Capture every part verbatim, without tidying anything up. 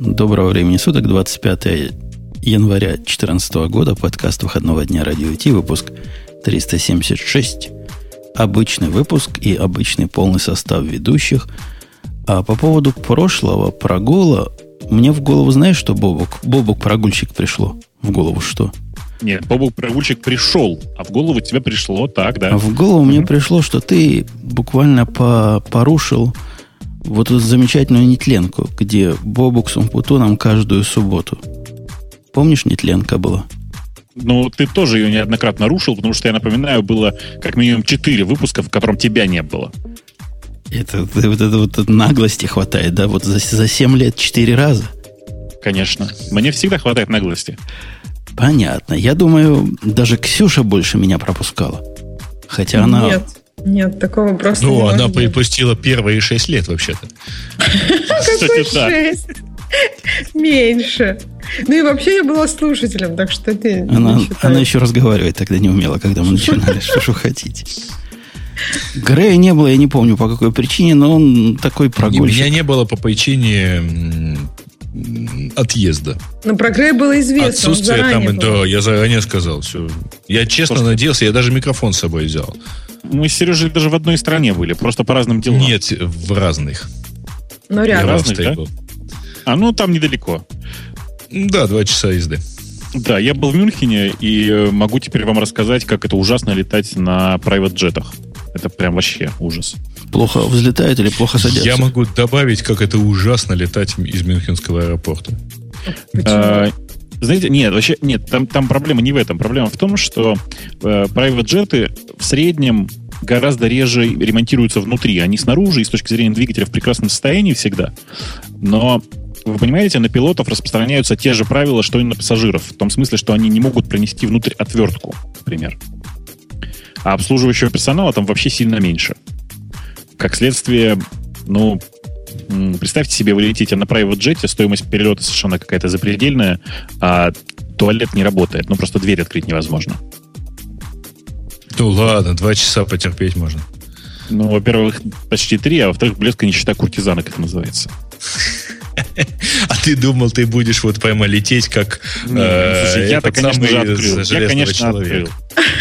Доброго времени суток, двадцать пятого января две тысячи четырнадцатого года, подкаст выходного дня Радио ай ти, выпуск триста семьдесят шесть. Обычный выпуск и обычный полный состав ведущих. А по поводу прошлого прогула, мне в голову, знаешь, что, Бобок? Бобок-прогульщик пришло. В голову что? Нет, Бобок-прогульщик пришел, а в голову тебе пришло так, да? А в голову mm-hmm. мне пришло, что ты буквально по- порушил... вот эту замечательную нетленку, где Бобук с Умпутуном каждую субботу. Помнишь, нетленка была? Ну, ты тоже ее неоднократно рушил, потому что, я напоминаю, было как минимум четыре выпуска, в котором тебя не было. Это вот это вот наглости хватает, да? Вот за, за семь лет четыре раза? Конечно. Мне всегда хватает наглости. Понятно. Я думаю, даже Ксюша больше меня пропускала. Хотя Нет. она... Нет, такого просто ну, не может. Ну, она припустила первые шесть лет, вообще-то. Какой шесть? Меньше. Ну и вообще я была слушателем, так что ты... Она еще разговаривать тогда не умела, когда мы начинали. Что же хотите? Грея не было, я не помню по какой причине, но он такой прогульщик. Меня не было по причине... отъезда. Но про Грея было известно. Отсутствие там, было. Да, я заранее сказал. Все. Я честно просто... надеялся, я даже микрофон с собой взял. Мы с Сережей даже в одной стране были, просто по разным делам. Нет, в разных. Ну, рядом. Разных, да? Был. А ну, там недалеко. Да, два часа езды. Да, я был в Мюнхене, и могу теперь вам рассказать, как это ужасно летать на прайвет-джетах. Это прям вообще ужас. Плохо взлетают или плохо садятся? Я могу добавить, как это ужасно летать из Мюнхенского аэропорта. А, знаете, нет, вообще, нет, там, там проблема не в этом. Проблема в том, что э, прайвет-джеты в среднем гораздо реже ремонтируются внутри. Они снаружи и с точки зрения двигателя в прекрасном состоянии всегда. Но... вы понимаете, на пилотов распространяются те же правила, что и на пассажиров. В том смысле, что они не могут принести внутрь отвертку, например. А обслуживающего персонала там вообще сильно меньше. Как следствие, ну, представьте себе, вы летите на прайвет-джете, стоимость перелета совершенно какая-то запредельная, а туалет не работает, ну, просто дверь открыть невозможно. Ну, ладно, два часа потерпеть можно. Ну, во-первых, почти три, а во-вторых, блеск и нищета куртизанок это называется. А ты думал, ты будешь вот прямо лететь, как этот самый железного человека.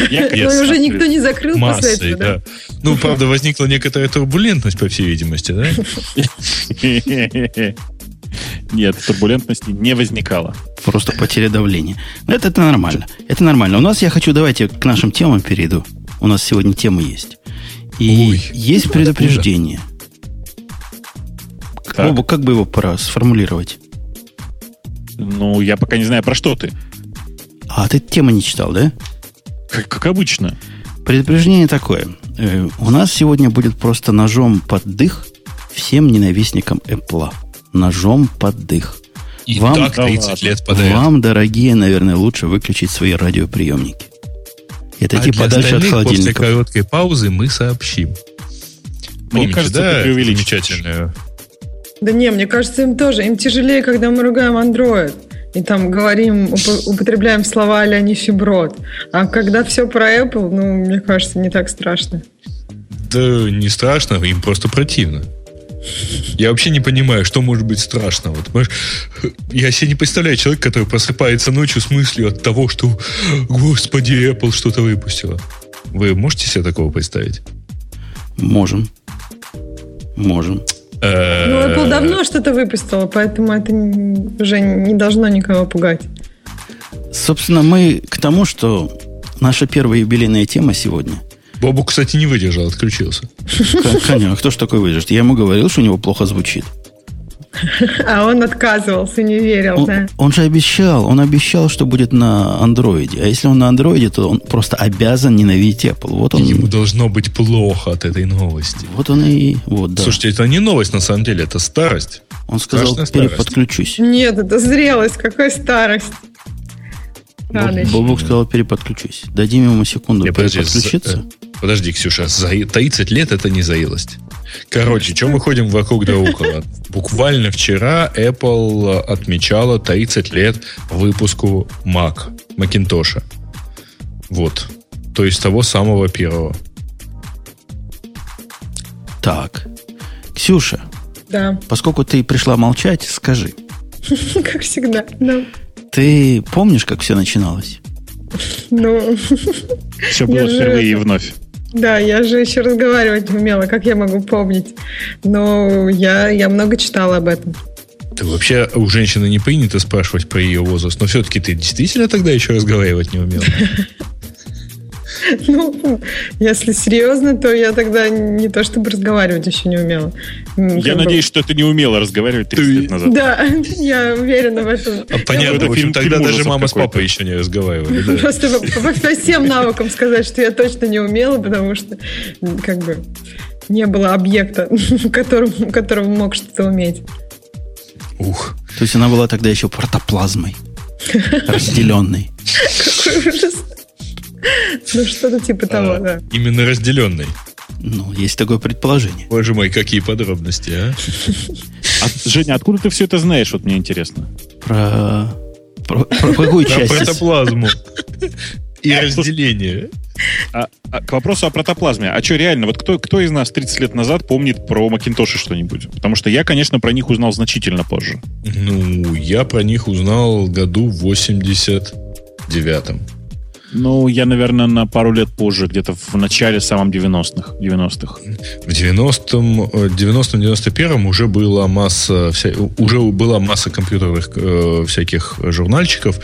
Но уже никто не закрыл после этого. Ну, правда, возникла некоторая турбулентность, по всей видимости, да? Нет, турбулентности не возникало. Просто потеря давления. Это нормально. Это нормально. У нас, я хочу, давайте к нашим темам перейду. У нас сегодня темы есть. И есть предупреждение. Бобу, как бы его пора сформулировать? Ну, я пока не знаю, про что ты. А ты тему не читал, да? Как, как обычно. Предупреждение такое. Э, у нас сегодня будет просто ножом под дых всем ненавистникам Apple. Ножом под дых. И вам, так тридцать лет подряд. Вам, дорогие, наверное, лучше выключить свои радиоприемники. Это а типа дальше от холодильника. После короткой паузы мы сообщим. Помните, мне кажется, да, это замечательное... Да не, мне кажется, им тоже. Им тяжелее, когда мы ругаем Android. И там говорим, употребляем слова а-ля нефиброд. А когда все про Apple, ну, мне кажется, не так страшно. Да не страшно, им просто противно. Я вообще не понимаю, что может быть страшного. Я себе не представляю человека, который просыпается ночью с мыслью от того, что, господи, Apple что-то выпустила. Вы можете себе такого представить? Можем. Можем. Ну, Apple давно что-то выпустила, поэтому это уже не должно никого пугать. Собственно, мы к тому, что наша первая юбилейная тема сегодня. Бобу, кстати, не выдержал, отключился. Конечно, кто ж такой выдержит? Я ему говорил, что у него плохо звучит. А он отказывался, не верил, да? Он же обещал, он обещал, что будет на андроиде. А если он на андроиде, то он просто обязан ненавидеть Apple. Вот он... Ему должно быть плохо от этой новости. Вот он и... Вот, да. Слушайте, это не новость, на самом деле, это старость. Он сказал, переподключусь. Нет, это зрелость, какая старость. Бобок сказал, переподключусь. Дадим ему секунду не, переподключиться. Подожди, подожди, Ксюша, за тридцать лет это не зрелость. Короче, что мы ходим вокруг да около? Буквально вчера Apple отмечала тридцать лет выпуску Mac, Macintosh. Вот. То есть того самого первого. Так. Ксюша, да. Поскольку ты пришла молчать, скажи, Как всегда, да. Ты помнишь, как все начиналось? Ну... Все было впервые и вновь. Да, я же еще разговаривать не умела, как я могу помнить. Но я, я много читала об этом. Да вообще у женщины не принято спрашивать про ее возраст, но все-таки ты действительно тогда еще разговаривать не умела? Ну, если серьезно, то я тогда не то чтобы разговаривать еще не умела. Я надеюсь, что ты не умела разговаривать тридцать лет назад. Да, я уверена в этом. Понятно, тогда даже мама с папой еще не разговаривали. Просто по всем навыкам сказать, что я точно не умела, потому что как бы не было объекта, которому мог что-то уметь. Ух. То есть она была тогда еще протоплазмой, разделенной. Какой ужас. Ну, что-то типа того, а, да. Именно разделенной. Ну, есть такое предположение. Боже мой, какие подробности, а? а Женя, откуда ты все это знаешь? Вот мне интересно. Про... Про, про какую часть? Про протоплазму. И разделение. А, а, к вопросу о протоплазме. А что, реально, вот кто, кто из нас тридцать лет назад помнит про Макинтоши что-нибудь? Потому что я, конечно, про них узнал значительно позже. Ну, я про них узнал году в восемьдесят девятом. Ну, я, наверное, на пару лет позже, где-то в начале самом девяностых. девяностых. В девяностом, девяностом, девяносто первом уже была масса, вся, уже была масса компьютерных э, всяких журнальчиков.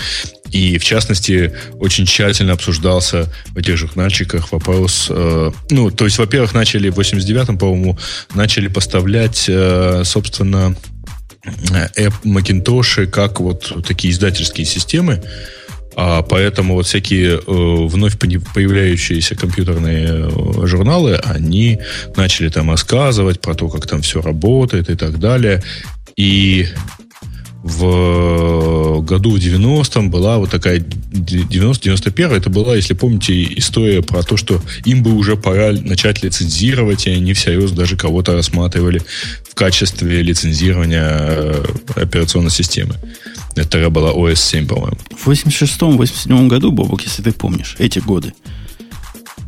И, в частности, очень тщательно обсуждался в этих журнальчиках вопрос... Э, ну, то есть, во-первых, начали в восемьдесят девятом, по-моему, начали поставлять, э, собственно, App Macintosh как вот такие издательские системы. А поэтому вот всякие э, вновь появляющиеся компьютерные э, журналы, они начали там рассказывать про то, как там все работает и так далее. И в году в девяностом была вот такая девяносто-девяносто первый, это была, если помните, история про то, что им бы уже пора начать лицензировать, и они всерьез даже кого-то рассматривали в качестве лицензирования операционной системы. Это была о эс семь, по-моему. В восемьдесят шестом восемьдесят седьмом году, Бобок, если ты помнишь, эти годы,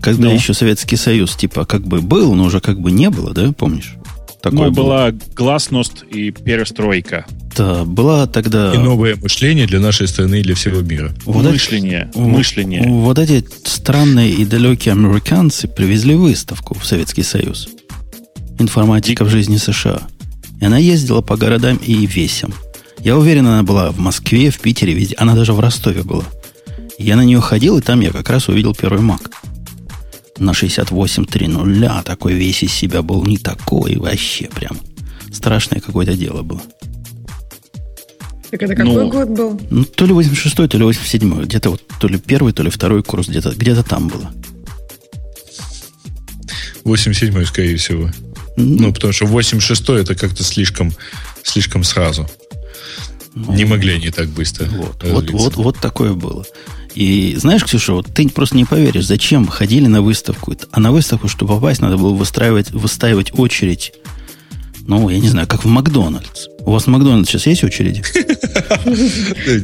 когда ну. еще Советский Союз типа как бы был, но уже как бы не было, да, помнишь? Такое ну, была гласность и перестройка. Да, была тогда... И новое мышление для нашей страны и для всего мира. Вот мышление, эти, мышление. Вот, вот эти странные и далекие американцы привезли выставку в Советский Союз. Информатика и... в жизни США. И она ездила по городам и весям. Я уверен, она была в Москве, в Питере, везде. Она даже в Ростове была. Я на нее ходил, и там я как раз увидел первый Мак. На шестьдесят восемь три нуля такой весь из себя был не такой вообще прям. Страшное какое-то дело было. Так это какой ну, год был? Ну, то ли восемьдесят шестой, то ли восемьдесят седьмой. Где-то вот то ли первый, то ли второй курс. Где-то, где-то там было. восемьдесят седьмой, скорее всего. Ну, ну потому что восемьдесят шестой это как-то слишком, слишком сразу. Ну, не могли они так быстро. Вот, вот, вот, вот такое было. И знаешь, Ксюша, вот ты просто не поверишь, зачем ходили на выставку. А на выставку, чтобы попасть, надо было выстраивать, выстаивать очередь. Ну, я не знаю, как в Макдональдс. У вас в Макдональдс сейчас есть очереди?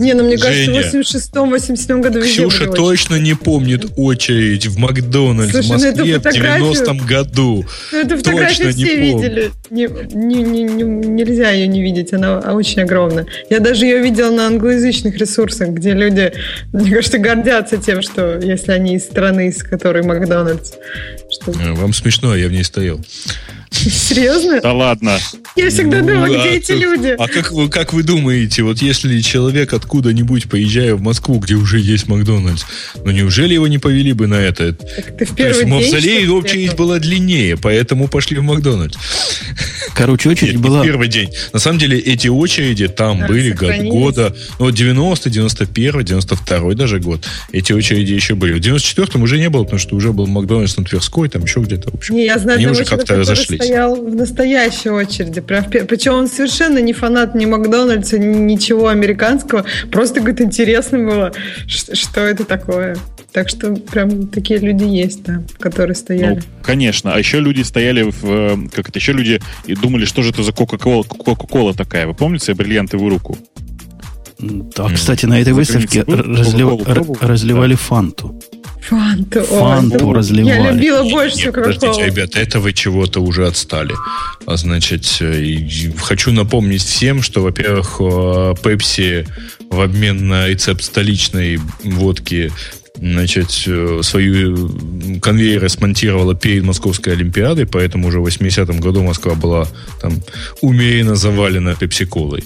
Не, ну мне кажется, в восемьдесят шестом восемьдесят седьмом году везде. Ксюша точно не помнит очередь в Макдональдс в Москве в девяностом году. Эту фотографию все видели. Нельзя ее не видеть, она очень огромна. Я даже ее видела на англоязычных ресурсах, где люди, мне кажется, гордятся тем, что если они из страны, из которой Макдональдс. Вам смешно, я в ней стоял. Серьезно? Да ладно. Я всегда думала, где эти люди. А как вы, как вы думаете, вот если человек откуда-нибудь, поезжая в Москву, где уже есть Макдональдс, ну неужели его не повели бы на это? Так ты в первый день, в Мавзолее очередь была длиннее, поэтому пошли в Макдональдс. Короче, очередь Нет, была... в первый день. На самом деле эти очереди там да, были сохранились. Года... Ну, девяностый, девяносто первый, девяносто второй даже год. Эти очереди еще были. В девяносто четвёртом уже не было, потому что уже был Макдональдс на Тверской, там еще где-то. В общем, не, я знаю, они уже как-то разошлись. Стоял в настоящей очереди. Прям, причем он совершенно не фанат ни Макдональдса, ничего американского. Просто, говорит, интересно было, что, что это такое. Так что прям такие люди есть, да, которые стояли. Ну, конечно. А еще люди стояли в... Как это? Еще люди и думали, что же это за Кока-Кола, Кока-Кола такая. Вы помните бриллиантовую руку? Да, кстати, на этой выставке разлив... разливали да. фанту. Фанту. Фанту о, разливали. Я любила больше всего крутого. Подождите, ребята, это вы чего-то уже отстали. Значит, хочу напомнить всем, что, во-первых, Пепси в обмен на рецепт столичной водки, значит, свою конвейеры смонтировала перед Московской Олимпиадой, поэтому уже в восьмидесятом году Москва была там умеренно завалена пепси-колой.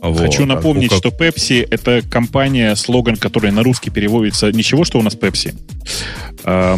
Вот. Хочу напомнить, а, что Pepsi – это компания, слоган, который на русский переводится «Ничего, что у нас Pepsi». А,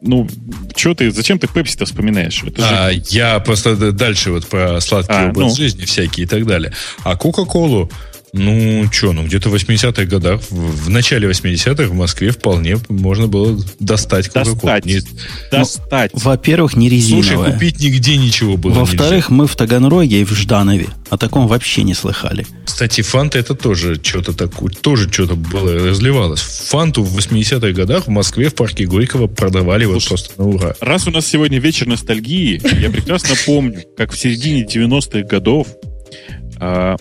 ну, что ты, зачем ты Pepsi-то вспоминаешь? Это же... а, я просто дальше вот про сладкий а, образ ну. жизни всякие и так далее. А Кока-Колу, ну, что, ну, где-то в восьмидесятых годах, в, в начале восьмидесятых в Москве вполне можно было достать Кока-Колу. Достать. достать. Ну, во-первых, не резиновая. Слушай, купить нигде ничего было нельзя. Во-вторых, мы в Таганроге и в Жданове о таком вообще не слыхали. Кстати, фанта это тоже что-то такое, тоже что-то было, разливалось. Фанту в восьмидесятых годах в Москве в парке Горького продавали. Слушай, вот просто на ура. Раз у нас сегодня вечер ностальгии, я прекрасно помню, как в середине девяностых годов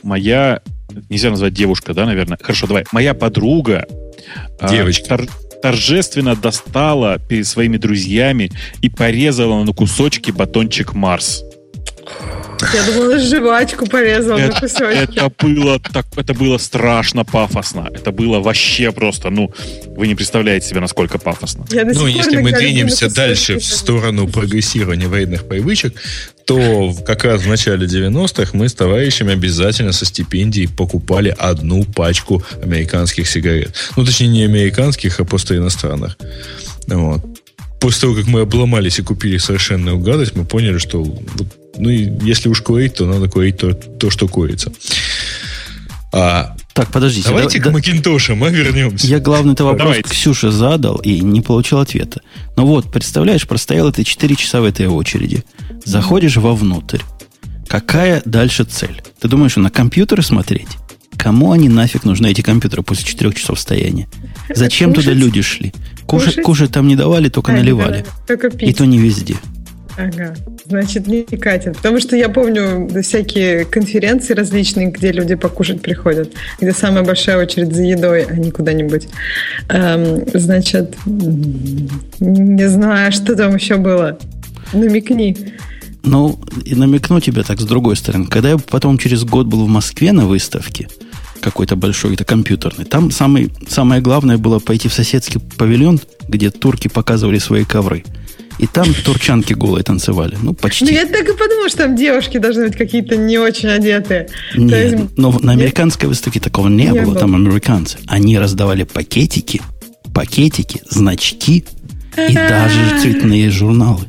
моя... Нельзя назвать девушка, да, наверное? Хорошо, давай. Моя подруга девочка. Э, тор- торжественно достала перед своими друзьями и порезала на кусочки батончик Марс. Я думала, жвачку порезала это, на кусочки. Это было, так, это было страшно пафосно. Это было вообще просто, ну, вы не представляете себе, насколько пафосно. Ну, если мы двинемся дальше в сторону прогрессирования вредных привычек, то как раз в начале девяностых мы с товарищами обязательно со стипендией покупали одну пачку американских сигарет. Ну, точнее, не американских, а просто иностранных. Вот. После того, как мы обломались и купили совершенную гадость, мы поняли, что... Ну, если уж курить, то надо курить то, то что курится. А, так, подождите. Давайте да, к Макинтошам, а вернемся. Я главный-то вопрос давайте. Ксюше задал и не получил ответа. Ну вот, представляешь, простоял ты четыре часа в этой очереди. Заходишь вовнутрь. Какая дальше цель? Ты думаешь, на компьютеры смотреть? Кому они нафиг нужны, эти компьютеры, после четырех часов стояния? Зачем кушать? Туда люди шли? Кушать, кушать? кушать там не давали, только а, наливали. Да, только пить. И то не везде. Ага, значит, не Катя. Потому что я помню всякие конференции различные, где люди покушать приходят, где самая большая очередь за едой, а не куда-нибудь. Эм, значит, не знаю, что там еще было. Намекни. Ну, и намекну тебе так с другой стороны. Когда я потом через год был в Москве на выставке, какой-то большой, это компьютерный, там самый, самое главное было пойти в соседский павильон, где турки показывали свои ковры. И там турчанки голые танцевали. Ну, почти. Ну, я так и подумала, что там девушки должны быть какие-то не очень одетые. Нет, есть... но на американской Нет. выставке такого не, не было. было. Там американцы. Они раздавали пакетики, пакетики, значки и даже цветные журналы.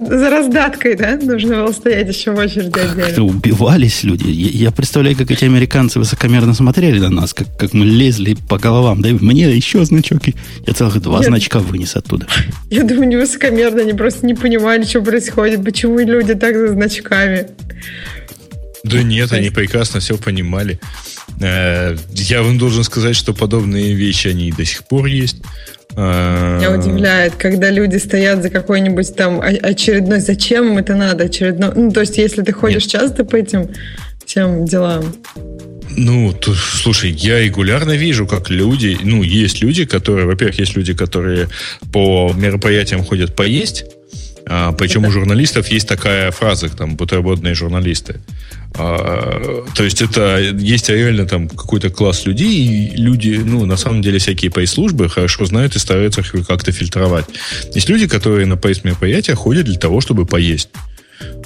За раздаткой, да? Нужно было стоять еще в очереди отдельно. Убивались люди. Я представляю, как эти американцы высокомерно смотрели на нас, как, как мы лезли по головам. Да мне еще значок. Я целых два я... значка вынес оттуда. Я думаю, не высокомерно, они просто не понимали, что происходит, почему люди так за значками. Да нет, они прекрасно все понимали. Я вам должен сказать, что подобные вещи, они и до сих пор есть. Меня удивляет, когда люди стоят за какой-нибудь там очередной, зачем им это надо, очередной. Ну, то есть, если ты ходишь Нет. часто по этим всем делам. Ну, то, слушай, я регулярно вижу, как люди, ну, есть люди, которые, во-первых, есть люди, которые по мероприятиям ходят поесть. А, причем у журналистов есть такая фраза, там, бутербродные журналисты. А, то есть это есть реально там какой-то класс людей, и люди, ну, на самом деле, всякие пресс-службы хорошо знают и стараются их как-то фильтровать. Есть люди, которые на пресс-мероприятия ходят для того, чтобы поесть.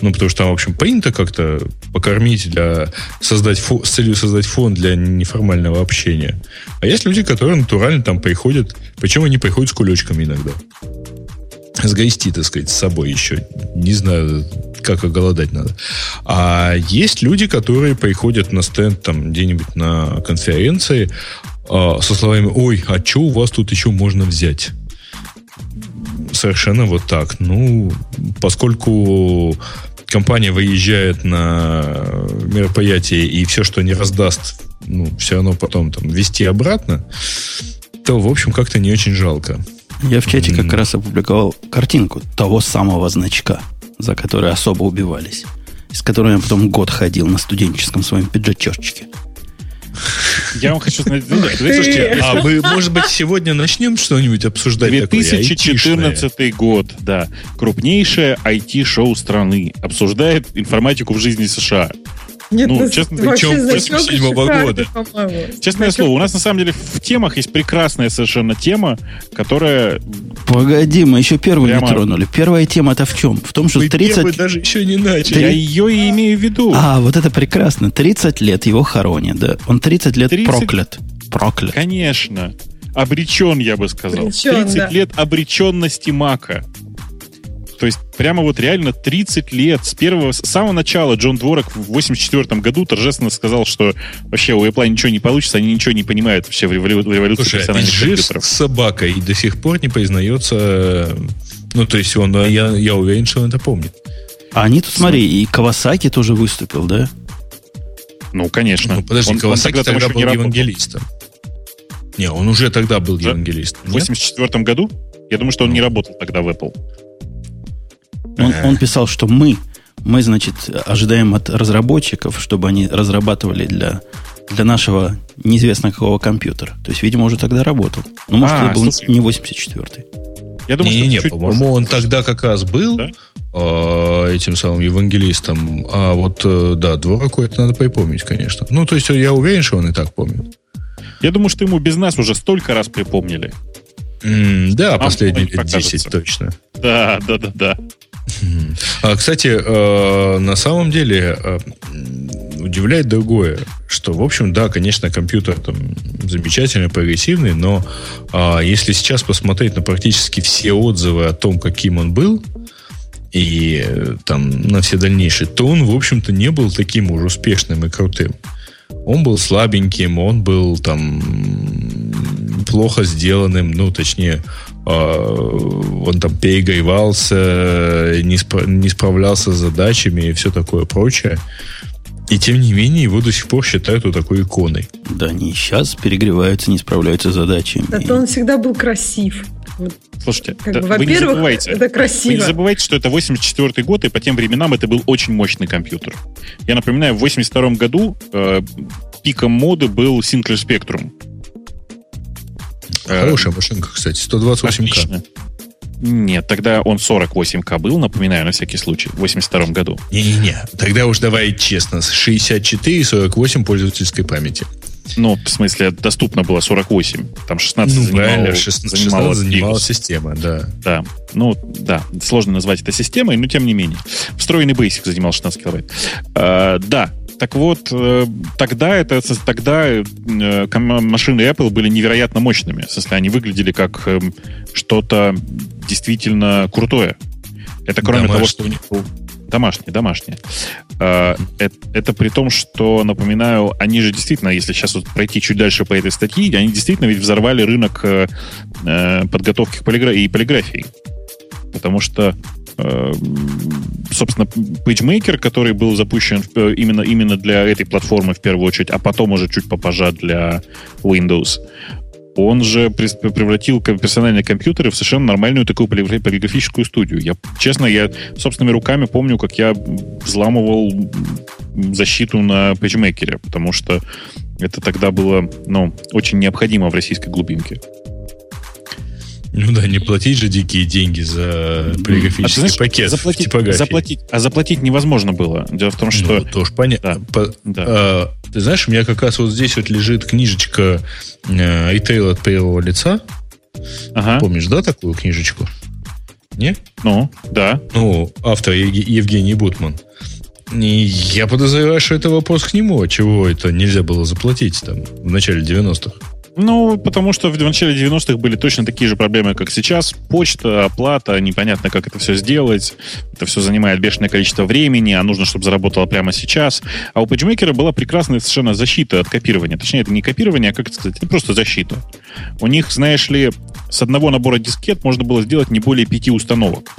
Ну, потому что там, в общем, принято как-то покормить, для, создать фо, с целью создать фон для неформального общения. А есть люди, которые натурально там приходят, причем они приходят с кулечками иногда. Сгрести, так сказать, с собой еще. Не знаю, как оголодать надо. А есть люди, которые приходят на стенд там где-нибудь на конференции э, со словами: «Ой, а что у вас тут еще можно взять?» Совершенно вот так. Ну, поскольку компания выезжает на мероприятие и все, что не раздаст, ну, все равно потом там везти обратно, то, в общем, как-то не очень жалко. Я в чате как mm. раз опубликовал картинку того самого значка, за который особо убивались, с которым я потом год ходил на студенческом своем пиджачочке. Я вам хочу знать, слушайте, а мы, может быть, сегодня начнем что-нибудь обсуждать? две тысячи четырнадцатый год, да. Крупнейшее ай ти-шоу страны обсуждает информатику в жизни США. Нет, ну, честно, причем восемьдесят седьмого года. Честное слово, у нас на самом деле в темах есть прекрасная совершенно тема, которая... Погоди, мы еще первую прямо... не тронули. Первая тема-то в чем? В том, что мы тридцать... даже еще не начали. Я ее и имею в виду. А, вот это прекрасно. тридцать лет его хоронят, да. Он тридцать лет тридцать... проклят. Проклят. Конечно. Обречен, я бы сказал. Обречен, тридцать да. лет обреченности Мака. То есть, прямо вот реально тридцать лет. С первого, с самого начала Джон Дворак в восемьдесят четвёртом году торжественно сказал, что вообще у Apple ничего не получится, они ничего не понимают вообще в революции персональных компьютеров. Слушай, с собакой до сих пор не признается... Ну, то есть, он, я, я уверен, что он это помнит. А они тут, смотри, и Кавасаки тоже выступил, да? Ну, конечно. Ну, подожди, он, Кавасаки он тогда, тогда был не евангелистом. Не, он уже тогда был уже? евангелистом. В восемьдесят четвёртом году? Я думаю, что он не работал тогда в Apple. Он, он писал, что мы, мы, значит, ожидаем от разработчиков, чтобы они разрабатывали для, для нашего неизвестно какого компьютера. То есть, видимо, уже тогда работал. Ну, может, а, это был слушай. не восемьдесят четвёртый. Я думаю, не, что не, по-моему, он тогда как раз был да? э, этим самым евангелистом. А вот, э, да, Двораку это надо припомнить, конечно. Ну, то есть, я уверен, что он и так помнит. Я думаю, что ему без нас уже столько раз припомнили. Mm, да, а последние лет десять точно. Да, да, да, да. Кстати, на самом деле удивляет другое, что, в общем, да, конечно, компьютер там замечательный, прогрессивный, но если сейчас посмотреть на практически все отзывы о том, каким он был, и там на все дальнейшие, то он, в общем-то, не был таким уж успешным и крутым. Он был слабеньким, он был там плохо сделанным, ну, точнее, он там перегревался, не, спра- не справлялся с задачами и все такое прочее. И тем не менее, его до сих пор считают вот такой иконой. Да они сейчас перегреваются, не справляются с задачами. Зато он всегда был красив. Слушайте, да, бы, вы, не забывайте, это красиво. вы не забывайте, что это восемьдесят четвёртый год, и по тем временам это был очень мощный компьютер. Я напоминаю, в восемьдесят втором году э, пиком моды был Sinclair Spectrum. Хорошая машинка, кстати, сто двадцать восемь ка. Нет, тогда он сорок восемь ка был, напоминаю, на всякий случай, в восемьдесят втором году. Не-не-не, тогда уж давай честно, шестьдесят четыре и сорок восемь пользовательской памяти. Ну, в смысле, доступно было сорок восемь. Там шестнадцать ну, занимало, шестнадцать, занимало шестнадцать занимала система, да. Да, ну, да, сложно назвать это системой, но тем не менее. Встроенный Basic занимал шестнадцать килобайт. А, да. Так вот, тогда, это, тогда машины Apple были невероятно мощными. В смысле, они выглядели как что-то действительно крутое. Это кроме домашний. того, что у них был... Домашние, домашние. Это, это при том, что, напоминаю, они же действительно, если сейчас вот пройти чуть дальше по этой статье, они действительно ведь взорвали рынок подготовки и полиграфии. Потому что собственно, PageMaker, который был запущен именно, именно для этой платформы в первую очередь, а потом уже чуть попозже для Windows, он же превратил персональные компьютеры в совершенно нормальную такую полиграфическую студию. Я, честно, я собственными руками помню, как я взламывал защиту на PageMaker, потому что это тогда было, ну, очень необходимо в российской глубинке. Ну да, не платить же дикие деньги за полиграфический а, знаешь, пакет заплатить, в типографии. Заплатить, а заплатить невозможно было. Дело в том, что... Ну, тоже понятно. Да. По, да. А, ты знаешь, у меня как раз вот здесь вот лежит книжечка а, «Ритейл от первого лица». Ага. Помнишь, да, такую книжечку? Не? Ну, да. Ну, автор Евгений Бутман. И я подозреваю, что это вопрос к нему. Чего это нельзя было заплатить там в начале девяностых? Ну, потому что в начале девяностых были точно такие же проблемы, как сейчас. Почта, оплата, непонятно, как это все сделать. Это все занимает бешеное количество времени, а нужно, чтобы заработало прямо сейчас. А у PageMaker была прекрасная совершенно защита от копирования. Точнее, это не копирование, а, как это сказать, это просто защита. У них, знаешь ли, с одного набора дискет можно было сделать не более пяти установок.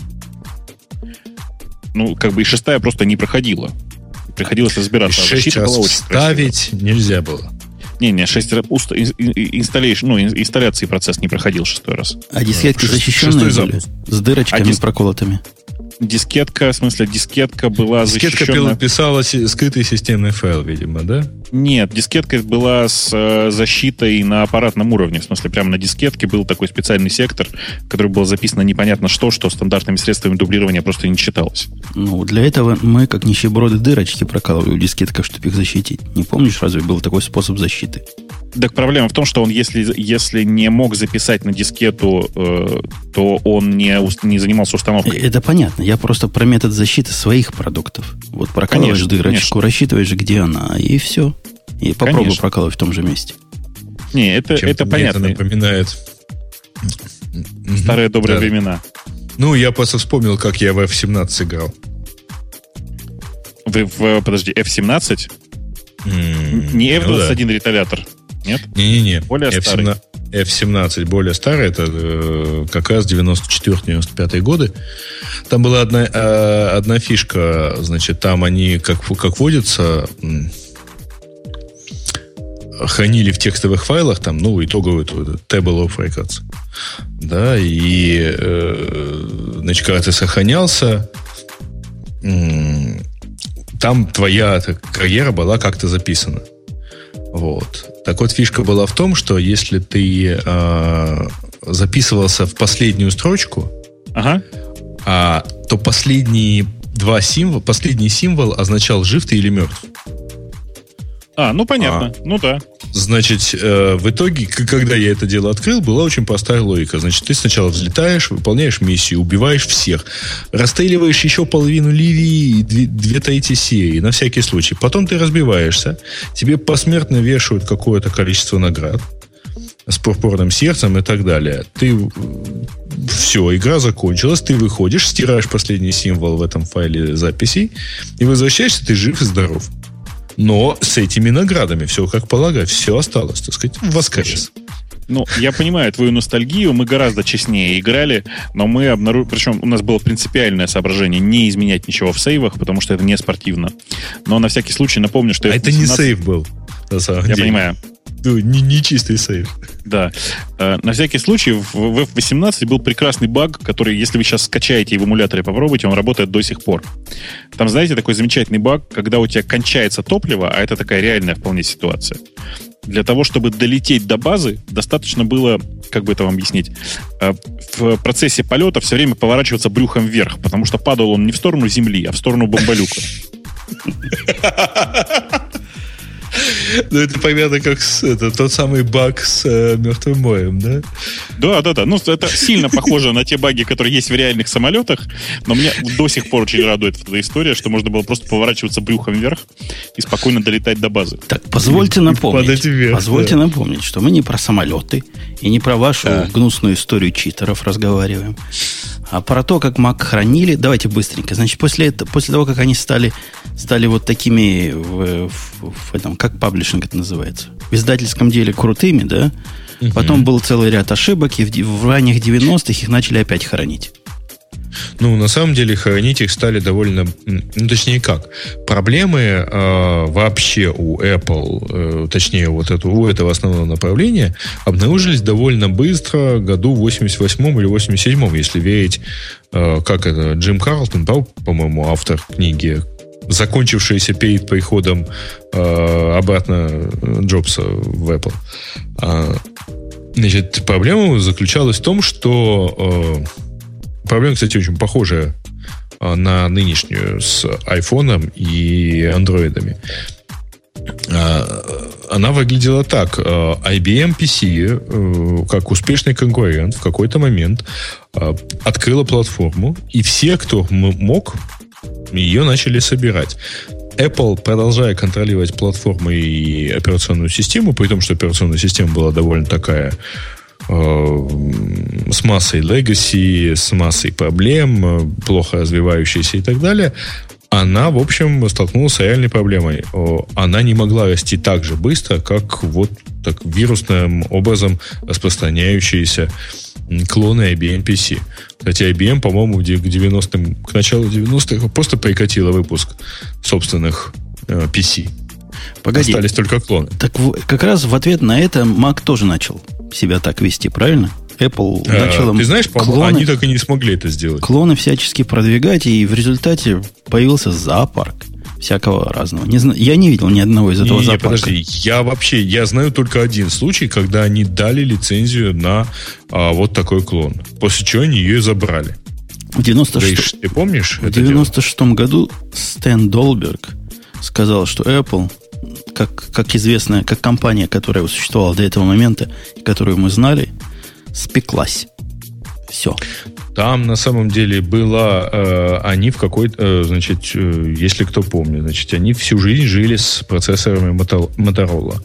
Ну, как бы и шестая просто не проходила. Приходилось разбираться. А защита была очень красивая. Вставить нельзя было. Не-не, шесть инсталляций, ну, инсталляции процесс не проходил шестой раз. А десятки защищенные шестой были? Запуск. С дырочками, а дис... проколотыми? Дискетка, в смысле, дискетка была дискетка защищена... Дискетка писала скрытый системный файл, видимо, да? Нет, дискетка была с защитой на аппаратном уровне. В смысле, прямо на дискетке был такой специальный сектор, в который было записано непонятно что, что стандартными средствами дублирования просто не читалось. Ну, для этого мы, как нищеброды, дырочки прокалывали у дискетков, чтобы их защитить. Не помнишь, разве был такой способ защиты? Так проблема в том, что он, если, если не мог записать на дискету, э, то он не, не занимался установкой. Это понятно. Я просто про метод защиты своих продуктов. Вот прокалываешь конечно, дырочку, конечно. Рассчитываешь, где она, и все. И попробуй конечно. Прокалывать в том же месте. Не, это, это понятно. Это напоминает старые добрые да. времена. Ну, я просто вспомнил, как я в эф семнадцать играл. Вы в, подожди, эф семнадцать? Mm, не эф двадцать один ну да. реталятор. Нет? Не-не-не. Более эф семнадцать, эф семнадцать более старый. Это э, как раз девяносто четвёртый девяносто пятый годы. Там была одна, э, одна фишка. Значит, там они, как, как водится, э, хранили в текстовых файлах там, ну, итоговый table of records. Да, и э, значит, когда ты сохранялся, э, там твоя так, карьера была как-то записана. Вот. Так вот, фишка была в том, что если ты э, записывался в последнюю строчку, ага. а, то последние два символа, последний символ означал жив ты или мертв. А, ну понятно, а, ну да. Значит, э, в итоге, когда я это дело открыл, была очень простая логика. Значит, ты сначала взлетаешь, выполняешь миссию, убиваешь всех, расстреливаешь еще половину Ливии и две, две трети Сирии, на всякий случай. Потом ты разбиваешься, тебе посмертно вешают какое-то количество наград с пурпурным сердцем и так далее. Ты... Все, игра закончилась, ты выходишь, стираешь последний символ в этом файле записей и возвращаешься, ты жив и здоров. Но с этими наградами, все как полагаю, все осталось, так сказать, в воскрес. Ну, я понимаю твою ностальгию, мы гораздо честнее играли, но мы обнаружили... Причем у нас было принципиальное соображение не изменять ничего в сейвах, потому что это не спортивно. Но на всякий случай напомню, что... А это не сейв был, на самом деле. Я понимаю. Ну, не, не чистый сейв. Да. Э, на всякий случай, в, в эф восемнадцать был прекрасный баг, который, если вы сейчас скачаете и в эмуляторе попробуйте, он работает до сих пор. Там, знаете, такой замечательный баг, когда у тебя кончается топливо, а это такая реальная вполне ситуация. Для того, чтобы долететь до базы, достаточно было, как бы это вам объяснить, э, в процессе полета все время поворачиваться брюхом вверх, потому что падал он не в сторону земли, а в сторону бомбалюка. Ну, это понятно, как с, это, тот самый баг с э, мертвым моем, да? Да, да, да. Ну, это сильно похоже на те баги, которые есть в реальных самолетах, но меня до сих пор очень радует эта история, что можно было просто поворачиваться брюхом вверх и спокойно долетать до базы. Так, позвольте напомнить, вверх, позвольте да. напомнить, что мы не про самолеты и не про вашу а. гнусную историю читеров разговариваем, а про то, как Mac хранили. Давайте быстренько. Значит, после, после того, как они стали, стали вот такими в, в, в этом, как паблишинг это называется, в издательском деле крутыми, да? Uh-huh. Потом был целый ряд ошибок, и в, в ранних девяностых их начали опять хоронить. Ну, на самом деле, хоронить их стали довольно... Ну, точнее, как? Проблемы э, вообще у Apple, э, точнее, вот это, у этого основного направления, обнаружились довольно быстро, году в восемьдесят восьмом или восемьдесят седьмом, если верить, э, как это, Джим Карлтон, да, по-моему, автор книги, закончившаяся перед приходом э, обратно Джобса в Apple. А, значит, проблема заключалась в том, что... Э, Проблема, кстати, очень похожая на нынешнюю с айфоном и андроидами. Она выглядела так. ай би эм пи си, как успешный конкурент, в какой-то момент открыла платформу, и все, кто мог, ее начали собирать. Apple, продолжая контролировать платформу и операционную систему, при том, что операционная система была довольно такая... с массой legacy, с массой проблем, плохо развивающейся и так далее, она, в общем, столкнулась с реальной проблемой. Она не могла расти так же быстро, как вот так вирусным образом распространяющиеся клоны ай би эм пи си. Кстати, ай би эм, по-моему, к девяностым, к началу девяностых просто прекратила выпуск собственных пи си. Погоди. Остались только клоны. Так как раз в ответ на это Mac тоже начал себя так вести, правильно? Apple а, начала... Ты знаешь, клоны, они так и не смогли это сделать. Клоны всячески продвигать, и в результате появился зоопарк всякого разного. Не зна... Я не видел ни одного из этого не, зоопарка. Не, подожди, я вообще, я знаю только один случай, когда они дали лицензию на а, вот такой клон, после чего они ее забрали. В девяносто шестом... Ты помнишь? В девяносто шестом году Стэн Долберг сказал, что Apple, как, как известно, как компания, которая существовала до этого момента, которую мы знали, спеклась. Все. Там на самом деле было, э, они в какой-то, э, значит, э, если кто помнит, значит, они всю жизнь жили с процессорами Motorola.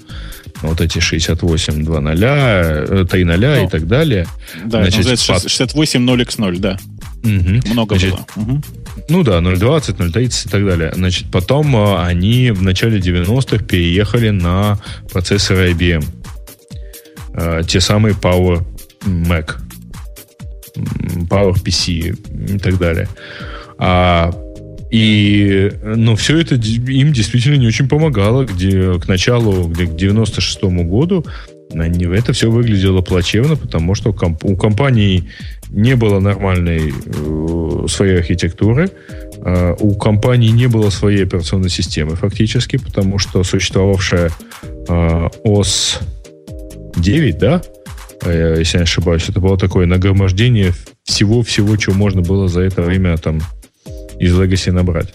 Вот эти шестьдесят восемь двадцать, три ноль ну, и так далее. Да, значит, шестьдесят восемь ноль икс ноль, да. Угу. Много значит, было. Угу. Ну да, ноль двадцать, ноль тридцать и так далее. Значит, потом э, они в начале девяностых переехали на процессоры ай би эм. Э, те самые Power Mac, Power пи си и так далее. А, и ну, все это им действительно не очень помогало. Где, к началу, где, к девяносто шестому году это все выглядело плачевно, потому что комп- у компании не было нормальной э, своей архитектуры, э, у компании не было своей операционной системы фактически, потому что существовавшая э, о эс девять, да, если я не ошибаюсь, это было такое нагромождение всего-всего, чего можно было за это время там из Legacy набрать.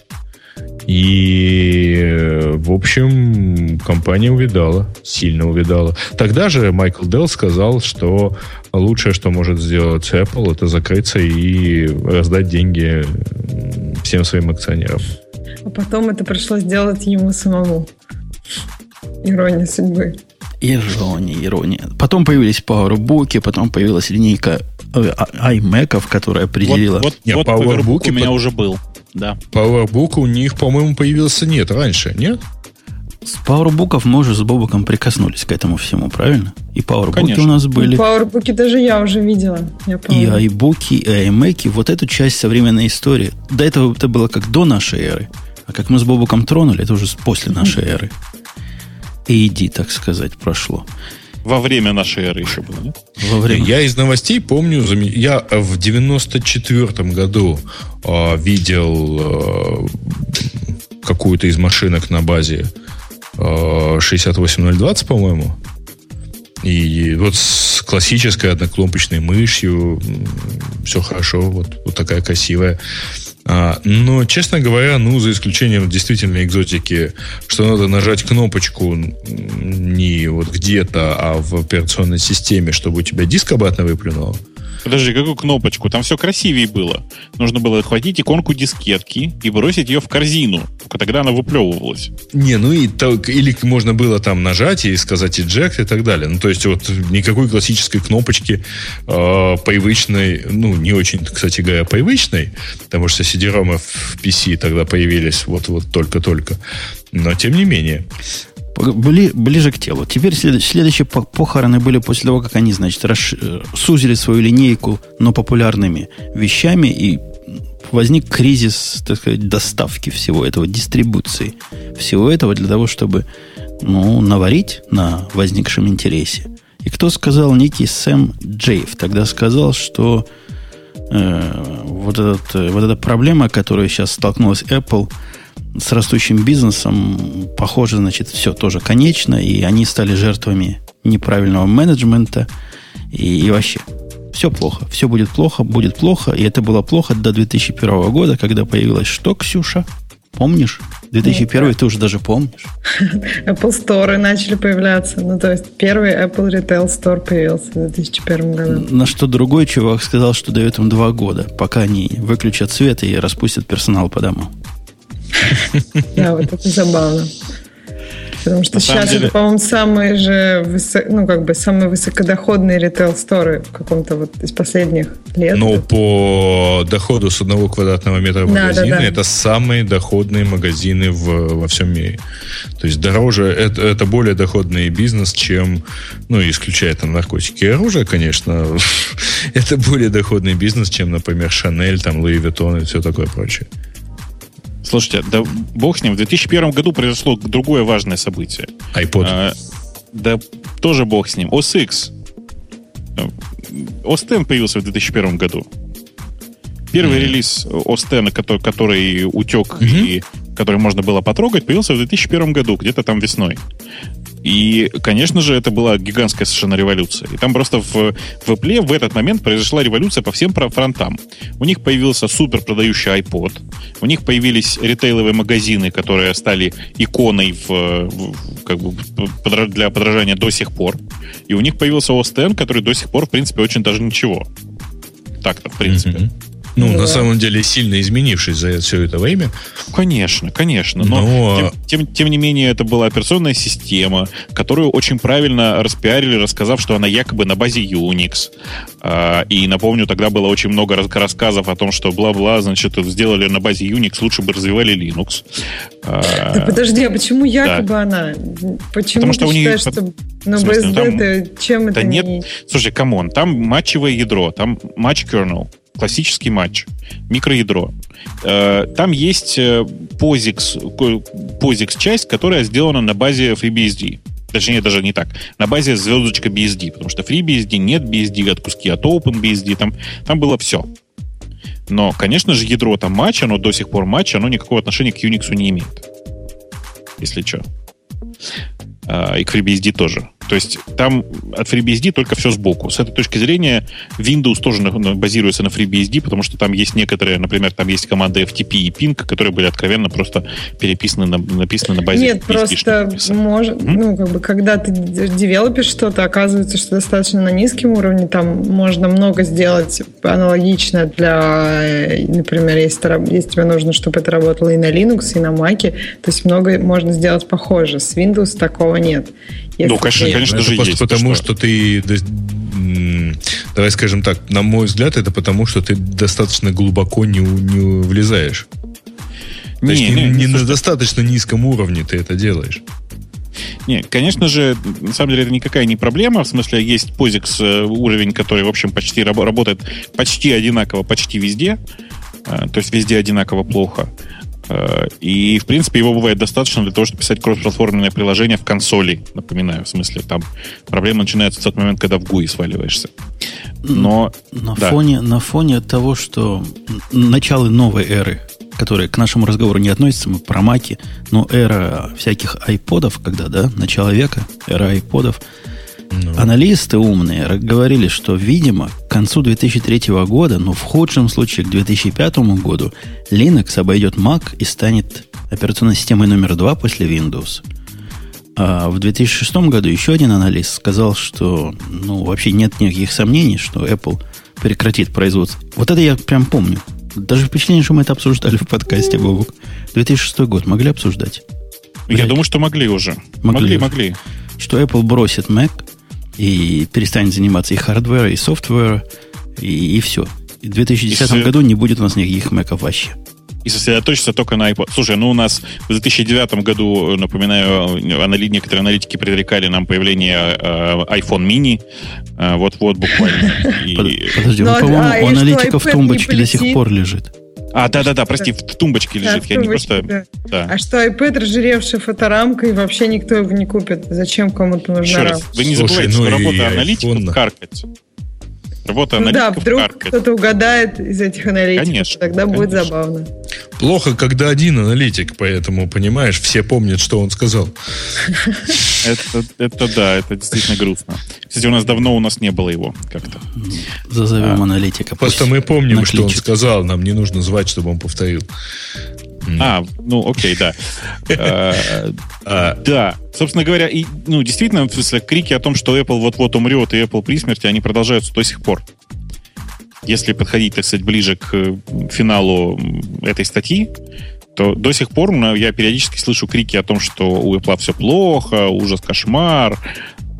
И, в общем, компания увидала, сильно увидала. Тогда же Майкл Делл сказал, что лучшее, что может сделать Apple, это закрыться и раздать деньги всем своим акционерам. А потом это пришлось делать ему самому. Ирония судьбы. Ирония, ирония. Потом появились PowerBook, потом появилась линейка iMac, которая определила... Вот, вот, нет, вот PowerBook у меня под... уже был. Да. PowerBook у них, по-моему, появился нет раньше, нет? С PowerBook мы уже с Бобоком прикоснулись к этому всему, правильно? И PowerBook у нас были. PowerBook даже я уже видела. Я и iBook, и iMac, вот эту часть современной истории. До этого это было как до нашей эры, а как мы с Бобоком тронули, это уже после нашей эры. эй ди, так сказать, прошло. Во время нашей эры еще было, нет? Во время. Я из новостей помню, я в девяносто четвёртом году э, видел э, какую-то из машинок на базе э, шестьдесят восемь ноль двадцать, по-моему. И вот с классической однокнопочной мышью все хорошо, вот, вот такая красивая. А, но, честно говоря, ну, за исключением действительно экзотики, что надо нажать кнопочку не вот где-то, а в операционной системе, чтобы у тебя диск обратно выплюнуло. Подожди, какую кнопочку? Там все красивее было. Нужно было хватить иконку дискетки и бросить ее в корзину. Только тогда она выплевывалась. Не, ну и так, или можно было там нажать и сказать eject и так далее. Ну, то есть, вот никакой классической кнопочки э, привычной, ну, не очень, кстати говоря, привычной, потому что си ди-ромы в пи си тогда появились вот-вот только-только. Но, тем не менее... Были ближе к телу. Теперь следующие похороны были после того, как они, значит, расш... сузили свою линейку, но популярными вещами, и возник кризис, так сказать, доставки всего этого, дистрибуции всего этого для того, чтобы, ну, наварить на возникшем интересе. И кто сказал, некий Сэм Джейф тогда сказал, что э, вот, этот, вот эта проблема, которая сейчас столкнулась Apple с растущим бизнесом, похоже, значит, все тоже конечно, и они стали жертвами неправильного менеджмента, и, и вообще все плохо, все будет плохо, будет плохо, и это было плохо до две тысячи первого года, когда появилась что, Ксюша? Помнишь? две тысячи первый Нет. Ты уже даже помнишь. Apple Store начали появляться. Ну, то есть, первый Apple Retail Store появился в две тысячи первом году. На что другой чувак сказал, что дает им два года, пока они выключат свет и распустят персонал по домам. Да, вот это забавно. Потому что сейчас это, по-моему, самые же ну, как бы самые высокодоходные ритейл-сторы в каком-то вот из последних лет. Ну, по доходу с одного квадратного метра магазина это самые доходные магазины во всем мире. То есть дороже, это более доходный бизнес, чем, ну, исключая там наркотики и оружие, конечно, это более доходный бизнес, чем, например, Шанель, там, Луи Виттон и все такое прочее. Слушайте, да бог с ним, в две тысячи первом году произошло другое важное событие. iPod. А, да тоже бог с ним. о эс икс. о эс X появился в две тысячи первом году. Первый mm-hmm. релиз о эс X, который, который утек mm-hmm. и который можно было потрогать, появился в две тысячи первом году, где-то там весной. И, конечно же, это была гигантская совершенно революция. И там просто в, в Apple в этот момент произошла революция по всем фронтам. У них появился супер продающий iPod. У них появились ритейловые магазины, которые стали иконой в, в, как бы, для подражания до сих пор. И у них появился о эс X, который до сих пор, в принципе, очень даже ничего. Так-то, в принципе. Mm-hmm. Ну, да. На самом деле, сильно изменившись за все это время. Конечно, конечно. Но, но... Тем, тем, тем не менее, это была операционная система, которую очень правильно распиарили, рассказав, что она якобы на базе Unix. И, напомню, тогда было очень много рассказов о том, что бла-бла, значит, сделали на базе Unix, лучше бы развивали Linux. Да подожди, а почему якобы да. она? Почему Потому ты что считаешь, нее... что на бэ эс дэ чем это нет? Не... Слушай, камон, там матчевое ядро, там матч kernel. Классический матч, микроядро. Там есть POSIX, POSIX часть, которая сделана на базе FreeBSD. Точнее, даже не так. На базе звездочка би эс ди. Потому что FreeBSD нет, би эс ди от куски, от OpenBSD. Там, там было все. Но, конечно же, ядро там матч, оно до сих пор матч, оно никакого отношения к Unix не имеет. Если что. И к FreeBSD тоже. То есть там от FreeBSD только все сбоку. С этой точки зрения Windows тоже базируется на FreeBSD, потому что там есть некоторые, например, там есть команды эф ти пи и ping, которые были откровенно просто переписаны, на, написаны на базе. Нет, просто может, mm-hmm. ну, как бы, когда ты девелопишь что-то, оказывается, что достаточно на низком уровне, там можно много сделать аналогично для, например, если, если тебе нужно, чтобы это работало и на Linux, и на Mac, то есть много можно сделать похоже. С Windows такого нет. Yes. Ну, конечно, конечно же, есть. Потому что, что ты, давай скажем так, на мой взгляд, это потому, что ты достаточно глубоко не, не влезаешь. То не, есть не, не на достаточно низком уровне ты это делаешь. Нет, конечно же, на самом деле это никакая не проблема. В смысле, есть POSIX уровень, который, в общем, почти работает почти одинаково, почти везде. То есть везде одинаково плохо. И, в принципе, его бывает достаточно для того, чтобы писать кроссплатформенное приложение в консоли, напоминаю, в смысле, там проблема начинается в тот момент, когда в джи ю ай сваливаешься. Но на, да. фоне, на фоне того, что начало новой эры, которая к нашему разговору не относится, мы про маки, но эра всяких айподов, когда, да, начало века, эра айподов, ну. Аналисты умные говорили, что, видимо, к концу две тысячи третьего года, но в худшем случае к две тысячи пятому году, Linux обойдет Mac и станет операционной системой номер два после Windows. А в две тысячи шестом году еще один аналист сказал, что ну, вообще нет никаких сомнений, что Apple прекратит производство. Вот это я прям помню. Даже впечатление, что мы это обсуждали в подкасте, Бобук. две тысячи шестой год могли обсуждать? Блять. Я думаю, что могли уже. Могли, могли. могли. Что Apple бросит Mac и перестанет заниматься и хардвера, и софтвера, и, и все. И в две тысячи десятом и году не будет у нас никаких Mac'ов вообще. И сосредоточиться только на iPod. Слушай, ну у нас в две тысячи девятом году, напоминаю, анали... некоторые аналитики предрекали нам появление э, iPhone mini. Э, вот-вот буквально. Подожди, по-моему, у аналитиков в тумбочке до сих пор лежит. А, да-да-да, прости, в тумбочке лежит. Да, в я тумбочке, не просто... да. Да. А что, iPad, разжиревшая фоторамка, и вообще никто его не купит. Зачем кому-то нужна Еще рамка? Раз, вы не Слушай, забывайте, ну что работа аналитиков каркать. Работа ну аналитиков да, вдруг каркать. Кто-то угадает из этих аналитиков, конечно, тогда конечно. Будет забавно. Плохо, когда один аналитик, поэтому, понимаешь, все помнят, что он сказал. Это, это да, это действительно грустно. Кстати, у нас давно у нас не было его как-то. Зазовем а, аналитика. Просто мы помним, накличит. Что он сказал, нам не нужно звать, чтобы он повторил. А, ну, окей, да. Да, собственно говоря, ну, действительно, в смысле, крики о том, что Apple вот-вот умрет и Apple при смерти, они продолжаются до сих пор. Если подходить, так сказать, ближе к финалу этой статьи, то до сих пор я периодически слышу крики о том, что у Apple все плохо, ужас, кошмар,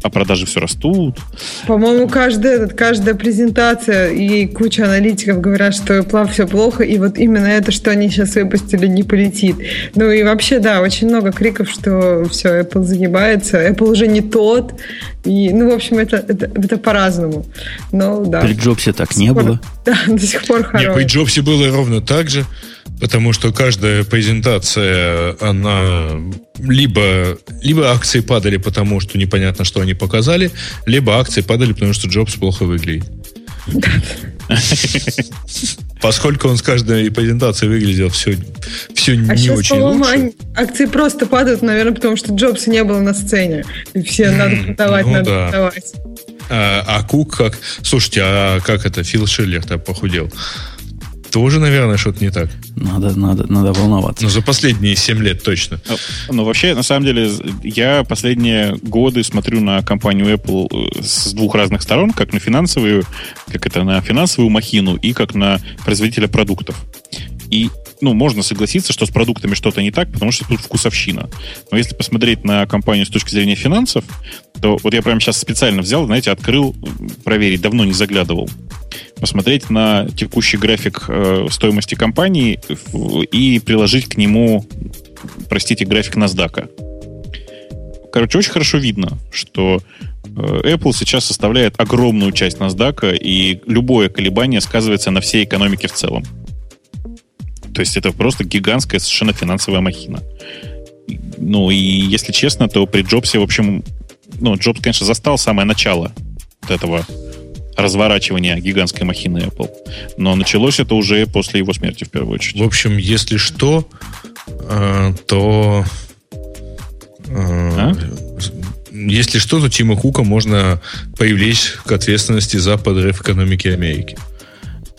а продажи все растут. По-моему, каждая, каждая презентация и куча аналитиков говорят, что Apple все плохо, и вот именно это, что они сейчас выпустили, не полетит. Ну и вообще, да, очень много криков, что все, Apple загибается, Apple уже не тот. И, ну, в общем, это, это, это по-разному. Но, да. При Джобсе так не было. Да, до сих пор хорошо. Нет, при Джобсе было ровно так же. Потому что каждая презентация, она либо, либо акции падали, потому что непонятно, что они показали, либо акции падали, потому что Джобс плохо выглядит. Поскольку он с каждой презентацией выглядел все, все а не очень лучше. Акции просто падают, наверное, потому что Джобса не было на сцене. И все надо продавать, ну, надо да. продавать. А, а Кук как... Слушайте, а как это? Фил Шиллер-то похудел. Тоже, наверное, что-то не так. Надо, надо, надо волноваться. Ну, за последние семь лет точно. Ну, ну, вообще, на самом деле, я последние годы смотрю на компанию Apple с двух разных сторон, как на финансовую, как это, на финансовую махину и как на производителя продуктов. И, ну, можно согласиться, что с продуктами что-то не так, потому что тут вкусовщина. Но если посмотреть на компанию с точки зрения финансов, то вот я прямо сейчас специально взял, знаете, открыл, проверить, давно не заглядывал. Посмотреть на текущий график э, стоимости компании и приложить к нему, простите, график NASDAQ. Короче, очень хорошо видно, что э, Apple сейчас составляет огромную часть NASDAQ, и любое колебание сказывается на всей экономике в целом. То есть это просто гигантская совершенно финансовая махина. Ну и, если честно, то при Джобсе, в общем, ну, Джобс, конечно, застал самое начало вот этого разворачивания гигантской махины Apple. Но началось это уже после его смерти, в первую очередь. В общем, если что, то... А? Если что, то Тима Кука можно привлечь к ответственности за подрыв экономики Америки.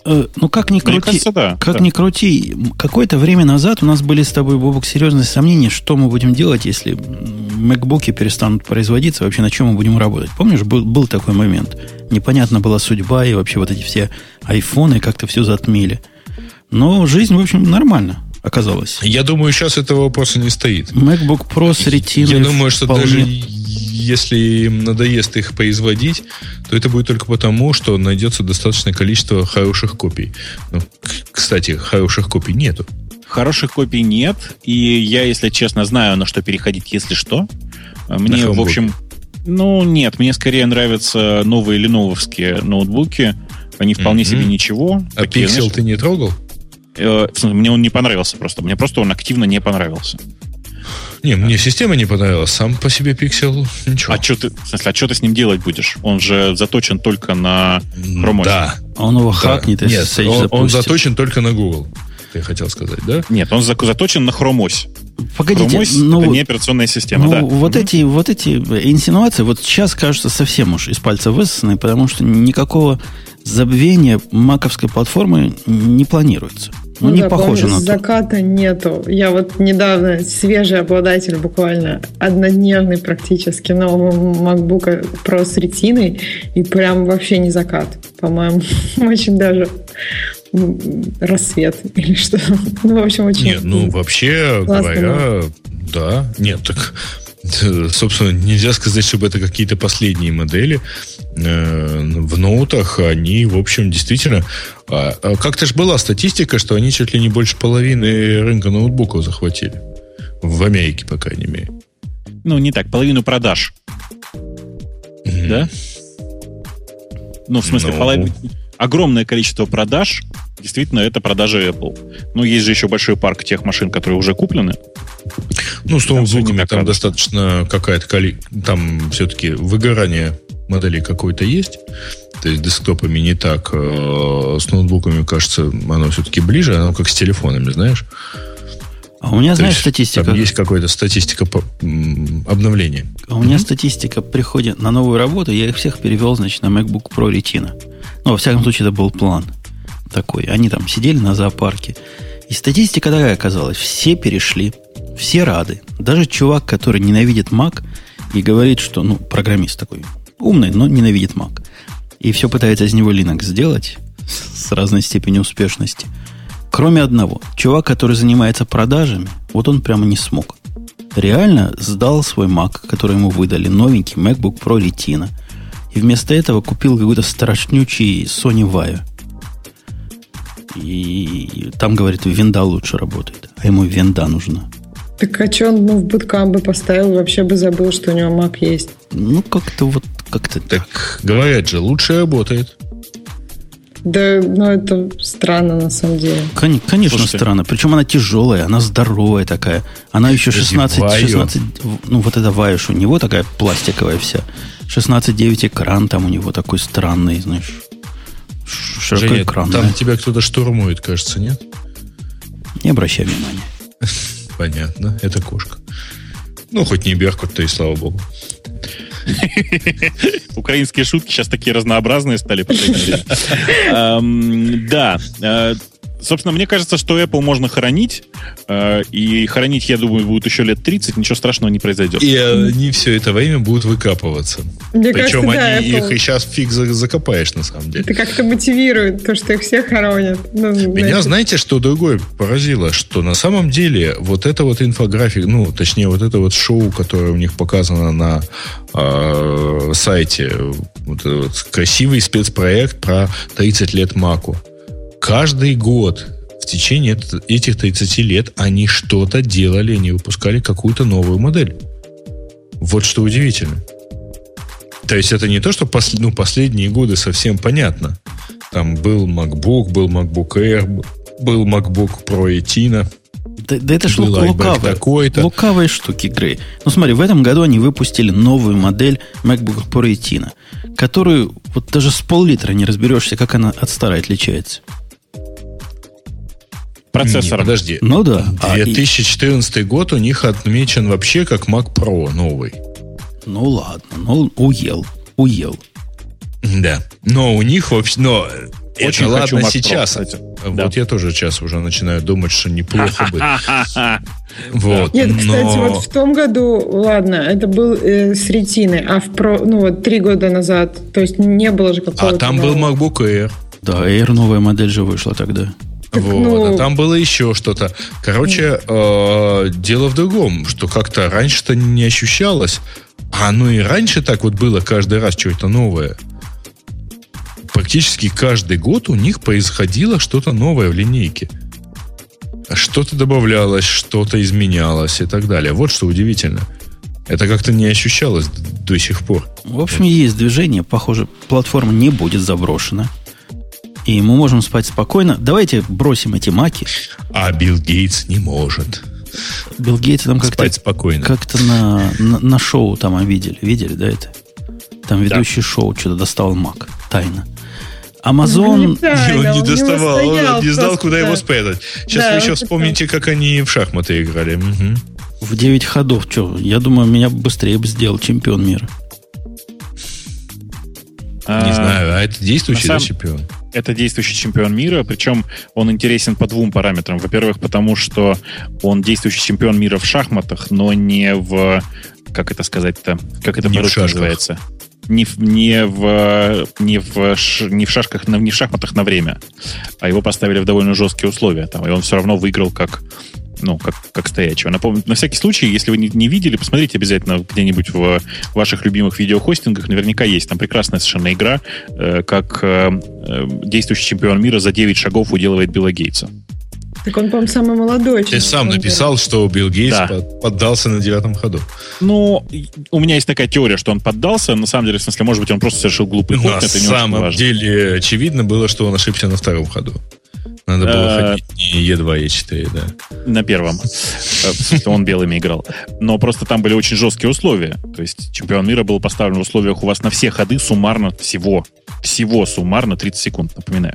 Ну, как ни крути, кажется, да, как да. ни крути, какое-то время назад у нас были с тобой, Бобок, серьезные сомнения, что мы будем делать, если MacBook'и перестанут производиться, вообще на чем мы будем работать. Помнишь, был, был такой момент. Непонятна была судьба, и вообще вот эти все айфоны как-то все затмили. Но жизнь, в общем, нормально оказалась. Я думаю, сейчас этого вопроса не стоит. MacBook Pro с ретиной. Я думаю, что вполне... даже если им надоест их производить, то это будет только потому, что найдется достаточное количество хороших копий. Ну, кстати, хороших копий нету. Хороших копий нет, и я, если честно, знаю, на что переходить, если что. Мне, в общем... Ну, нет, мне скорее нравятся новые ленововские ноутбуки. Они вполне mm-hmm. себе ничего. А такие, Pixel, знаешь, ты не трогал? Э, мне он не понравился просто. Мне просто он активно не понравился. Не, мне система не понравилась. Сам по себе пиксел ничего. А что ты, в смысле, а что ты с ним делать будешь? Он же заточен только на Chrome. Да. Он его да. хакнет. Нет, с он, он заточен только на Google. Ты хотел сказать, да? Нет, он заточен на Chrome о эс. Погодите, Chrome о эс ну, это не операционная система, ну, да. Вот, mm-hmm. эти, вот эти инсинуации вот сейчас кажутся совсем уж из пальца высосаны, потому что никакого забвения маковской платформы не планируется. Ну, ну, не да, похоже на то. Заката нету. Я вот недавно свежий обладатель, буквально однодневный практически, нового MacBook Pro с ретиной, и прям вообще не закат. По-моему, очень даже рассвет или что. Ну, в общем, очень... Нет, ну, вообще говоря, да. Нет, так... Собственно, нельзя сказать, чтобы это какие-то последние модели. В ноутах они, в общем, действительно... Как-то же была статистика, что они чуть ли не больше половины рынка ноутбуков захватили. В Америке, по крайней мере. Ну, не так, половину продаж. Mm-hmm. Да? Ну, в смысле, no. половину... Огромное количество продаж, действительно, это продажи Apple. Но есть же еще большой парк тех машин, которые уже куплены. Ну, с ноутбуками там, там достаточно какая-то... Коли... Там все-таки выгорание моделей какое-то есть. То есть десктопами не так. С ноутбуками, кажется, оно все-таки ближе. Оно как с телефонами, знаешь. А у меня, то знаешь, есть, статистика... Там есть какая-то статистика по... обновления. А у меня mm-hmm. статистика приходит на новую работу. Я их всех перевел, значит, на MacBook Pro Retina. Ну, во всяком случае, это был план такой. Они там сидели на зоопарке. И статистика такая оказалась. Все перешли, все рады. Даже чувак, который ненавидит Mac и говорит, что... Ну, программист такой умный, но ненавидит Mac. И все пытается из него Linux сделать с разной степенью успешности. Кроме одного. Чувак, который занимается продажами, вот он прямо не смог. Реально сдал свой Mac, который ему выдали, новенький MacBook Pro Retina. И вместо этого купил какой-то страшнючий Sony Vaio. И там, говорит, винда лучше работает. А ему винда нужна. Так а что он ну, в буткам бы поставил, вообще бы забыл, что у него Mac есть. Ну, как-то вот, как-то так. Так, говорят же, лучше работает. Да, ну это странно на самом деле. Кон- конечно, слушайте, странно. Причем она тяжелая, она здоровая такая. Она еще шестнадцать, шестнадцать, ну вот это ваешь у него такая пластиковая вся. шестнадцать девять экран там у него такой странный, знаешь, широкий экран. Там тебя кто-то штурмует, кажется, нет? Не обращай внимания. Понятно, это кошка. Ну, хоть не Беркут-то и слава богу. Украинские шутки сейчас такие разнообразные стали. Да. Собственно, мне кажется, что Apple можно хоронить. И хоронить, я думаю, будет еще лет тридцать. Ничего страшного не произойдет. И они все это время будут выкапываться. Причем они их и сейчас фиг закопаешь, на самом деле. Это как-то мотивирует то, что их все хоронят. Меня, знаете, что другое поразило? Что на самом деле вот эта вот инфографика, ну, точнее, вот это вот шоу, которое у них показано на сайте, красивый спецпроект про тридцать лет Маку. Каждый год в течение этих тридцати лет они что-то делали, они выпускали какую-то новую модель. Вот что удивительно. То есть это не то, что пос, ну, последние годы совсем понятно. Там был MacBook, был MacBook Air, был MacBook Pro Retina. Да, да это же лукавые, лукавые штуки, Грей. Ну смотри, в этом году они выпустили новую модель MacBook Pro Retina, которую вот даже с пол-литра не разберешься, как она от старой отличается. Процессор. Не, подожди. Ну да. две тысячи четырнадцатый а, и... год у них отмечен вообще как Mac Pro новый. Ну ладно, ну уел, уел. Да. Но у них вообще, но очень это, ладно Mac сейчас. Pro, вот да. Я тоже сейчас уже начинаю думать, что неплохо бы. Вот. Нет, но... кстати, вот в том году, ладно, это был э, с ретиной, а в Pro, ну вот три года назад, то есть не было же какого-то. А там был MacBook Air. Да, Air новая модель же вышла тогда. Так, вот, ну... а там было еще что-то. Короче, э, дело в другом, что как-то раньше-то не ощущалось. А ну и раньше так вот было каждый раз что-то новое. Практически каждый год у них происходило что-то новое в линейке. Что-то добавлялось, что-то изменялось и так далее. Вот что удивительно. Это как-то не ощущалось до сих пор. В общем, вот. Есть движение. Похоже, платформа не будет заброшена. И мы можем спать спокойно. Давайте бросим эти маки. А Билл Гейтс не может. Билл Гейтс там как-то... Спать спокойно. Как-то на, на, на шоу там видели. Видели, да, это? Там ведущий да. шоу что-то достал мак. Тайно. Амазон... Amazon... Он не доставал, он не, он не знал, куда да. его спрятать. Сейчас да, вы еще вспомните, как они в шахматы играли. Угу. В девять ходов. Че? Я думаю, меня быстрее бы сделал чемпион мира. Не знаю, а это действующий сам... да, чемпион? Это действующий чемпион мира, причем он интересен по двум параметрам. Во-первых, потому что он действующий чемпион мира в шахматах, но не в... Как это сказать-то? Как это по-русски называется? Не в, не, в, не, в ш, не в шашках, не в шахматах на время, а его поставили в довольно жесткие условия. Там, и он все равно выиграл как, ну, как, как стоячего. Напомню, на всякий случай, если вы не, не видели, посмотрите обязательно где-нибудь в ваших любимых видеохостингах. Наверняка есть. Там прекрасная совершенно игра, э, как э, действующий чемпион мира за девять шагов уделывает Билла Гейтса. Так он, по-моему, самый молодой. Ты сам написал, деле. Что Билл Гейтс да. поддался на девятом ходу. Ну, у меня есть такая теория, что он поддался. На самом деле, в смысле, может быть, он просто совершил глупый ход. На это самом деле, очевидно было, что он ошибся на втором ходу. Надо было ходить не Е2, Е4, да. На первом. Он белыми играл. Но просто там были очень жесткие условия. То есть чемпион мира был поставлен в условиях у вас на все ходы суммарно всего. Всего суммарно тридцать секунд, напоминаю.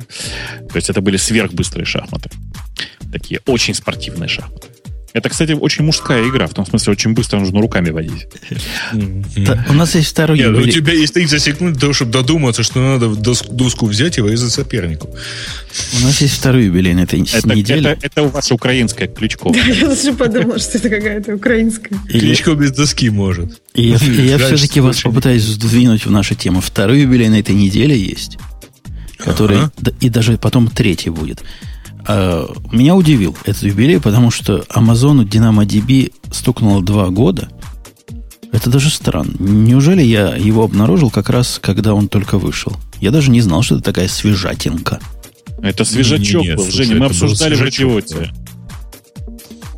То есть это были сверхбыстрые шахматы. Такие очень спортивные шахматы. Это, кстати, очень мужская игра. В том смысле, очень быстро нужно руками водить. У нас есть второй... У тебя есть тридцать секунд для того, чтобы додуматься, что надо доску взять и вырезать сопернику. У нас есть второй юбилей на этой неделе. Это у вас украинская Кличко. Я даже подумала, что это какая-то украинская. Кличко без доски может. Я все-таки вас попытаюсь сдвинуть в нашу тему. Второй юбилей на этой неделе есть. Который... И даже потом третий будет. Меня удивил этот юбилей, потому что Амазону DynamoDB стукнуло два года. Это даже странно. Неужели я его обнаружил как раз, когда он только вышел? Я даже не знал, что это такая свежатинка. Это свежачок был. Женя, мы обсуждали в радиоте.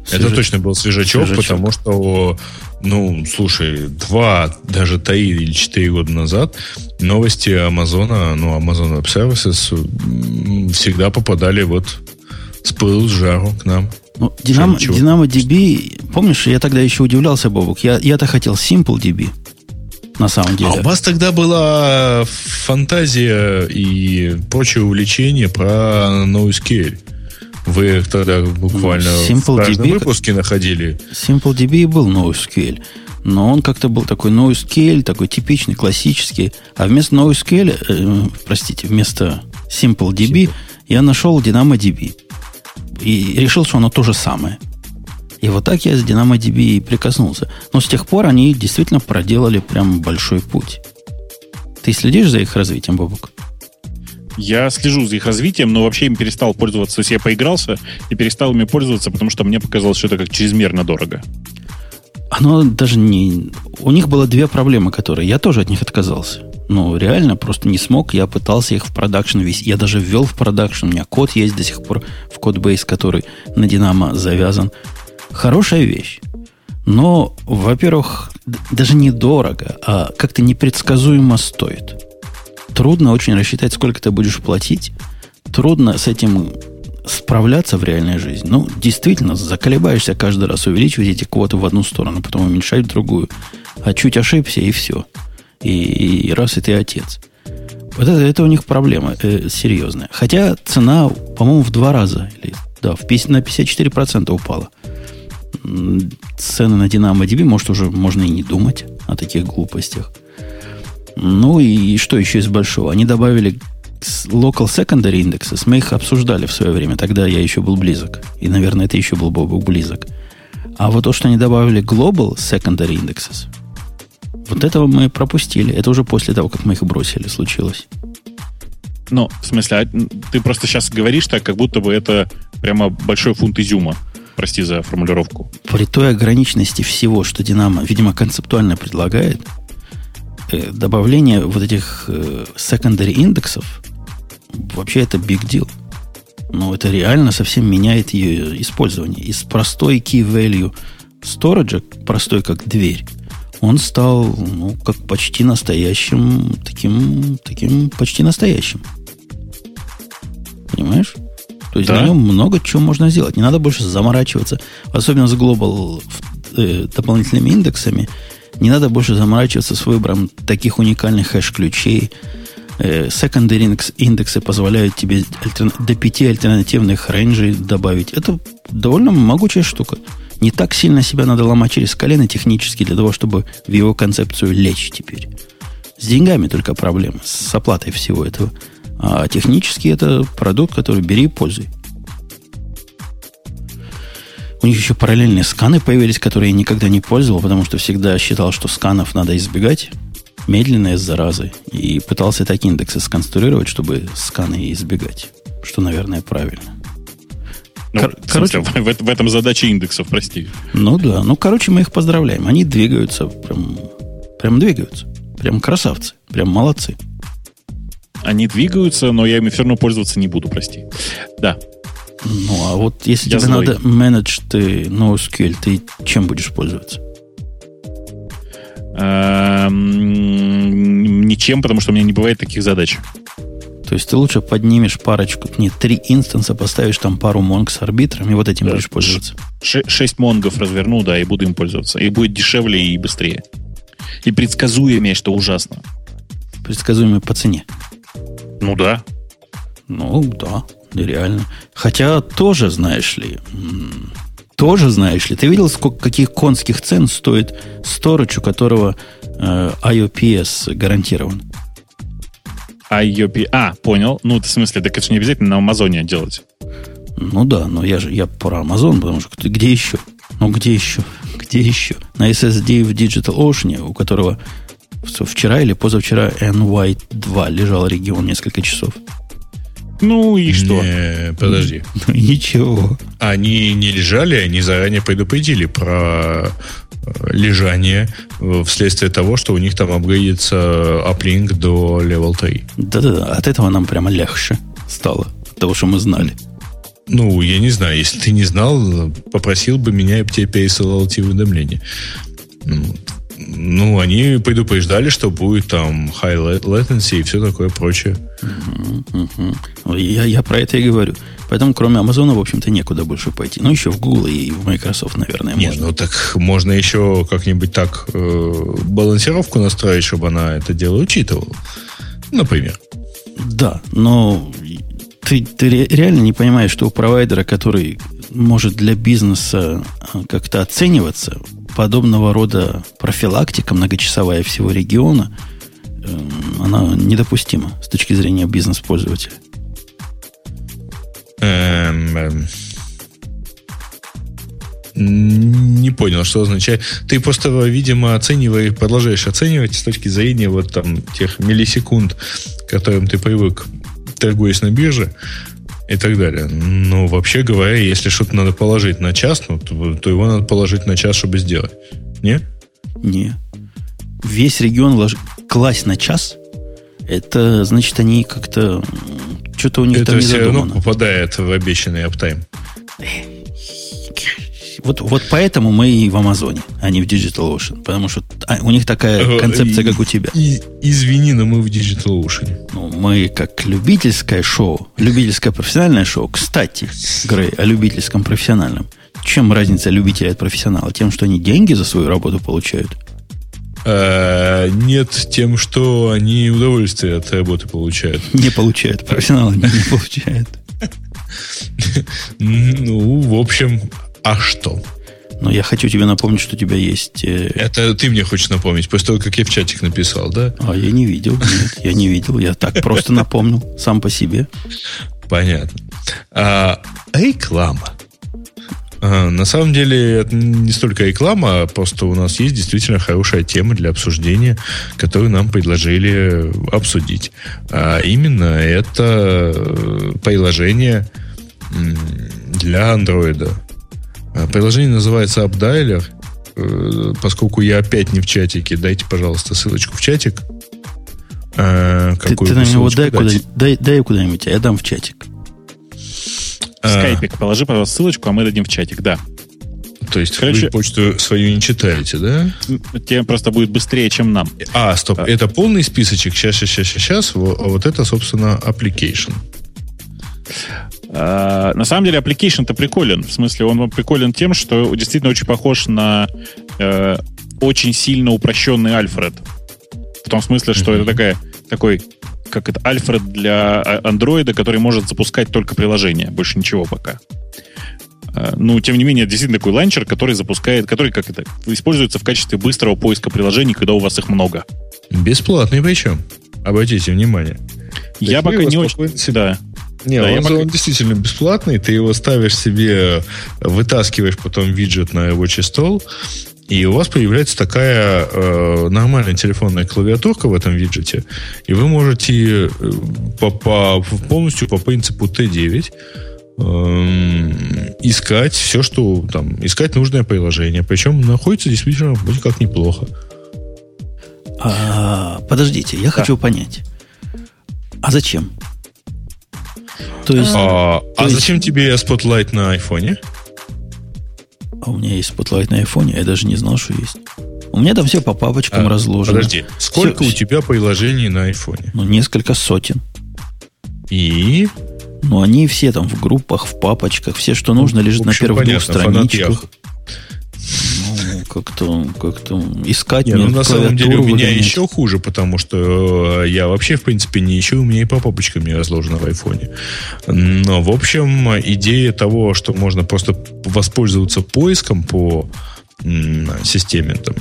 Это точно был свежачок, потому что Ну, слушай, два, даже три или четыре года назад новости Амазона, ну, Amazon Web Services всегда попадали вот с пылу, с жару к нам. Ну, Динамо, DynamoDB, помнишь, я тогда еще удивлялся, Бобок, я, я-то хотел SimpleDB, на самом деле. А у вас тогда была фантазия и прочее увлечение про NoSQL. Вы их тогда буквально Simple в каждом ди би, выпуске находили. SimpleDB был NoSQL, но он как-то был такой NoSQL, такой типичный, классический. А вместо NoSQL, э, простите, вместо SimpleDB Simple. я нашел DynamoDB. И решил, что оно то же самое. И вот так я с DynamoDB и прикоснулся. Но с тех пор они действительно проделали прям большой путь. Ты следишь за их развитием, Бобок? Я слежу за их развитием, но вообще им перестал пользоваться. То есть я поигрался и перестал ими пользоваться, потому что мне показалось, что это как чрезмерно дорого. Оно даже не... У них было две проблемы, которые... Я тоже от них отказался. Ну, реально, просто не смог. Я пытался их в продакшн вести. Я даже ввел в продакшн. У меня код есть до сих пор в Codebase, который на Динамо завязан. Хорошая вещь. Но, во-первых, даже недорого, а как-то непредсказуемо стоит. Трудно очень рассчитать, сколько ты будешь платить. Трудно с этим справляться в реальной жизни. Ну, действительно, заколебаешься каждый раз увеличивать эти квоты в одну сторону, потом уменьшать в другую. А чуть ошибся, и все. И, и, и раз, и ты отец. Вот это, это у них проблема э, серьезная. Хотя цена, по-моему, в два раза. Или, да, в пятьдесят, на пятьдесят четыре процента упала. Цены на DynamoDB, может, уже можно и не думать о таких глупостях. Ну и что еще из большого? Они добавили local secondary indexes. Мы их обсуждали в свое время. Тогда я еще был близок. И, наверное, это еще был Бобок близок. А вот то, что они добавили global secondary indexes, вот этого мы пропустили. Это уже после того, как мы их бросили, случилось. Ну, в смысле, ты просто сейчас говоришь так, как будто бы это прямо большой фунт изюма. Прости за формулировку. При той ограниченности всего, что Динамо, видимо, концептуально предлагает, добавление вот этих secondary индексов, вообще это big deal. Но это реально совсем меняет ее использование. Из простой key value storage, простой как дверь, он стал, ну, как почти настоящим, таким, таким почти настоящим. Понимаешь? То есть да. На нем много чего можно сделать. Не надо больше заморачиваться. Особенно с global э, дополнительными индексами. Не надо больше заморачиваться с выбором таких уникальных хэш-ключей. Secondary индексы позволяют тебе альтерна... до пяти альтернативных рейнджей добавить. Это довольно могучая штука. Не так сильно себя надо ломать через колено технически для того, чтобы в его концепцию лечь теперь. С деньгами только проблемы, с оплатой всего этого. А технически это продукт, который бери и пользуй. У них еще параллельные сканы появились, которые я никогда не пользовал, потому что всегда считал, что сканов надо избегать. Медленные заразы. И пытался так индексы сконструировать, чтобы сканы избегать. Что, наверное, правильно. Ну, Кор- в, короче, в, в этом задача индексов, прости. Ну да. Ну, короче, мы их поздравляем. Они двигаются. Прям, прям двигаются. Прям красавцы. Прям молодцы. Они двигаются, но я ими все равно пользоваться не буду, прости. Да. Ну, а вот если я тебе злой. Надо manage ты NoSQL, ты чем будешь пользоваться? Эм, ничем, потому что у меня не бывает таких задач. То есть ты лучше поднимешь парочку, не, три инстанса, поставишь там пару монг с арбитром, и вот этим да. будешь пользоваться. Ш- шесть монгов разверну, да, и буду им пользоваться. И будет дешевле и быстрее. И предсказуемее, что ужасно. Предсказуемое по цене. Ну да. Ну да. Реально. Хотя тоже, знаешь ли, тоже, знаешь ли, ты видел, сколько, каких конских цен стоит сторидж, у которого э, ай о пи эс гарантирован? ай о пи... А, понял. Ну, в смысле, так это же не обязательно на Амазоне делать. Ну да, но я же я про Амазон, потому что где еще? Ну где еще? Где еще? На эс эс ди в DigitalOcean, у которого вчера или позавчера эн уай два лежал регион несколько часов. Ну и что? Не, подожди. Ну, ничего. Они не лежали, они заранее предупредили про лежание вследствие того, что у них там апгрейдится аплинк до левел три. Да-да-да, от этого нам прямо легче стало, от того, что мы знали. Ну, я не знаю, если ты не знал, попросил бы меня, я бы тебе пересылал те уведомления. Ну, они предупреждали, что будет там high latency и все такое прочее. Uh-huh, uh-huh. Я, я про это и говорю. Поэтому кроме Амазона, в общем-то, некуда больше пойти. Ну, еще в Google и в Microsoft, наверное, Нет, можно. Ну, так можно еще как-нибудь так э, балансировку настроить, чтобы она это дело учитывала. Например. Да, но ты, ты реально не понимаешь, что у провайдера, который может для бизнеса как-то оцениваться, подобного рода профилактика многочасовая всего региона, она недопустима с точки зрения бизнес-пользователя. Эм, эм. Не понял, что означает. Ты просто, видимо, оцениваешь, продолжаешь оценивать с точки зрения вот там тех миллисекунд, к которым ты привык, торгуясь на бирже. И так далее. Но вообще говоря, если что-то надо положить на час, ну, то, то его надо положить на час, чтобы сделать. Не? Не. Весь регион лож... класть на час, это значит, они как-то... Что-то у них это там не задумано. Это все равно попадает в обещанный аптайм. Вот, вот поэтому мы и в Амазоне, а не в DigitalOcean. Потому что у них такая концепция, как у тебя. И, извини, но мы в DigitalOcean. Ну, мы как любительское шоу, любительское профессиональное шоу. Кстати, Грей, о любительском профессиональном. Чем разница любителя от профессионала? Тем, что они деньги за свою работу получают? А, нет, тем, что они удовольствие от работы получают. Не получают. Профессионалы не получают. Ну, в общем... А что? Ну, я хочу тебе напомнить, что у тебя есть... Э... Это ты мне хочешь напомнить, после того, как я в чатик написал, да? А, я не видел. Нет, я не видел. Я так просто напомнил сам по себе. Понятно. А, реклама. А, на самом деле, это не столько реклама, а просто у нас есть действительно хорошая тема для обсуждения, которую нам предложили обсудить. А именно это приложение для Android. Приложение называется AppDialer. Поскольку я опять не в чатике, дайте, пожалуйста, ссылочку в чатик. Какую ты, ты нам его дай, куда, дай, дай куда-нибудь, а я дам в чатик. В скайпик положи, пожалуйста, ссылочку, а мы дадим в чатик, да. То есть Короче, вы почту свою не читаете, да? Тебе просто будет быстрее, чем нам. А, стоп, да. Это полный списочек. Сейчас, сейчас, сейчас, сейчас. Вот, вот это, собственно, application. На самом деле, application-то приколен. В смысле, он приколен тем, что действительно очень похож на э, очень сильно упрощенный Альфред. В том смысле, что mm-hmm. это такая, такой, как это, Альфред для Android, который может запускать только приложение, больше ничего пока. Э, ну, тем не менее, это действительно такой ланчер, который запускает, который, как это, используется в качестве быстрого поиска приложений, когда у вас их много. Бесплатный причем. Обратите внимание. Я так пока не очень... Да. Не, да, он, пока... он действительно бесплатный. Ты его ставишь себе, вытаскиваешь потом виджет на рабочий стол, и у вас появляется такая э, нормальная телефонная клавиатурка в этом виджете, и вы можете по, по, полностью по принципу Т девять э, искать все, что там, искать нужное приложение. Причем находится действительно вроде как неплохо. А, подождите, я да. хочу понять. А зачем? То есть, а, то а есть... зачем тебе Spotlight на айфоне? А у меня есть Spotlight на айфоне, я даже не знал, что есть. У меня там все по папочкам а, разложено. Подожди, сколько все... у тебя приложений на айфоне? Ну, несколько сотен. И? Ну, они все там в группах, в папочках, все, что нужно, ну, лежит на первых понятно, двух страничках. Как-то, как-то искать не, мне ну, на самом деле у меня выгонять. Еще хуже, потому что я вообще, в принципе, не ищу. У меня и по папочкам не разложено в айфоне. Но, в общем, идея того, что можно просто воспользоваться поиском по м- системе, там,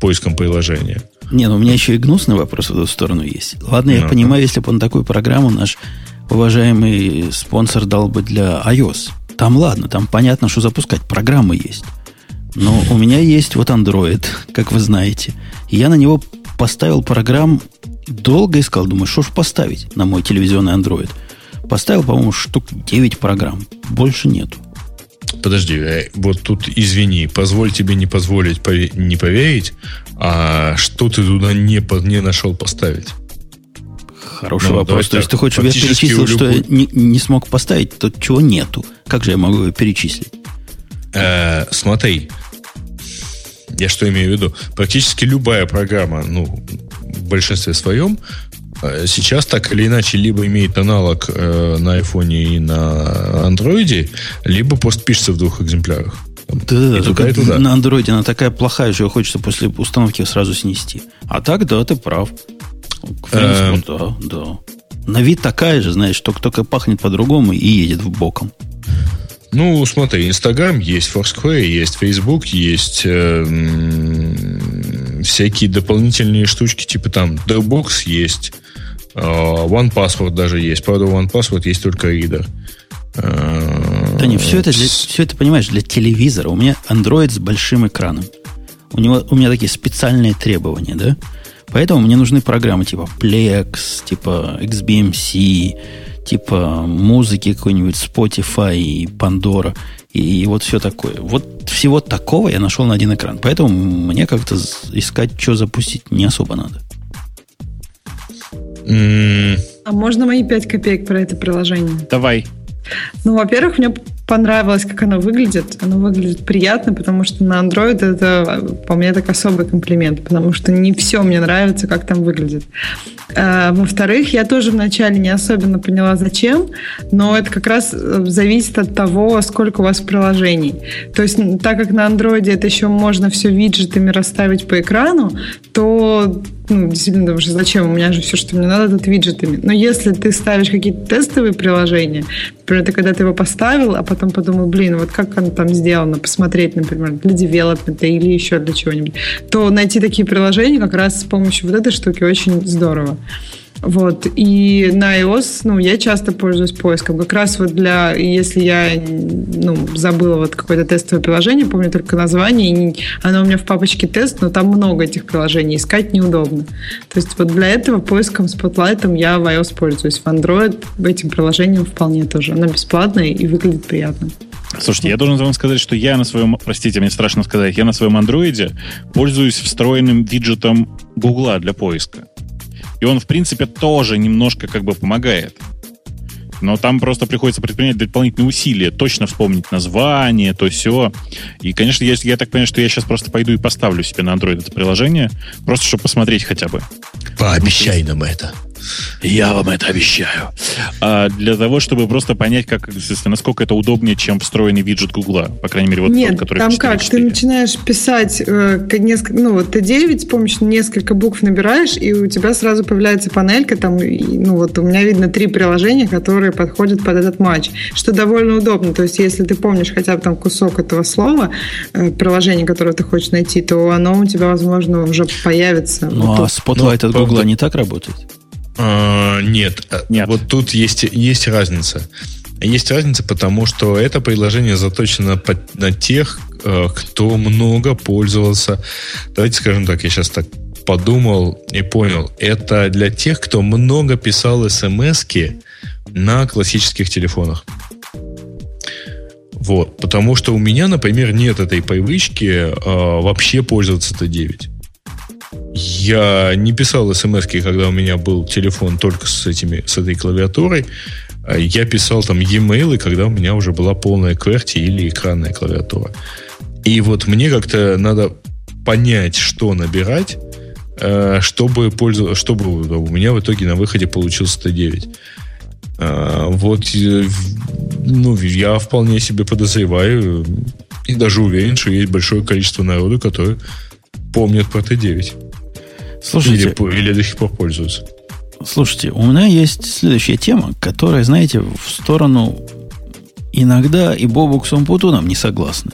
поиском приложения. Не, ну у меня еще и гнусный вопрос в эту сторону есть. Ладно, я ну, понимаю, да. Если бы он такую программу наш уважаемый спонсор дал бы для iOS. Там ладно, там понятно, что запускать. Программы есть. Но у меня есть вот Android, как вы знаете. И я на него поставил программ, долго искал, думаю, что ж поставить на мой телевизионный Android. Поставил, по-моему, штук девять программ. Больше нету. Подожди, вот тут извини, позволь тебе не позволить пове- не поверить, а что ты туда не, по- не нашел поставить? Хороший ну, вопрос. То есть ты хочешь, чтобы я перечислил, что я не, не смог поставить, то чего нету. Как же я могу его перечислить? Э, смотри. Я что имею в виду? Практически любая программа, ну, в большинстве своем, сейчас так или иначе либо имеет аналог э, на айфоне и на андроиде, либо просто пишется в двух экземплярах. Да, да, да. На андроиде она такая плохая, что ее хочется после установки сразу снести. А так, да, ты прав. В принципе, да, да. На вид такая же, знаешь, только-только пахнет по-другому и едет в боком. Ну, смотри, Инстаграм есть, Foursquare есть, Facebook есть, э, всякие дополнительные штучки, типа там Dropbox есть, э, OnePassword даже есть. Правда, OnePassword есть только Reader. Э, да не, все это, для, все это, понимаешь, для телевизора. У меня Android с большим экраном. У него, у меня такие специальные требования, да? Поэтому мне нужны программы типа Plex, типа экс би эм си, типа музыки какой-нибудь, Spotify и Pandora, и, и вот все такое. Вот всего такого я нашел на один экран. Поэтому мне как-то искать, что запустить, не особо надо. А можно мои пять копеек про это приложение? Давай. Ну, во-первых, мне понравилось, как оно выглядит. Оно выглядит приятно, потому что на Android это, по мне, так особый комплимент, потому что не все мне нравится, как там выглядит. Во-вторых, я тоже вначале не особенно поняла, зачем, но это как раз зависит от того, сколько у вас приложений. То есть, так как на Android это еще можно все виджетами расставить по экрану, то... Ну, действительно, потому что зачем? У меня же все, что мне надо, тут виджетами. Но если ты ставишь какие-то тестовые приложения, например, ты когда-то его поставил, а потом подумал, блин, вот как оно там сделано, посмотреть, например, для девелопмента или еще для чего-нибудь, то найти такие приложения как раз с помощью вот этой штуки очень здорово. Вот. И на iOS, ну, я часто пользуюсь поиском. Как раз вот для, если я, ну, забыла вот какое-то тестовое приложение, помню только название, и оно у меня в папочке тест, но там много этих приложений, искать неудобно. То есть вот для этого поиском, Spotlight я в iOS пользуюсь. В Android этим приложением вполне тоже. Оно бесплатное и выглядит приятно. Слушайте, я должен вам сказать, что я на своем, простите, мне страшно сказать, я на своем Android пользуюсь встроенным виджетом Гугла для поиска. И он, в принципе, тоже немножко как бы помогает. Но там просто приходится предпринять дополнительные усилия, точно вспомнить название, то сё. И, конечно, я, я так понимаю, что я сейчас просто пойду и поставлю себе на Android это приложение, просто чтобы посмотреть хотя бы. Пообещай нам это. Я вам это обещаю. А, для того, чтобы просто понять, как, насколько это удобнее, чем встроенный виджет Гугла. По крайней мере, вот Нет, тот, который... Нет, там четыре, как? четыре. Ты начинаешь писать э, несколько, ну, вот тэ девять с помощью несколько букв набираешь, и у тебя сразу появляется панелька. Там, и, ну, вот у меня видно три приложения, которые подходят под этот матч, что довольно удобно. То есть, если ты помнишь хотя бы там кусок этого слова, э, приложение, которое ты хочешь найти, то оно у тебя, возможно, уже появится. Ну, вот а Spotlight ну, от Гугла не так работает? Uh, нет. нет, вот тут есть, есть разница. Есть разница, потому что это приложение заточено под, на тех, кто много пользовался. Давайте скажем так, я сейчас так подумал и понял. Это для тех, кто много писал смс-ки на классических телефонах. Вот. Потому что у меня, например, нет этой привычки а, вообще пользоваться тэ девять. Я не писал смс-ки, когда у меня был телефон только с, этими, с этой клавиатурой. Я писал там e-mail, когда у меня уже была полная QWERTY или экранная клавиатура. И вот мне как-то надо понять, что набирать, чтобы, пользов... чтобы у меня в итоге на выходе получился тэ девять. Вот, ну, я вполне себе подозреваю и даже уверен, что есть большое количество народу, которые помнят про тэ девять. Слушайте, или, или до сих пор пользуются. Слушайте, у меня есть следующая тема, которая, знаете, в сторону иногда и Бобук с Умпутуном не согласны.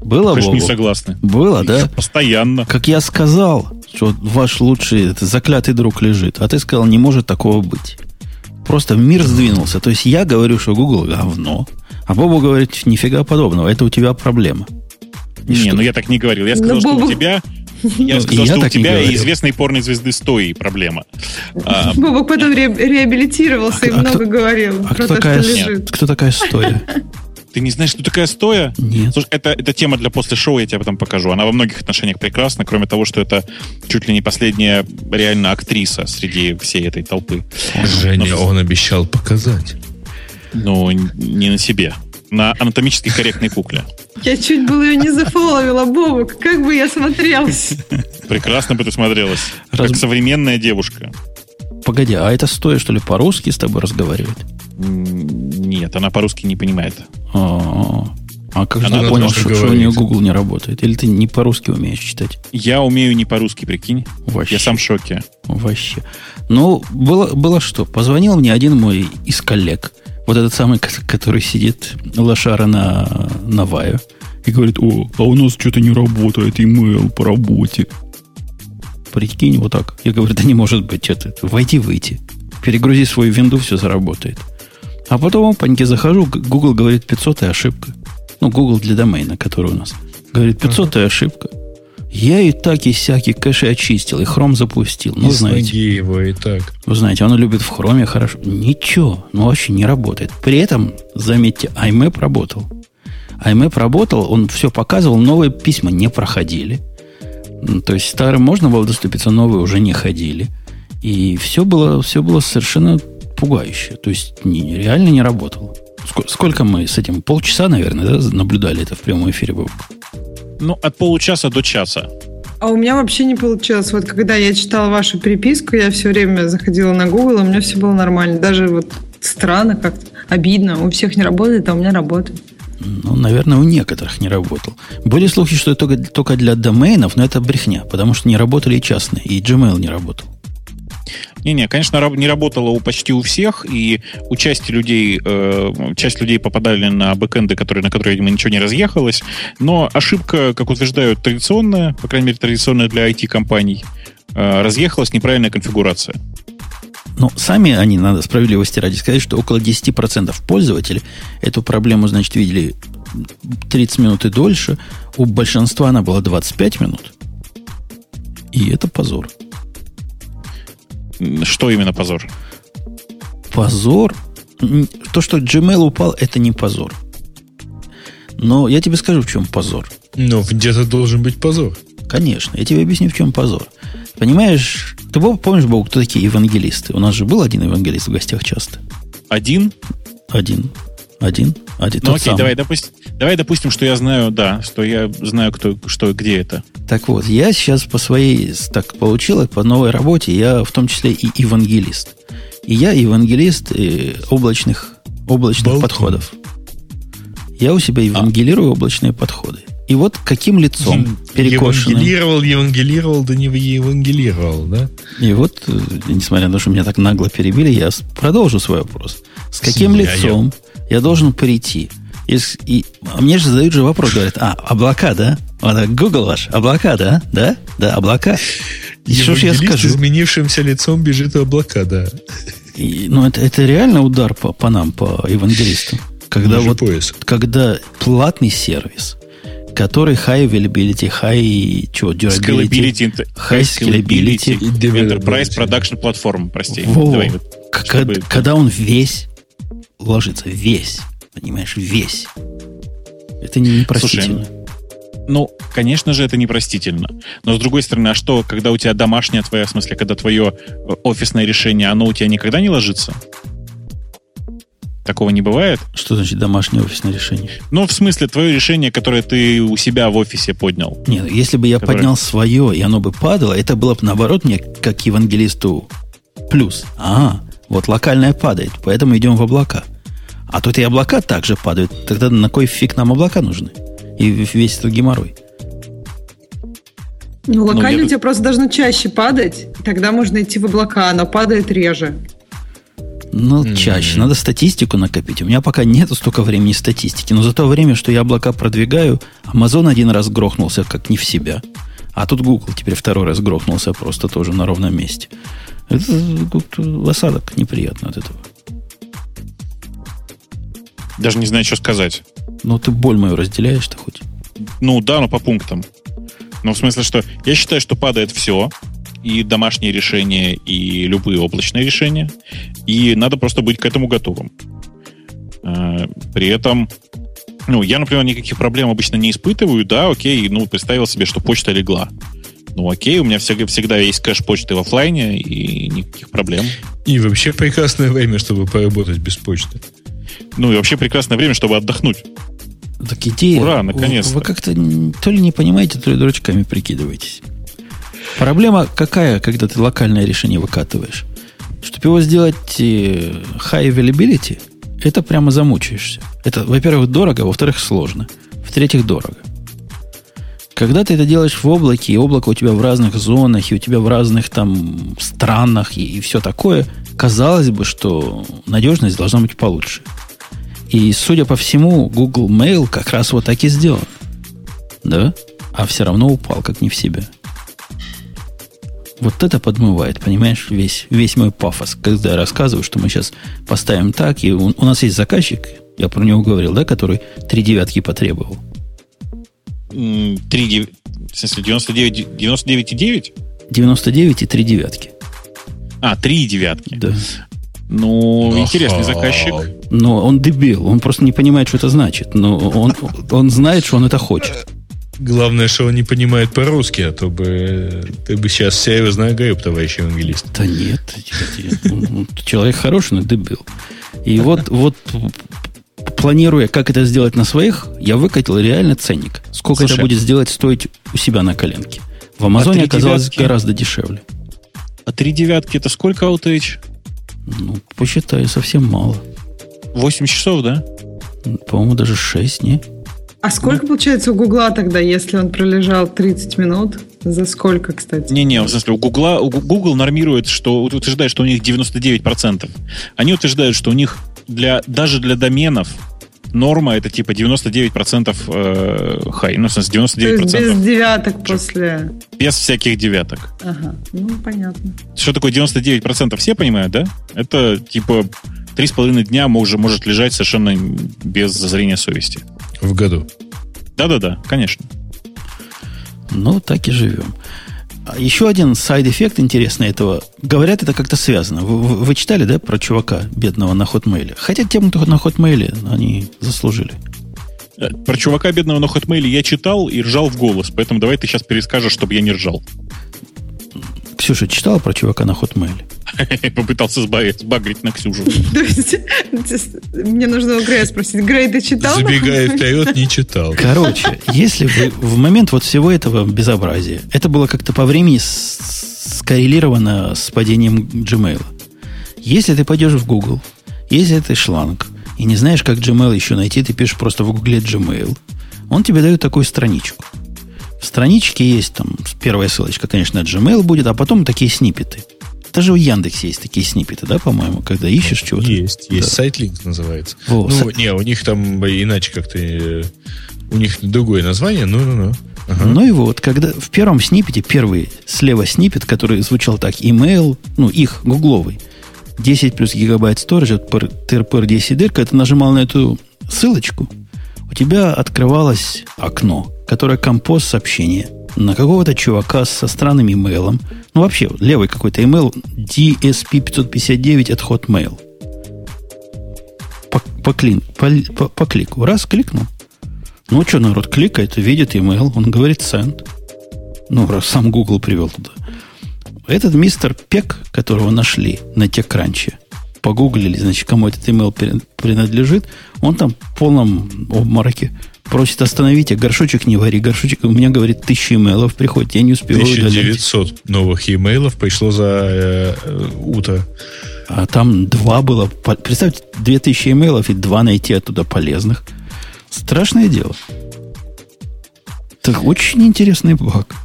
Было, Бобук? Не согласны. Было, да? Постоянно. Как я сказал, что ваш лучший заклятый друг лежит, а ты сказал, не может такого быть. Просто мир сдвинулся. То есть я говорю, что Google говно, а Бобук говорит, нифига подобного, это у тебя проблема. И не, что? Ну я так не говорил. Я сказал, ну, что Бобук... у тебя... Я сказал, я что у тебя и известной порной звезды Стои проблема. Бобок потом реабилитировался и много говорил. А кто такая Стоя? Ты не знаешь, что такая Стоя? Нет. Слушай, это, это тема для после шоу, я тебе потом покажу. Она во многих отношениях прекрасна, кроме того, что это чуть ли не последняя реально актриса среди всей этой толпы. Женя, Но... он обещал показать. Ну, не на себе. На анатомически корректной кукле. Я чуть было ее не зафоловила, Бобок. Как бы я смотрелась. Прекрасно бы ты смотрелась. Раз... Как современная девушка. Погоди, а это Стоя, что ли, по-русски с тобой разговаривает? Нет, она по-русски не понимает. А-а-а. А как она же ты понял, что, что у нее Google не работает? Или ты не по-русски умеешь читать? Я умею не по-русски, прикинь. Вообще. Я сам в шоке. Вообще. Ну, было, было что? Позвонил мне один мой из коллег. Вот этот самый, который сидит лошара на, на Вайо. И говорит, о, а у нас что-то не работает имейл по работе. Прикинь, вот так. Я говорю, да не может быть, что-то. Войди-выйти. Перегрузи свою винду, все заработает. А потом, опаньки, захожу, Google говорит, пятьсотая ошибка. Ну, Google для домена, который у нас. Говорит, пятьсотая ошибка. Я и так, и всякие кэши очистил, и хром запустил. Ну, и знаете, его, и так. Вы знаете, он любит в хроме хорошо. Ничего, ну вообще не работает. При этом, заметьте, iMap работал. iMap работал, он все показывал, новые письма не проходили. То есть старым можно было доступиться, новые уже не ходили. И все было, все было совершенно пугающе. То есть не, реально не работало. Сколько мы с этим? Полчаса, наверное, да, наблюдали это в прямом эфире было? Ну, от получаса до часа. А у меня вообще не получилось. Вот когда я читала вашу переписку, я все время заходила на Google, и у меня все было нормально. Даже вот странно как-то, обидно. У всех не работает, а у меня работает. Ну, наверное, у некоторых не работал. Были слухи, что это только, только для доменов, но это брехня, потому что не работали и частные, и Gmail не работал. Не-не, конечно, не работало почти у всех, и у части людей, э, часть людей попадали на бэкэнды, которые, на которые, видимо, ничего не разъехалось, но ошибка, как утверждают, традиционная, по крайней мере, традиционная для ай ти-компаний, э, разъехалась неправильная конфигурация. Но сами они, надо справедливости ради сказать, что около десять процентов пользователей эту проблему, значит, видели тридцать минут и дольше, у большинства она была двадцать пять минут, и это позор. Что именно позор? Позор? То, что Gmail упал, это не позор. Но я тебе скажу, в чем позор. Но где-то должен быть позор. Конечно. Я тебе объясню, в чем позор. Понимаешь, ты помнишь, Бог, кто такие евангелисты? У нас же был один евангелист в гостях часто. Один? Один. Один. Один. Ну, окей, давай, допусти, давай допустим, что я знаю, да, что я знаю, кто, что, где это. Так вот, я сейчас по своей, так получилось, по новой работе, я в том числе и евангелист. И я евангелист и облачных, облачных Балки. подходов. Я у себя евангелирую а. облачные подходы. И вот каким лицом перекошенным... Евангелировал, евангелировал, да не евангелировал, да? И вот, несмотря на то, что меня так нагло перебили, я продолжу свой вопрос. С каким я лицом... Я... Я должен прийти. И, и, а мне же задают же вопрос, говорят, а, облака, да? А, Google ваш, облака, да? Да, да, облака. И что ж я скажу? С изменившимся лицом бежит облака, да. И, ну, это, это реально удар по, по нам, по евангелистам. Когда вот, когда платный сервис, который high availability, high чего, durability, high scalability, enterprise production platform, прости. Во, давай, когда, когда он весь... ложится весь, понимаешь, весь. Это непростительно. Слушай, ну, конечно же, это непростительно. Но, с другой стороны, а что, когда у тебя домашнее твое, в смысле, когда твое офисное решение, оно у тебя никогда не ложится? Такого не бывает? Что значит домашнее офисное решение? Ну, в смысле, твое решение, которое ты у себя в офисе поднял. Нет, если бы я которое... поднял свое, и оно бы падало, это было бы, наоборот, мне, как евангелисту, плюс. А, вот локальное падает, поэтому идем в облака. А тут и облака также падают. Тогда на кой фиг нам облака нужны? И весь этот геморрой. Ну, локально ну, я... у тебя просто должно чаще падать. Тогда можно идти в облака, она падает реже. Ну, mm-hmm. чаще. Надо статистику накопить. У меня пока нету столько времени статистики. Но за то время, что я облака продвигаю, Amazon один раз грохнулся, как не в себя. А тут Google теперь второй раз грохнулся просто тоже на ровном месте. Это осадок неприятно от этого. Даже не знаю, что сказать. Ну, ты боль мою разделяешь-то хоть? Ну, да, но по пунктам. Ну, в смысле, что я считаю, что падает все. И домашние решения, и любые облачные решения. И надо просто быть к этому готовым. При этом... Ну, я, например, никаких проблем обычно не испытываю. Да, окей, ну, представил себе, что почта легла. Ну, окей, у меня всегда есть кэш почты в офлайне, и никаких проблем. И вообще прекрасное время, чтобы поработать без почты. Ну, и вообще прекрасное время, чтобы отдохнуть. Так идея... Ура, наконец-то. Вы как-то то ли не понимаете, то ли дурачками прикидываетесь. Проблема какая, когда ты локальное решение выкатываешь? Чтобы его сделать high availability, это прямо замучаешься. Это, во-первых, дорого, во-вторых, сложно. В-третьих, дорого. Когда ты это делаешь в облаке, и облако у тебя в разных зонах, и у тебя в разных там странах, и, и все такое, казалось бы, что надежность должна быть получше. И, судя по всему, Google Mail как раз вот так и сделан. Да? А все равно упал, как не в себя. Вот это подмывает, понимаешь, весь, весь мой пафос, когда я рассказываю, что мы сейчас поставим так, и у, у нас есть заказчик, я про него говорил, да, который три девятки потребовал. три, в смысле, девяносто девять, девяносто девять и девять? девяносто девять и три девятки. А, три девятки. Да. Ну, О-ха. Интересный заказчик. Но он дебил, он просто не понимает, что это значит. Но он, он знает, что он это хочет. Главное, что он не понимает по-русски, а то бы ты бы сейчас серьезно огреб, товарищ евангелист. Да нет, человек хороший, но дебил. И вот, вот планируя, как это сделать на своих, я выкатил реально ценник. Сколько Слушай, это будет сделать стоить у себя на коленке. В Амазоне а оказалось девятки? Гораздо дешевле. А три девятки это сколько outage? Ну, посчитаю, совсем мало. восемь часов, да? По-моему, даже шесть, не? А сколько, получается, у Гугла тогда, если он пролежал тридцать минут? За сколько, кстати? Не-не, в смысле, у Гугла, Google нормирует, что утверждает, что у них девяносто девять процентов. Они утверждают, что у них для, даже для доменов норма это типа девяносто девять процентов хай. Ну, в смысле, девяносто девять процентов. То есть без девяток после... Без всяких девяток. Ага, ну, понятно. Что такое девяносто девять процентов, все понимают, да? Это типа три с половиной дня может, может лежать совершенно без зазрения совести. В году. Да-да-да, конечно. Ну, так и живем. Еще один сайд-эффект интересный этого. Говорят, это как-то связано. Вы, вы читали, да, про чувака бедного на Hotmail? Хотя тем, кто на Hotmail, они заслужили. Про чувака бедного на Hotmail я читал и ржал в голос. Поэтому давай ты сейчас перескажешь, чтобы я не ржал. Ксюша читала про чувака на Hotmail? Попытался сбагрить на Ксюшу. То есть, мне нужно у Грея спросить. Грей, ты читал? Забегая вперед, не читал. Короче, если бы в момент вот всего этого безобразия, это было как-то по времени скоррелировано с падением Gmail. Если ты пойдешь в Google, если ты шланг, и не знаешь, как Gmail еще найти, ты пишешь просто в Google Gmail, он тебе дает такую страничку. В страничке есть там первая ссылочка, конечно, на Gmail будет, а потом такие сниппеты. Даже у Яндекса есть такие сниппеты, да, по-моему, когда ищешь чего-то. Есть, да. Есть. Сайтлинк называется. О, ну, сайт... не, у них там иначе как-то... У них другое название, ну-ну-ну. Ага. Ну и вот, когда в первом сниппете, первый слева сниппет, который звучал так, email, ну, их, гугловый, десять плюс гигабайт сторожа, ти эр пи эр десять дыр, когда ты нажимал на эту ссылочку, у тебя открывалось окно, которое композ сообщения на какого-то чувака со странным имейлом. Ну, вообще, левый какой-то имейл ди эс пи пятьсот пятьдесят девять от Hotmail. По, по, клин, по, по клику. Раз, кликнул. Ну, что, народ кликает, видит имейл, он говорит send. Ну, раз сам Google привел туда. Этот мистер Пек, которого нашли на TechCrunch, погуглили, значит, кому этот имейл принадлежит, он там в полном обмороке просит остановить, а горшочек не вари. Горшочек, у меня, говорит, тысяча имейлов приходит, я не успеваю удалить. тысяча девятьсот новых имейлов пришло за э, утро. А там два было. Представьте, две тысячи имейлов и два найти оттуда полезных. Страшное дело. Так очень интересный баг.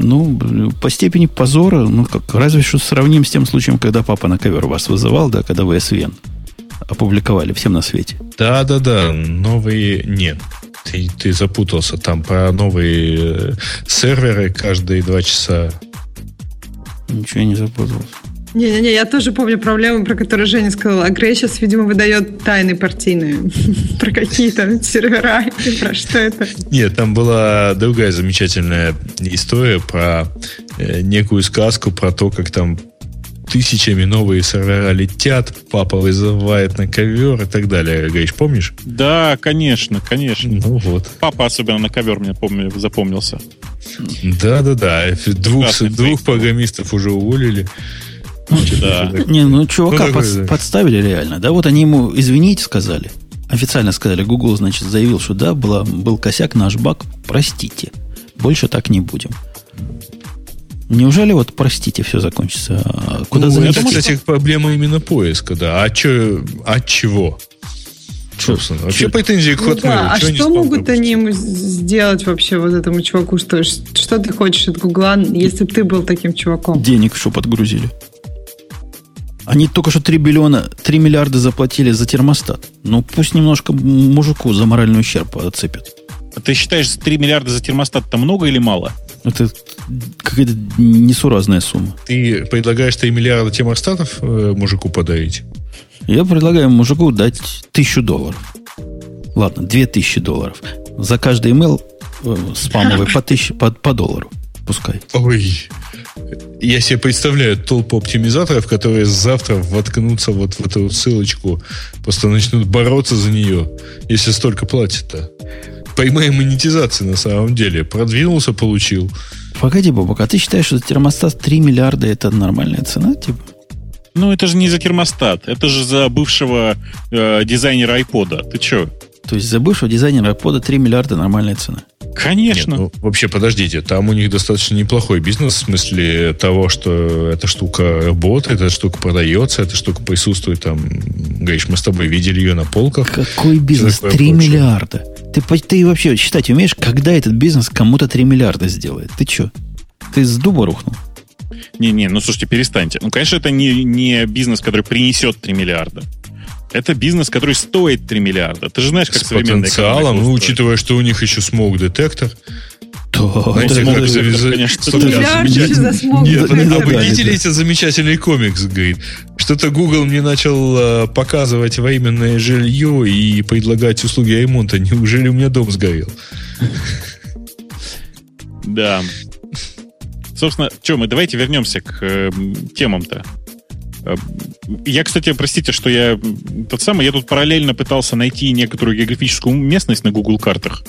Ну, по степени позора, ну, как, разве что сравним с тем случаем, когда папа на ковер вас вызывал, да, когда вы эс ви эн опубликовали всем на свете. Да-да-да, новые... Нет, ты, ты запутался там про новые серверы каждые два часа. Ничего не запутался. Не-не-не, я тоже помню проблему, про которую Женя сказала. А Грей сейчас, видимо, выдает тайны партийные. Про какие там сервера и про что это. Нет, там была другая замечательная история про некую сказку про то, как там тысячами новые сервера летят, папа вызывает на ковер и так далее. Гриш, помнишь? Да, конечно, конечно. Ну вот. Папа особенно на ковер мне помню, запомнился. Да-да-да. Двух, двух программистов уже уволили. Ну, да. Не, ну чувака ну, под, подставили реально, да? Вот они ему извините сказали, официально сказали, Google, значит, заявил, что да, была, был косяк, наш баг, простите, больше так не будем. Неужели вот, простите, все закончится? А куда ну, это, кстати, проблема именно поиска, да. А че, от чего? Собственно. Вообще претензии к Hotmail. Ну, да. А что, что могут они ему сделать вообще вот этому чуваку? Что, что ты хочешь от Гугла, если бы ты был таким чуваком? Денег, что подгрузили. Они только что три, триллиона, три миллиарда заплатили за термостат. Ну, пусть немножко мужику за моральный ущерб отцепят. А ты считаешь, три миллиарда за термостат-то много или мало? Это какая-то несуразная сумма. Ты предлагаешь три миллиарда термостатов э, мужику подарить? Я предлагаю мужику дать тысячу долларов. Ладно, две тысячи долларов. За каждый имейл э, спамовый по, тысяч, по, по доллару. Пускай. Ой, я себе представляю толпу оптимизаторов, которые завтра воткнутся вот в эту ссылочку, просто начнут бороться за нее, если столько платят-то. Прямая монетизация на самом деле. Продвинулся, получил. Погоди, Бобок, а ты считаешь, что термостат три миллиарда это нормальная цена, типа? Ну, это же не за термостат. Это же за бывшего э, дизайнера айпода. Ты че? То есть за бывшего дизайнера айпода три миллиарда нормальная цена? Конечно. Нет, ну, вообще, подождите. Там у них достаточно неплохой бизнес. В смысле того, что эта штука работает, эта штука продается, эта штука присутствует там. Говоришь, мы с тобой видели ее на полках. Какой бизнес? три миллиарда. Ты, ты вообще считать умеешь, когда этот бизнес кому-то три миллиарда сделает? Ты че? Ты с дуба рухнул? Не-не, ну слушайте, перестаньте. Ну, конечно, это не, не бизнес, который принесет три миллиарда. Это бизнес, который стоит три миллиарда. Ты же знаешь, как современная экономика. С потенциалом, ну, учитывая, что у них еще смог-детектор. Да, знаете, это как завязать. Конечно, обойдите эти замечательный комикс, говорит. Что-то Google мне начал показывать временное жилье и предлагать услуги ремонта. Неужели у меня дом сгорел? Да. Собственно, что мы, давайте вернемся к э, темам-то. Я, кстати, простите, что я тот самый, я тут параллельно пытался найти некоторую географическую местность на Google картах.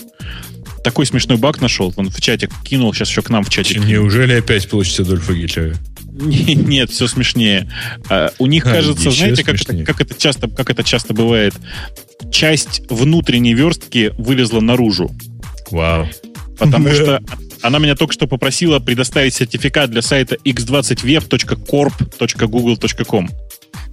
Такой смешной баг нашел, он в чатик кинул, сейчас еще к нам в чатик. Неужели опять получится Адольфа Гитлера? Нет, все смешнее. У них, кажется, знаете, как это часто бывает, часть внутренней верстки вылезла наружу. Вау. Потому что она меня только что попросила предоставить сертификат для сайта икс двадцать веб точка корп точка гугл точка ком.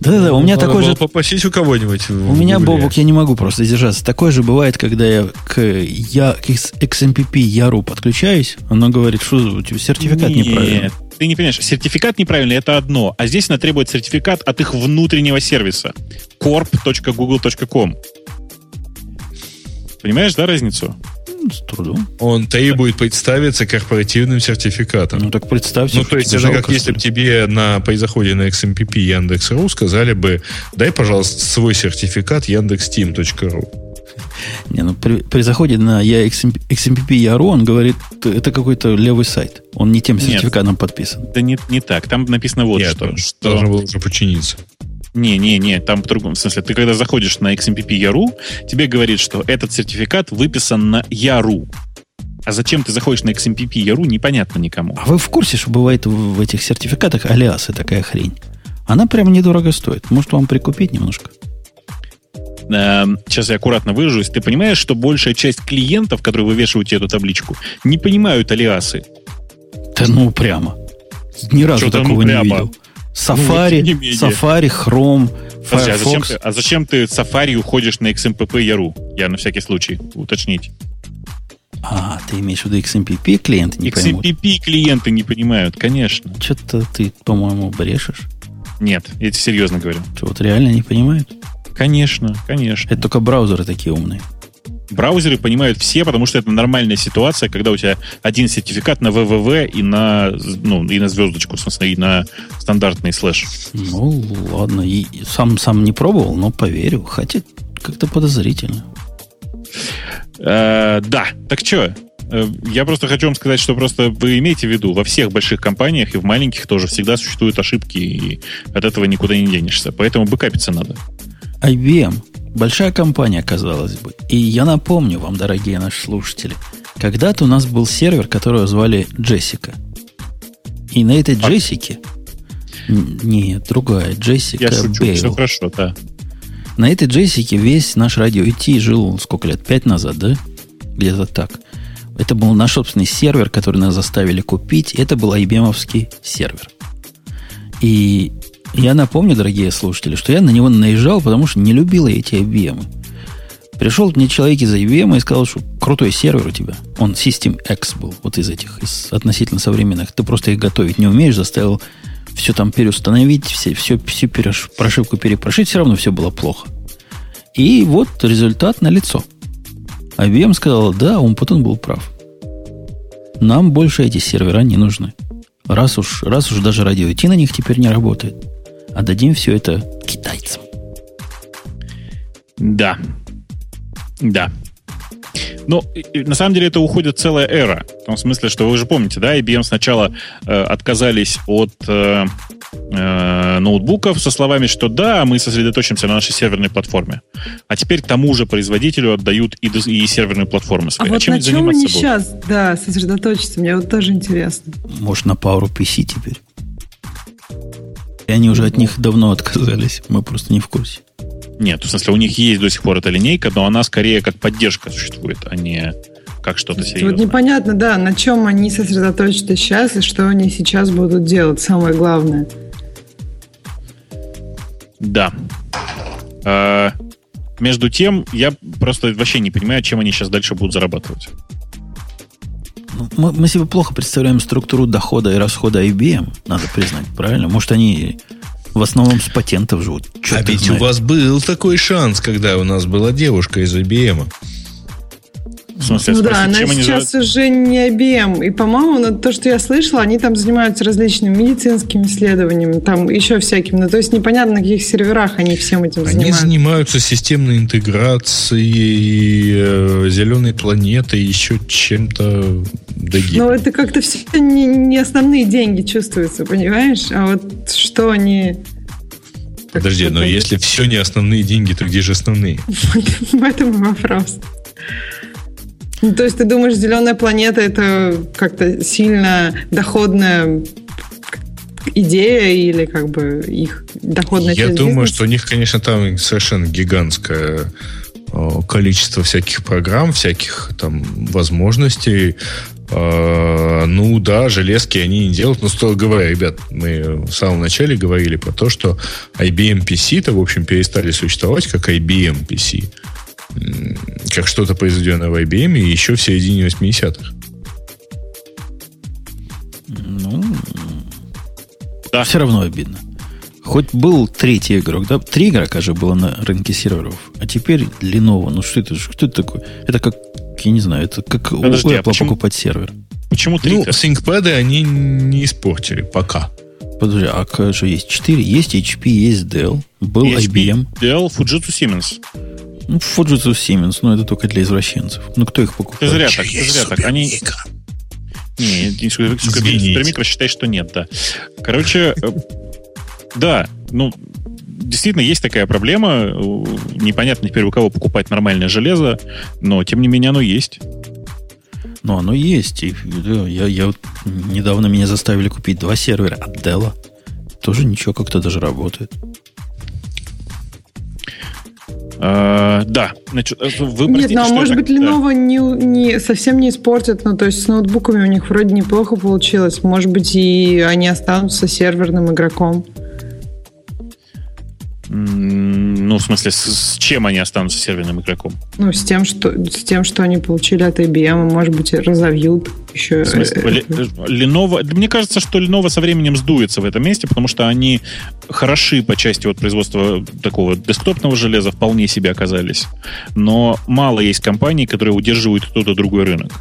Да-да-да, у меня надо такой же... попросить у кого-нибудь. У меня, Бобок, я не могу просто держаться. Такое же бывает, когда я к, я, к икс эм пи пи Яру подключаюсь, оно говорит, что сертификат Нет, неправильный. Ты не понимаешь, сертификат неправильный, это одно. А здесь она требует сертификат от их внутреннего сервиса. корп точка гугл точка ком. Понимаешь, да, разницу? С трудом. Он требует представиться корпоративным сертификатом. Ну, так представьте. Ну, то есть, это как если бы тебе на, при заходе на икс эм пи пи Яндекс.ру сказали бы, дай, пожалуйста, свой сертификат яндекс тим точка ру. Не, ну, при, при заходе на икс эм пи пи точка ру он говорит, это какой-то левый сайт. Он не тем сертификатом Нет. подписан. Да не, не так. Там написано вот Нет, что. что. Должен был уже подчиниться. Не-не-не, там по-другому. В смысле, ты когда заходишь на икс эм пи пи точка яру, тебе говорит, что этот сертификат выписан на яру. А зачем ты заходишь на икс эм пи пи точка яру, непонятно никому. А вы в курсе, что бывает в этих сертификатах алиасы, такая хрень? Она прям недорого стоит. Может, вам прикупить немножко? Сейчас я аккуратно выражусь. Ты понимаешь, что большая часть клиентов, которые вывешивают тебе эту табличку, не понимают алиасы? Да ну прямо. Ни разу Что-то такого ну, не видел. Safari, ну, вот Safari, Chrome, Подожди, Firefox. А зачем, ты, а зачем ты Safari уходишь на икс эм пи пи точка яру? Я на всякий случай уточнить. А, ты имеешь в виду икс эм пи пи клиенты не поймут? икс эм пи пи клиенты не понимают, конечно. Что-то ты, по-моему, брешешь. Нет, я тебе серьезно говорю. Что, вот реально не понимают? Конечно, конечно. Это только браузеры такие умные. Браузеры понимают все, потому что это нормальная ситуация, когда у тебя один сертификат на вэ вэ вэ и на, ну, и на звездочку, в смысле, и на стандартный слэш. Ну, ладно. И сам, сам не пробовал, но поверю. Хотя как-то подозрительно. Э-э, да. Так что? Я просто хочу вам сказать, что просто вы имеете в виду, во всех больших компаниях и в маленьких тоже всегда существуют ошибки, и от этого никуда не денешься. Поэтому бэкапиться надо. ай би эм. Большая компания, казалось бы. И я напомню вам, дорогие наши слушатели, когда-то у нас был сервер, которого звали Джессика. И на этой а... Джессике... Нет, другая. Джессика Бейл. Я шучу, все хорошо, да. На этой джейсике весь наш радио ай ти жил сколько лет? Пять назад, да? Где-то так. Это был наш собственный сервер, который нас заставили купить. Это был ай би эм-овский сервер. И я напомню, дорогие слушатели, что я на него наезжал, потому что не любил эти ай би эм. Пришел мне человек из ай би эм и сказал, что крутой сервер у тебя. Он System X был, вот из этих, из относительно современных. Ты просто их готовить не умеешь, заставил все там переустановить, все, все, все переш, прошивку перепрошить, все равно все было плохо. И вот результат налицо. ай би эм сказал, да, он потом был прав. Нам больше эти сервера не нужны. Раз уж, раз уж даже радио ай ти на них теперь не работает, отдадим все это китайцам. Да. Да. Ну, на самом деле, это уходит целая эра. В том смысле, что вы же помните, да, ай би эм сначала э, отказались от э, э, ноутбуков со словами, что да, мы сосредоточимся на нашей серверной платформе. А теперь тому же производителю отдают и, и серверную платформу. А, а вот чем на чем они собой? Сейчас, да, сосредоточатся? Мне вот тоже интересно. Может, на PowerPC теперь? И они уже от них давно отказались. Мы просто не в курсе. Нет, в смысле, у них есть до сих пор эта линейка, но она скорее как поддержка существует, а не как что-то серьезное. Вот непонятно, да, на чем они сосредоточены сейчас и что они сейчас будут делать, самое главное. Да. А, между тем, я просто вообще не понимаю, чем они сейчас дальше будут зарабатывать. Мы, мы себе плохо представляем структуру дохода и расхода ай би эм, надо признать, правильно? Может, они... В основном с патентов живут. Черт, а ведь знает. У вас был такой шанс, когда у нас была девушка из ай би эм. В смысле, ну спросить, да, она сейчас они... уже не ай би эм. И, по-моему, то, что я слышала, они там занимаются различными медицинскими исследованиями, там еще всякими. Ну, то есть непонятно, на каких серверах они всем этим они занимаются. Они занимаются системной интеграцией, зеленой планетой, еще чем-то. Но это как-то все не, не основные деньги чувствуются, понимаешь? А вот что они... Подожди, как-то... но если все не основные деньги, то где же основные? В этом вопрос. Ну, то есть ты думаешь, зеленая планета это как-то сильно доходная идея или как бы их доходная часть бизнеса? Я думаю, что у них, конечно, там совершенно гигантская... количество всяких программ, всяких там возможностей. Э-э- ну да, железки они не делают. Но, строго говоря, ребят, мы в самом начале говорили про то, что ай би эм пи си-то, в общем, перестали существовать как ай би эм пи си. Как что-то произведенное в ай би эм еще в середине восьмидесятых. Ну, да, все равно обидно. Хоть был третий игрок, да? Три игрока же было на рынке серверов. А теперь Lenovo. Ну что это же? Кто это такое? Это как, я не знаю, это как подожди, у Apple а почему, покупать сервер. Почему три? Ну, ThinkPad они не испортили пока. Подожди, а как же есть четыре? Есть эйч пи, есть Dell. Был эйч пи, ай би эм. Dell, Fujitsu, Siemens. Ну, Fujitsu, Siemens. Ну, это только для извращенцев. Ну, кто их покупает? Ты зря так, ты зря так. Они... Не, не супермикро считает, что нет, да. Короче... Да, ну, действительно, есть такая проблема. Непонятно теперь, у кого покупать нормальное железо, но, тем не менее, оно есть. Ну, оно есть. И, да, я, я вот, недавно меня заставили купить два сервера от Dell. Тоже ничего, как-то даже работает. А, да. Значит, вы, простите, нет, ну, а может быть, Lenovo да. не, не, совсем не испортит. Ну, то есть, с ноутбуками у них вроде неплохо получилось. Может быть, и они останутся серверным игроком. Ну, в смысле, с, с чем они останутся серверным игроком? Ну, с тем, что, с тем, что они получили от ай би эм, может быть, разовьют еще. В смысле, Lenovo... Да, мне кажется, что Lenovo со временем сдуется в этом месте, потому что они хороши по части вот производства такого десктопного железа, вполне себе оказались. Но мало есть компаний, которые удерживают тот и другой рынок.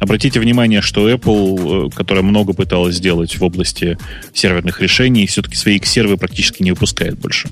Обратите внимание, что Apple, которая много пыталась сделать в области серверных решений, все-таки свои серверы практически не выпускает больше.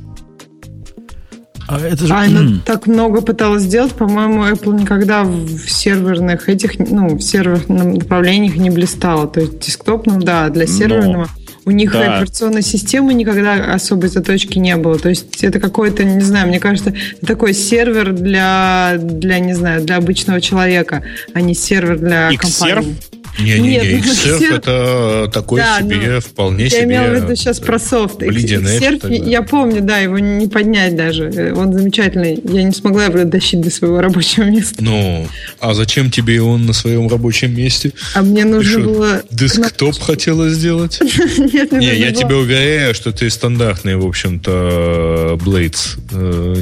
А это же... Она так много пыталась сделать, по-моему, Apple никогда в серверных этих, ну, в серверных направлениях не блистала. То есть десктопного, да, для серверного. Но... У них да. операционной системы никогда особой заточки не было. То есть это какой-то, не знаю, мне кажется, такой сервер для, для не знаю, для обычного человека, а не сервер для X-Serve? Компании. Не-не-не, Xserve не, это такой да, себе, вполне я себе... Я имела в виду сейчас про софт. Xserve, я помню, да, его не поднять даже. Он замечательный. Я не смогла его дотащить до своего рабочего места. Ну, а зачем тебе он на своем рабочем месте? А мне нужно что, было... Десктоп хотела сделать? Нет, не, не я было. Тебя уверяю, что ты стандартный, в общем-то, Blades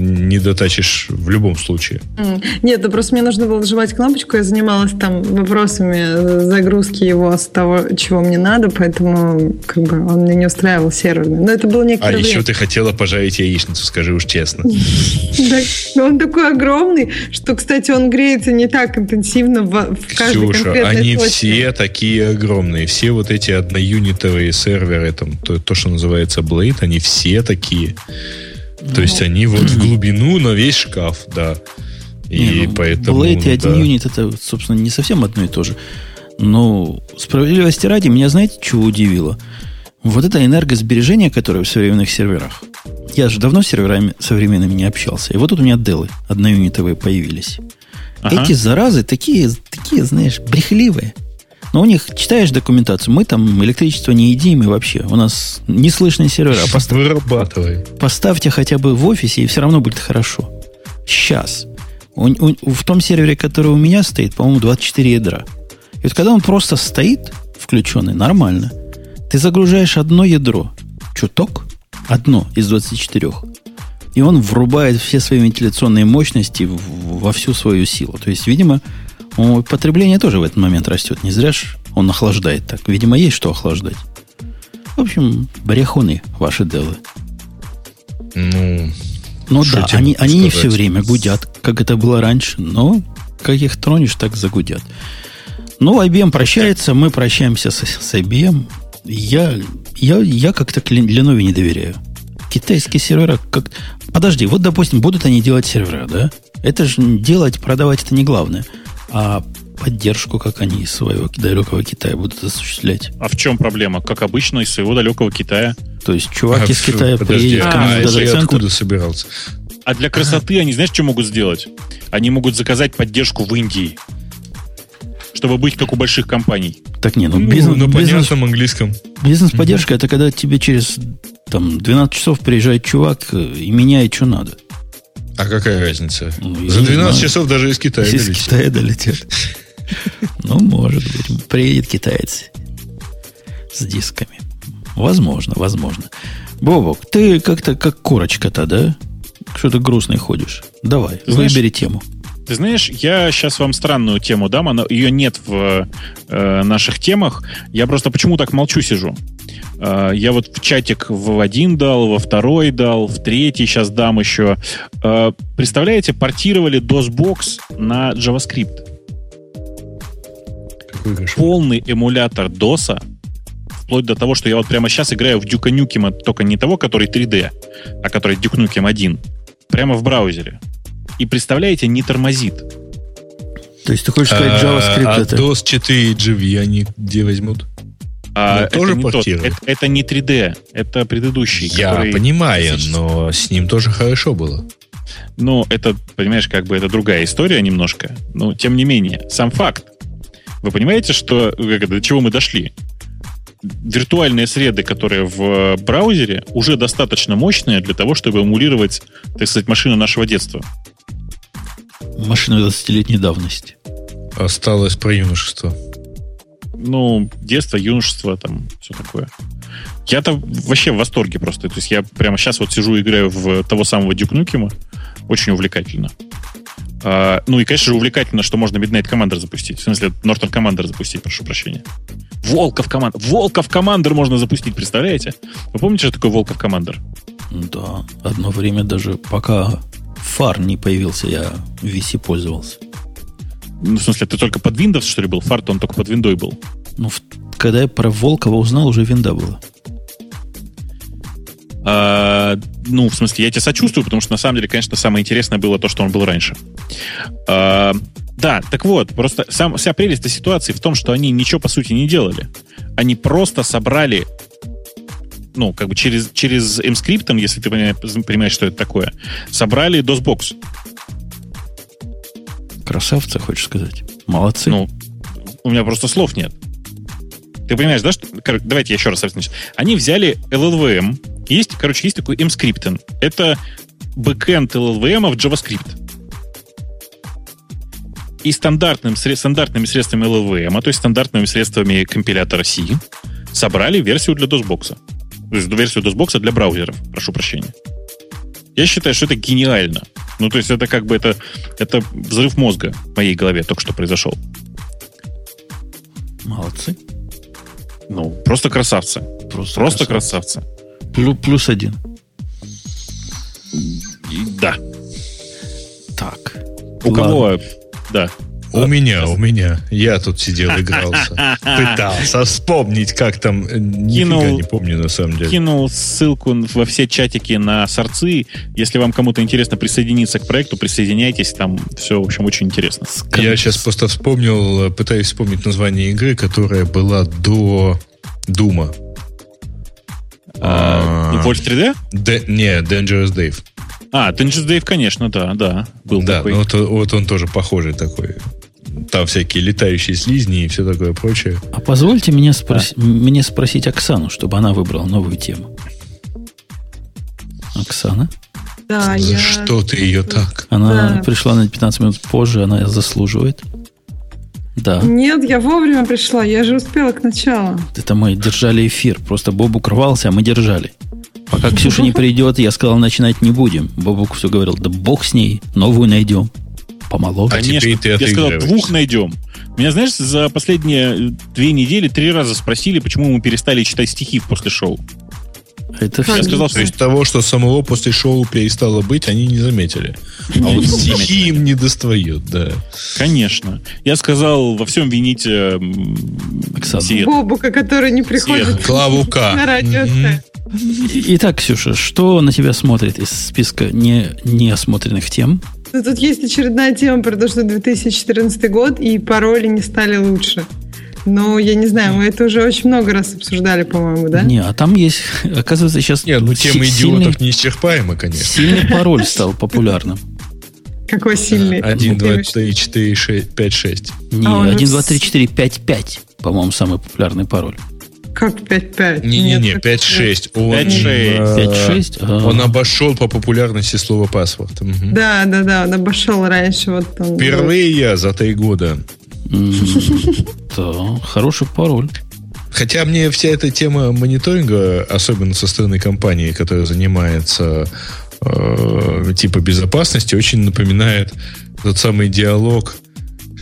не дотащишь в любом случае. Нет, да просто мне нужно было нажимать кнопочку, я занималась там вопросами загрузки его с того, чего мне надо, поэтому как бы он мне не устраивал серверный. Но это было некоторое... А время. Еще ты хотела пожарить яичницу, скажи уж честно. Он такой огромный, что, кстати, он греется не так интенсивно в каждой конкретной точке. Ксюша, они все такие огромные. Все вот эти одноюнитовые серверы, там то, что называется Blade, они все такие. То есть они вот в глубину на весь шкаф, да. И ну, поэтому... Blade и один юнит, это, собственно, не совсем одно и то же. Но справедливости ради, меня, знаете, чего удивило? Вот это энергосбережение, которое в современных серверах. Я же давно с серверами современными не общался. И вот тут у меня делы одноюнитовые появились. Ага. Эти заразы такие, такие, знаешь, брехливые. Но у них, читаешь документацию, мы там электричество не едим и вообще. У нас неслышный сервер. А постав... Вырабатывай. Поставьте хотя бы в офисе, и все равно будет хорошо. Сейчас. Он, он, в том сервере, который у меня стоит, по-моему, двадцать четыре ядра. И вот когда он просто стоит, включенный, нормально, ты загружаешь одно ядро, чуток, одно из двадцати четырёх, и он врубает все свои вентиляционные мощности в, в, во всю свою силу. То есть, видимо, потребление тоже в этот момент растет. Не зря ж он охлаждает так. Видимо, есть что охлаждать. В общем, брехуны ваши делы. Ну... Ну да, они, они не все время гудят, как это было раньше, но как их тронешь, так загудят. Ну, ай би эм прощается, мы прощаемся с, с ай би эм. Я, я, я как-то к Lenovo не доверяю. Китайские сервера как... Подожди, вот, допустим, будут они делать сервера, да? Это же делать, продавать, это не главное. А поддержку, как они из своего далекого Китая будут осуществлять. А в чем проблема? Как обычно, из своего далекого Китая. То есть чувак а, из Китая подожди, приедет а, к нам в дата-центр. А откуда собирался? А для красоты а. они, знаешь, что могут сделать? Они могут заказать поддержку в Индии, чтобы быть как у больших компаний. Так не, ну бизнес... Ну, на понятном английском. Бизнес-поддержка, mm-hmm. это когда тебе через там, двенадцать часов приезжает чувак и меняет, что надо. А какая разница? Ну, за двенадцать часов даже из Китая долетит. Из Китая долетит. Ну, может быть. Приедет китаец с дисками. Возможно, возможно. Бобок, ты как-то как курочка-то, да? Что-то грустный ходишь. Давай, знаешь, выбери тему. Ты знаешь, я сейчас вам странную тему дам. Она, ее нет в э, наших темах. Я просто почему так молчу сижу? Э, я вот в чатик в один дал, во второй дал, в третий сейчас дам еще. Э, представляете, портировали DOSBox на JavaScript. Полный эмулятор доса, вплоть до того, что я вот прямо сейчас играю в Duke Nukem, только не того, который три дэ, а который Duke Nukem один, прямо в браузере. И представляете, не тормозит. То есть ты хочешь сказать JavaScript? А, а DOS четыре джи ви они где возьмут? А, это, тоже не тот, это, это не три дэ, это предыдущий. Я который... понимаю, но с ним тоже хорошо было. Ну, это, понимаешь, как бы это другая история немножко, но тем не менее, сам факт. Вы понимаете, что, до чего мы дошли? Виртуальные среды, которые в браузере, уже достаточно мощные для того, чтобы эмулировать, так сказать, машину нашего детства. Машину двадцатилетней давности. Осталось про юношество. Ну, детство, юношество, там, все такое. Я-то вообще в восторге просто. То есть я прямо сейчас вот сижу и играю в того самого Duke Nukem. Очень увлекательно. Uh, ну и, конечно же, увлекательно, что можно Midnight Commander запустить. В смысле, Northern Commander запустить, прошу прощения. Волков Commander. Волков Commander можно запустить, представляете? Вы помните, что такое Волков Commander? Да, одно время даже пока фар не появился, я ви си пользовался. Ну, в смысле, ты только под Windows, что ли, был? Фар-то он только под Windows был. Ну, в... когда я про Волкова узнал, уже Windows было. А, ну, в смысле, я тебя сочувствую, потому что, на самом деле, конечно, самое интересное было то, что он был раньше. А, да, так вот, просто сам, вся прелесть этой ситуации в том, что они ничего, по сути, не делали. Они просто собрали, ну, как бы через, через mscript, если ты понимаешь, что это такое, собрали DOSBox. Красавцы, хочешь сказать? Молодцы. Ну, у меня просто слов нет. Ты понимаешь, да? Что... Давайте я еще раз объясню. Они взяли эл эл ви эм. Есть, короче, есть такой mscripten. Это бэкэнд эл эл ви эм в JavaScript. И стандартным, стандартными средствами эл эл ви эм, а то есть стандартными средствами компилятора C, собрали версию для DOSBox. То есть версию DOSBox для браузеров. Прошу прощения. Я считаю, что это гениально. Ну, то есть это как бы это, это взрыв мозга в моей голове только что произошел. Молодцы. Ну, просто красавцы. Просто, просто красавцы. красавцы. Плюс, плюс один. Да. Так. У ладно. Кого... Да. У вот. меня, у меня. Я тут сидел, игрался. Пытался вспомнить, как там. Нифига не помню, на самом деле. Кинул ссылку во все чатики на сорцы. Если вам кому-то интересно присоединиться к проекту, присоединяйтесь. Там все, в общем, очень интересно. Я сейчас просто вспомнил, пытаюсь вспомнить название игры, которая была до Дума. Wolf три дэ? Не, Dangerous Dave. А, Dangerous Dave, конечно, да, да. Был да, такой. Ну, вот, вот он тоже похожий такой. Там всякие летающие слизни и все такое прочее. А позвольте меня спроси, а? мне спросить Оксану, чтобы она выбрала новую тему. Оксана? Да, За я... Что ты ее так? Она да. пришла на пятнадцать минут позже, она заслуживает. Да. Нет, я вовремя пришла, я же успела к началу. Это мы держали эфир, просто Бобук рвался, а мы держали. Пока Ксюша не придет, я сказал, начинать не будем. Бобук все говорил, да бог с ней, новую найдем. Помоложе. Конечно, а теперь ты я сказал, двух найдем. Меня, знаешь, за последние две недели три раза спросили, почему мы перестали читать стихи после шоу. Это я сказал, что... То есть того, что самого после шоу перестало быть, они не заметили. А вот стихи им не достают, да. Конечно. Я сказал, во всем вините Оксану. Бобука, который не приходит на радио. Итак, Ксюша, что на тебя смотрит из списка не, неосмотренных тем? Тут есть очередная тема про то, что две тысячи четырнадцатый год и пароли не стали лучше. Ну, я не знаю, мы это уже очень много раз обсуждали, по-моему, да? Не, а там есть, оказывается, сейчас... Нет, ну тема идиотов неисчерпаема, конечно. Сильный пароль стал популярным. Какой сильный? один, два, три, четыре, шесть, пять, шесть. Не, один, два, три, четыре, пять, пять, по-моему, самый популярный пароль. Как пять пять? Не-не-не, пять шесть. пять шесть. Он, он обошел по популярности слова паспорт. Да-да-да, он обошел раньше. Вот там. Впервые я за три года. Да, хороший пароль. Хотя мне вся эта тема мониторинга, особенно со стороны компании, которая занимается типа безопасности, очень напоминает тот самый диалог.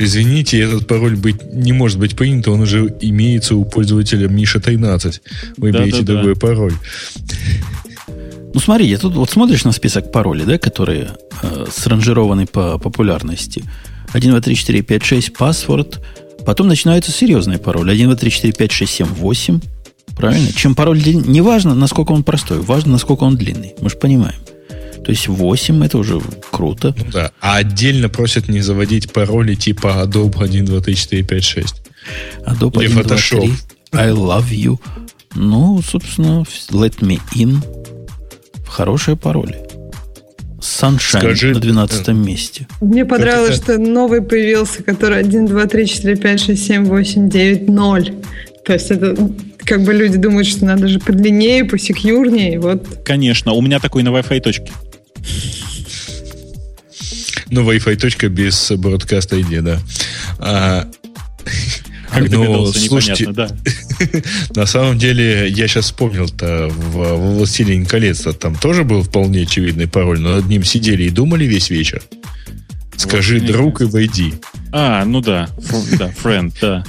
Извините, этот пароль быть, не может быть принят, он уже имеется у пользователя Миша тринадцать. Выберите да, да, другой да. пароль. Ну, смотрите, тут вот смотришь на список паролей, да, которые э, сранжированы по популярности. один, два, три, четыре, пять, шесть, паспорт. Потом начинаются серьезные пароли. один, два, три, четыре, пять, шесть, семь, восемь. Правильно? Чем пароль длинный? Не важно, насколько он простой. Важно, насколько он длинный. Мы же понимаем. То есть восемь, это уже круто. Ну, да. А отдельно просят не заводить пароли типа Adobe один, два, три, четыре, пять, шесть. Adobe один, два, три, I love you. Ну, собственно, let me in. Хорошие пароли. Sunshine. Скажи, на двенадцатом месте. Мне понравилось, что новый появился, который один, два, три, четыре, пять, шесть, семь, восемь, девять, ноль. То есть это... Как бы люди думают, что надо же подлиннее, посекьюрнее. Вот. Конечно, у меня такой на Wi-Fi точке. Ну, Wi-Fi точка без бродкаст ай ди, да. А, как догадался, слушайте, непонятно, да. На самом деле, я сейчас вспомнил-то, во «Властелин колец» там тоже был вполне очевидный пароль, но над ним сидели и думали весь вечер. Скажи, друг, и войди. А, ну да, да, friend, да.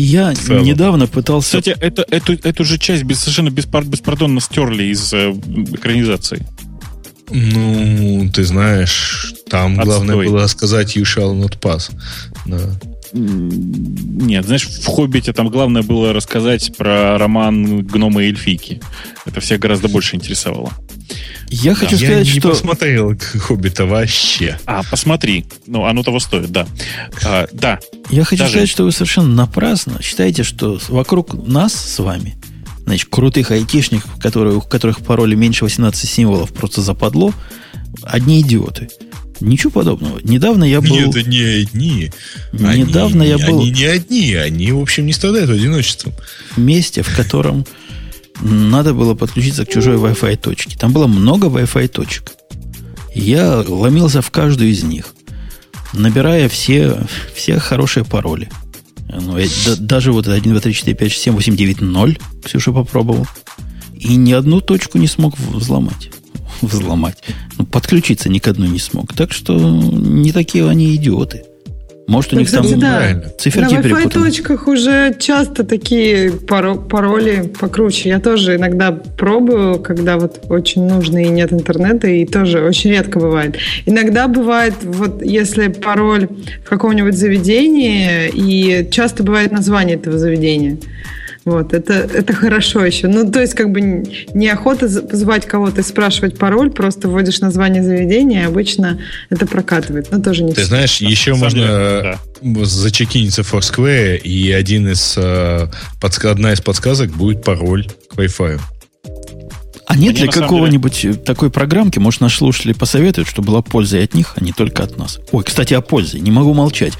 Я Целом. недавно пытался... Кстати, это, эту, эту же часть без, совершенно беспар, беспардонно стерли из э, экранизации. Ну, ты знаешь, там Отстой. главное было сказать «You shall not pass». Да. Нет, знаешь, в «Хоббите» там главное было рассказать про роман «Гномы и эльфийки». Это всех гораздо больше интересовало. Я да. хочу сказать, я не что... посмотрел «Хоббита» вообще. А, посмотри. Ну, оно того стоит, да. А, да. Я хочу Даже... сказать, что вы совершенно напрасно считаете, что вокруг нас с вами, значит, крутых айтишников, которые, у которых пароли меньше восемнадцати символов, просто западло, одни идиоты. Ничего подобного. Недавно я был... Нет, это не одни. Недавно они, я был... Они не одни. Они, в общем, не страдают одиночеством. В месте, в котором надо было подключиться к чужой Wi-Fi точке. Там было много Wi-Fi точек. Я ломился в каждую из них, набирая все, все хорошие пароли. Ну, я, да, даже вот один, два, три, четыре, пять, шесть, семь, восемь, девять, ноль Ксюша попробовал. И ни одну точку не смог взломать. Взломать. Ну, подключиться ни к одной не смог. Так что не такие они идиоты. Может, у так, них кстати, там да. циферки перепутаны. На Wi-Fi точках уже часто такие пароли покруче. Я тоже иногда пробую, когда вот очень нужно и нет интернета, и тоже очень редко бывает. Иногда бывает, вот если пароль в каком-нибудь заведении, и часто бывает название этого заведения. Вот, это, это хорошо еще. Ну, то есть, как бы неохота звать кого-то и спрашивать пароль, просто вводишь название заведения, и обычно это прокатывает. Но тоже не Ты все. знаешь, еще Сам можно да. зачекиниться в Foursquare, и один из, одна из подсказок будет пароль к Wi-Fi. А нет Мне ли какого-нибудь деле... такой программки, может, наши слушатели посоветуют, чтобы была польза и от них, а не только от нас? Ой, кстати, о пользе, не могу молчать.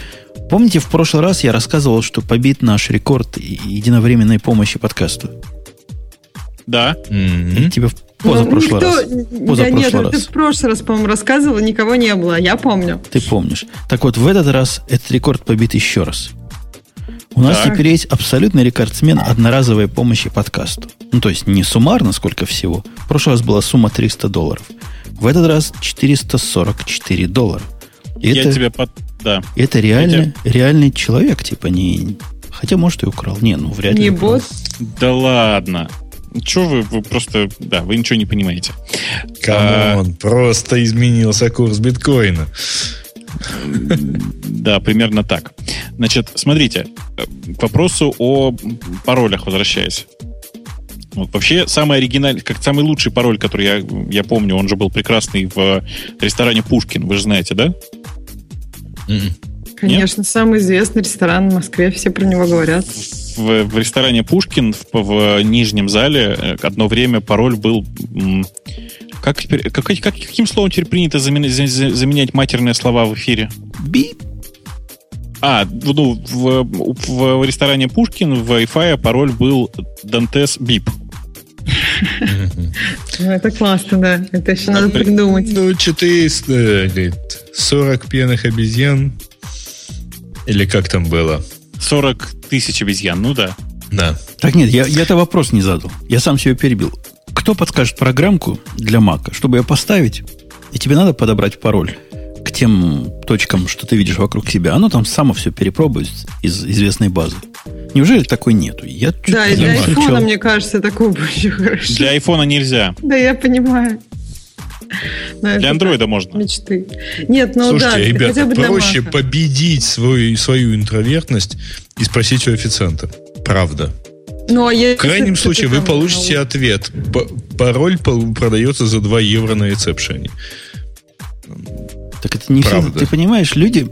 Помните, в прошлый раз я рассказывал, что побит наш рекорд единовременной помощи подкасту? Да. Mm-hmm. Тебе в позапрошлый ну, никто... раз. Позапрошлый да нет, раз. Ты в прошлый раз, по-моему, рассказывал, никого не было, я помню. Ты помнишь. Так вот, в этот раз этот рекорд побит еще раз. У так. нас теперь есть абсолютный рекордсмен одноразовой помощи подкасту. Ну, то есть, не суммарно сколько всего. В прошлый раз была сумма триста долларов. В этот раз четыреста сорок четыре доллара. И я это... тебе под... Да. Это реальный, реальный человек, типа, не... Хотя, может, и украл. Не, ну, вряд ли. Не босс? Да ладно. Че вы, вы просто... Да, вы ничего не понимаете. Камон, а... просто изменился курс биткоина. Да, примерно так. Значит, смотрите. К вопросу о паролях возвращаясь. Вот, вообще, самый оригинальный, как самый лучший пароль, который я, я помню, он же был прекрасный в ресторане «Пушкин». Вы же знаете, да? Mm-mm. Конечно, Нет? самый известный ресторан в Москве, все про него говорят. В, в ресторане «Пушкин» в, в нижнем зале одно время пароль был... Как теперь, как, как, каким словом теперь принято заменять, заменять матерные слова в эфире? Бип. А, ну, в, в, в ресторане «Пушкин» в Wi-Fi пароль был «Дантес Бип». Ну, это классно, да. Это еще надо придумать. Ну, четыреста, сорок пьяных обезьян. Или как там было? сорок тысяч обезьян, ну да. Да. Так нет, я, я-то вопрос не задал. Я сам себя перебил. Кто подскажет программку для Мака, чтобы ее поставить, и тебе надо подобрать пароль к тем точкам, что ты видишь вокруг себя, оно там само все перепробует из известной базы. Неужели такой нету? Я да, и для айфона, мне кажется, такого бы еще хорошо. Для айфона нельзя. Да, я понимаю. Но для андроида можно. Мечты. Нет, ну Слушайте, да, ребята, хотя бы проще победить свой, свою интровертность и спросить у официанта. Правда. Ну, а в крайнем случае вы получите новый ответ. Пароль продается за два евро на ресепшене. Так это не Правда. Все. Ты понимаешь, люди,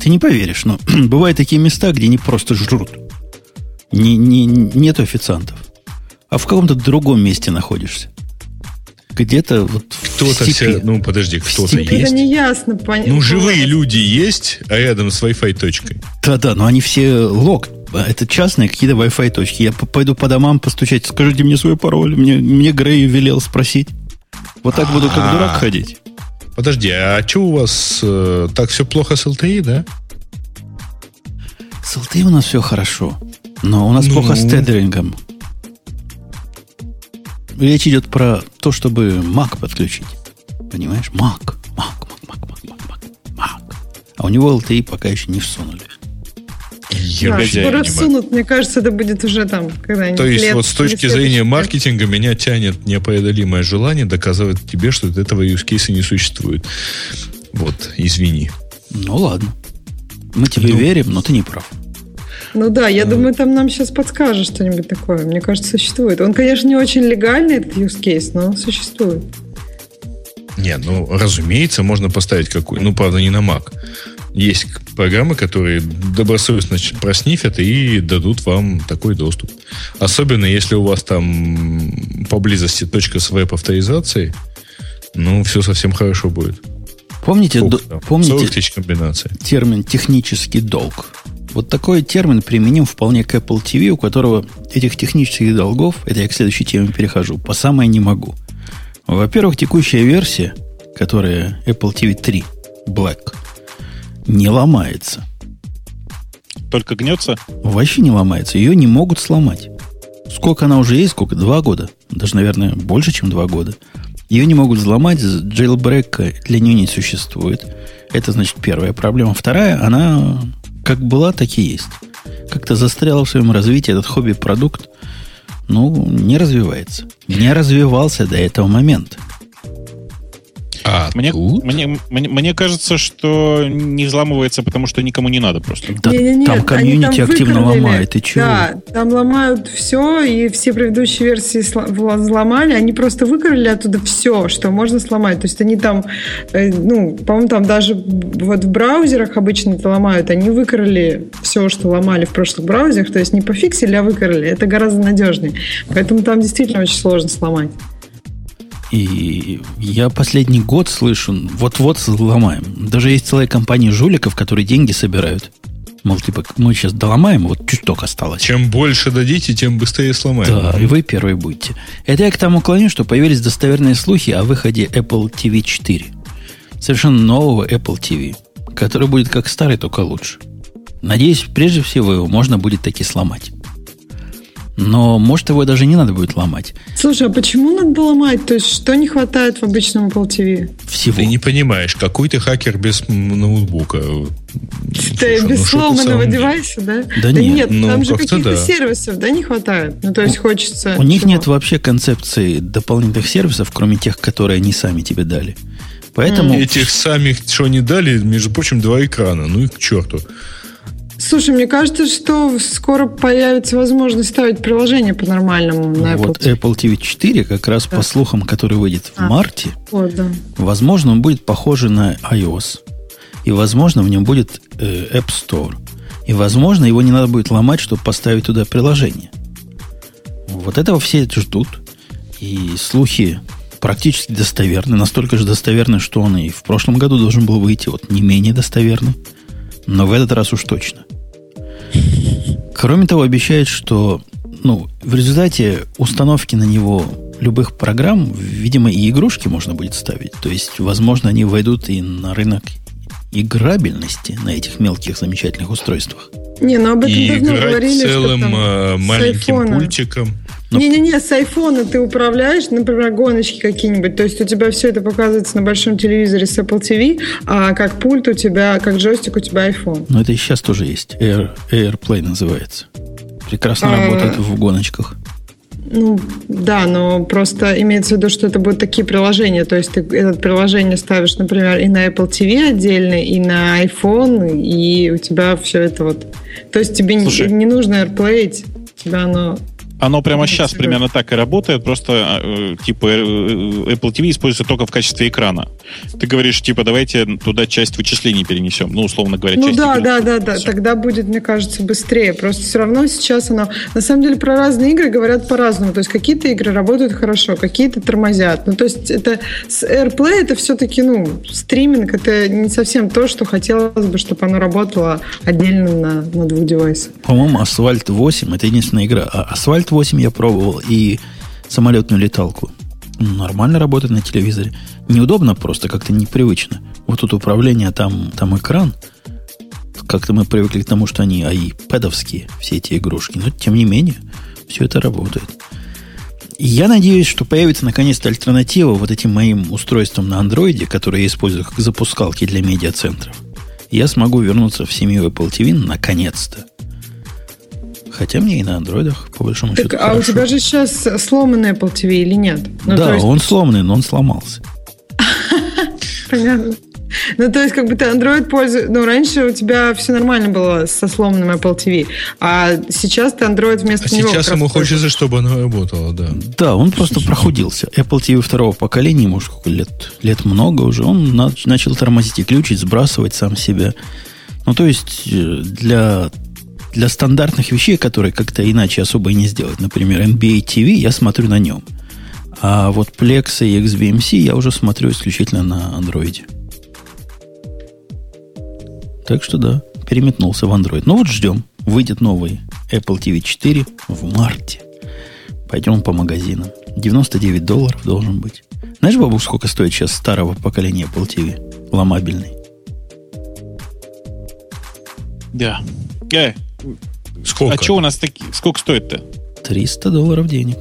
ты не поверишь, но бывают такие места, где они просто жрут. Не, не, нет официантов. А в каком-то другом месте находишься. Где-то вот кто-то в степи. Вся, ну, подожди, кто-то есть. Это неясно, понятно. Ну, живые люди есть, а рядом с Wi-Fi точкой. Да-да, но они все лог. Это частные какие-то Wi-Fi точки. Я пойду по домам постучать. Скажите мне свой пароль. Мне, мне Грей велел спросить. Вот так А-а-а. буду как дурак ходить. Подожди, а что у вас э, так все плохо с эл ти и, да? С эл ти и у нас все хорошо, но у нас ну... плохо с тедерингом. Речь идет про то, чтобы Mac подключить. Понимаешь? Mac, Mac, Mac, Mac, Mac, Mac, Mac, Mac. А у него эл ти и пока еще не всунули. Да, скоро всунут, мне кажется, это будет уже там когда-нибудь. То есть, лет, вот с точки зрения маркетинга, меня тянет непреодолимое желание доказывать тебе, что этого юзкейса не существует. Вот, извини. Ну ладно. Мы тебе ну, верим, но ты не прав. Ну да, я а... думаю, там нам сейчас подскажешь что-нибудь такое. Мне кажется, существует. Он, конечно, не очень легальный, этот юзкейс, но существует. Не, ну, разумеется, можно поставить какую-то. Ну, правда, не на Mac. Есть программы, которые добросовестно проснифят и дадут вам такой доступ. Особенно, если у вас там поблизости точка свэп авторизации, ну, все совсем хорошо будет. Помните, до, помните термин «технический долг»? Вот такой термин применим вполне к Apple ти ви, у которого этих технических долгов, это я к следующей теме перехожу, по самое не могу. Во-первых, текущая версия, которая Apple ти ви три Black, не ломается. Только гнется? Вообще не ломается. Ее не могут сломать. Сколько она уже есть? Сколько? Два года. Даже, наверное, больше, чем два года. Ее не могут взломать. Джейлбрейка для нее не существует. Это, значит, первая проблема. Вторая, она как была, так и есть. Как-то застряла в своем развитии. Этот хобби-продукт, ну, не развивается. Не развивался до этого момента. А мне, мне, мне, мне кажется, что не взламывается, потому что никому не надо просто. Да, не, не, нет, там комьюнити там активно ломает. И чего? Да, там ломают все, и все предыдущие версии взломали. Они просто выкрыли оттуда все, что можно сломать. То есть они там, ну, по-моему, там даже вот в браузерах обычно это ломают. Они выкрыли все, что ломали в прошлых браузерах. То есть не пофиксили, а выкрыли. Это гораздо надежнее. Поэтому там действительно очень сложно сломать. И я последний год слышу, вот-вот сломаем. Даже есть целая компания жуликов, которые деньги собирают. Мол, типа, мы сейчас доломаем, вот чуть-чуть осталось. Чем больше дадите, тем быстрее сломаем. Да, и вы первые будете. Это я к тому клоню, что появились достоверные слухи о выходе Apple ти ви четыре. Совершенно нового Apple ти ви, который будет как старый, только лучше. Надеюсь, прежде всего его можно будет таки сломать. Но, может, его даже не надо будет ломать. Слушай, а почему надо ломать? То есть, что не хватает в обычном Apple ти ви? Всего. Ты не понимаешь, какой ты хакер без ноутбука. Ты Слушай, без ну, сломанного девайса, да? Да, да нет, нет ну, там же каких-то да. сервисов, да, не хватает. Ну, то есть, хочется... У чего? Них нет вообще концепции дополнительных сервисов, кроме тех, которые они сами тебе дали. Поэтому... Mm. Этих самих, что они дали, между прочим, два экрана. Ну, и к черту. Слушай, мне кажется, что скоро появится возможность ставить приложение по-нормальному на Apple ти ви. Вот Apple ти ви четыре, как раз да. по слухам, который выйдет а, в марте, вот, да. возможно, он будет похож на iOS. И, возможно, в нем будет э, App Store. И, возможно, его не надо будет ломать, чтобы поставить туда приложение. Вот этого все ждут. И слухи практически достоверны. Настолько же достоверны, что он и в прошлом году должен был выйти. Вот не менее достоверный. Но в этот раз уж точно. Кроме того, обещает, что ну, в результате установки на него любых программ, видимо, и игрушки можно будет ставить. То есть, возможно, они войдут и на рынок играбельности на этих мелких замечательных устройствах. Не, ну об этом и давно говорили. Целым что там маленьким айфона. Пультиком. Не-не-не, с айфона ты управляешь, например, гоночки какие-нибудь. То есть у тебя все это показывается на большом телевизоре с Apple ти ви, а как пульт у тебя, как джойстик у тебя iPhone. Ну это и сейчас тоже есть. Air, AirPlay называется. Прекрасно а... работает в гоночках. Ну, да, но просто имеется в виду, что это будут такие приложения. То есть ты это приложение ставишь, например, и на Apple ти ви отдельно, и на iPhone, и у тебя все это вот... То есть тебе не, не нужно AirPlay, тебя оно... Оно прямо сейчас примерно так и работает, просто типа Apple ти ви используется только в качестве экрана. Ты говоришь, типа, давайте туда часть вычислений перенесем, ну, условно говоря, ну, часть да, экрана. Ну да, да, да, тогда будет, мне кажется, быстрее. Просто все равно сейчас оно... На самом деле про разные игры говорят по-разному. То есть какие-то игры работают хорошо, какие-то тормозят. Ну то есть это с AirPlay это все-таки, ну, стриминг, это не совсем то, что хотелось бы, чтобы оно работало отдельно на, на двух девайсах. По-моему, Asphalt восемь это единственная игра. А Asphalt восемь я пробовал и самолетную леталку. Нормально работает на телевизоре. Неудобно просто, как-то непривычно. Вот тут управление, там, там экран. Как-то мы привыкли к тому, что они ай-пэдовские, все эти игрушки. Но, тем не менее, все это работает. И я надеюсь, что появится наконец-то альтернатива вот этим моим устройствам на андроиде, которые я использую как запускалки для медиацентров. Я смогу вернуться в семью Apple ти ви наконец-то. Хотя мне и на андроидах, по большому так, счету, а хорошо. У тебя же сейчас сломанный Apple ти ви или нет? Ну, да, есть... он сломанный, но он сломался. Понятно. Ну, то есть, как бы ты Android пользуешь... Ну, раньше у тебя все нормально было со сломанным Apple ти ви, а сейчас ты Android вместо а него... А сейчас ему хочется, чтобы оно работало, да. Да, он просто прохудился. Apple ти ви второго поколения, может, сколько лет, лет много уже, он начал тормозить и глючить, сбрасывать сам себя. Ну, то есть, для... Для стандартных вещей, которые как-то иначе особо и не сделать. Например, эн би эй ти ви я смотрю на нем. А вот Plex и икс би эм си я уже смотрю исключительно на Android. Так что да, переметнулся в Android. Ну вот ждем. Выйдет новый Apple ти ви четыре в марте. Пойдем по магазинам. девяносто девять долларов должен быть. Знаешь, бабук, сколько стоит сейчас старого поколения Apple ти ви? Ломабельный. Да. Э, сколько? А что у нас такие? Сколько стоит-то? триста долларов денег.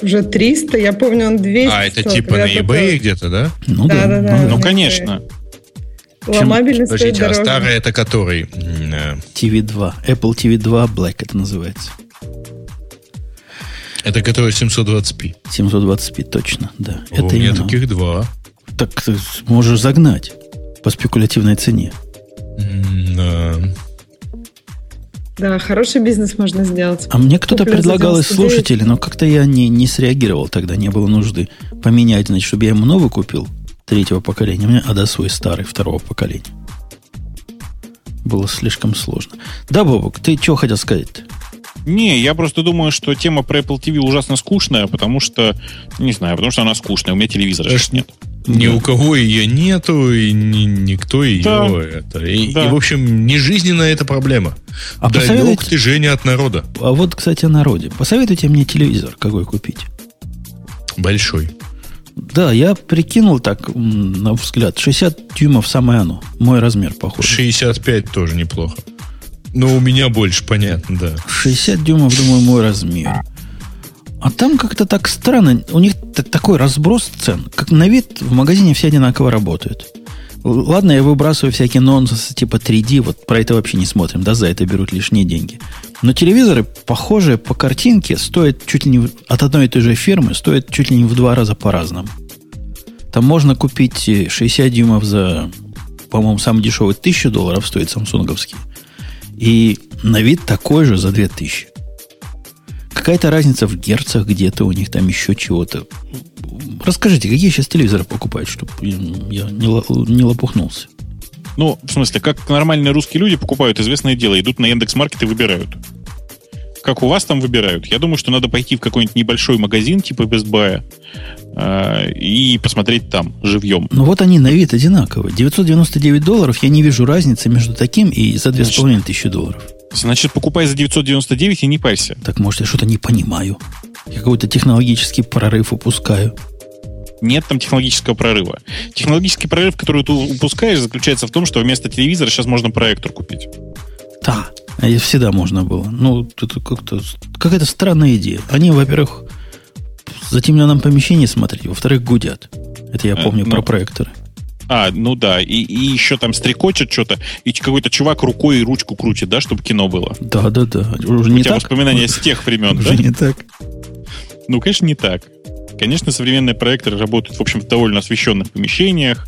Уже триста? Я помню, он двести. А это типа на eBay такой... где-то, да? Ну да, да, да, да. Ну, конечно. Ломабельный стоит дороже. Подождите, а старый это который? ти ви два. Apple ти ви два Black это называется. Это который семьсот двадцать пи. семьсот двадцать пи, точно, да. О, это у меня именно... таких два. Так ты можешь загнать по спекулятивной цене. Да. Да, хороший бизнес можно сделать. А мне кто-то Куплю предлагал из слушателей, но как-то я не, не среагировал тогда, не было нужды поменять, значит, чтобы я ему новый купил третьего поколения, мне отдал свой старый второго поколения. Было слишком сложно. Да, Бобок, ты что хотел сказать-то? Не, я просто думаю, что тема про Apple ти ви ужасно скучная, потому что, не знаю, потому что она скучная, у меня телевизора сейчас нет. Ни да. у кого ее нету, и ни, никто ее... Да. Это, и, да. и, в общем, нежизненная эта проблема. А Далек посоветуйте... ты, Женя, от народа. А вот, кстати, о народе. Посоветуйте мне телевизор, какой купить. Большой. Да, я прикинул так, на взгляд, шестьдесят дюймов самое оно. Мой размер, похоже. шестьдесят пять тоже неплохо. Но у меня больше, понятно, да. шестьдесят дюймов, думаю, мой размер. А там как-то так странно. У них такой разброс цен. Как на вид в магазине все одинаково работают. Ладно, я выбрасываю всякие нонсенсы типа три дэ. Вот про это вообще не смотрим. Да, за это берут лишние деньги. Но телевизоры, похожие по картинке, стоят чуть ли не... От одной и той же фирмы стоят чуть ли не в два раза по-разному. Там можно купить шестьдесят дюймов за... По-моему, самый дешевый тысяча долларов стоит самсунговский. И на вид такой же за две тысячи. Какая-то разница в герцах где-то, у них там еще чего-то. Расскажите, какие сейчас телевизоры покупают, чтобы я не лопухнулся? Ну, в смысле, как нормальные русские люди покупают, известное дело, идут на Яндекс.Маркет и выбирают. Как у вас там выбирают? Я думаю, что надо пойти в какой-нибудь небольшой магазин типа Best Buy э, и посмотреть там живьем. Ну вот они на вид одинаковые. девятьсот девяносто девять долларов, я не вижу разницы между таким и за две тысячи пятьсот долларов. Значит, покупай за девятьсот девяносто девять и не парься. Так, может, я что-то не понимаю. Я какой-то технологический прорыв упускаю. Нет там технологического прорыва. Технологический прорыв, который ты упускаешь, заключается в том, что вместо телевизора сейчас можно проектор купить. Да, всегда можно было. Ну, это как-то какая-то странная идея. Они, во-первых, в затемненном помещении смотреть, во-вторых, гудят. Это я помню а, ну, про проекторы. А, ну да, и, и еще там стрекочет что-то, и какой-то чувак рукой и ручку крутит, да, чтобы кино было. Да, да, да. Уже не так. У тебя воспоминания с тех времен, да? Уже не так. Ну, конечно, не так. Конечно, современные проекторы работают, в общем, в довольно освещенных помещениях.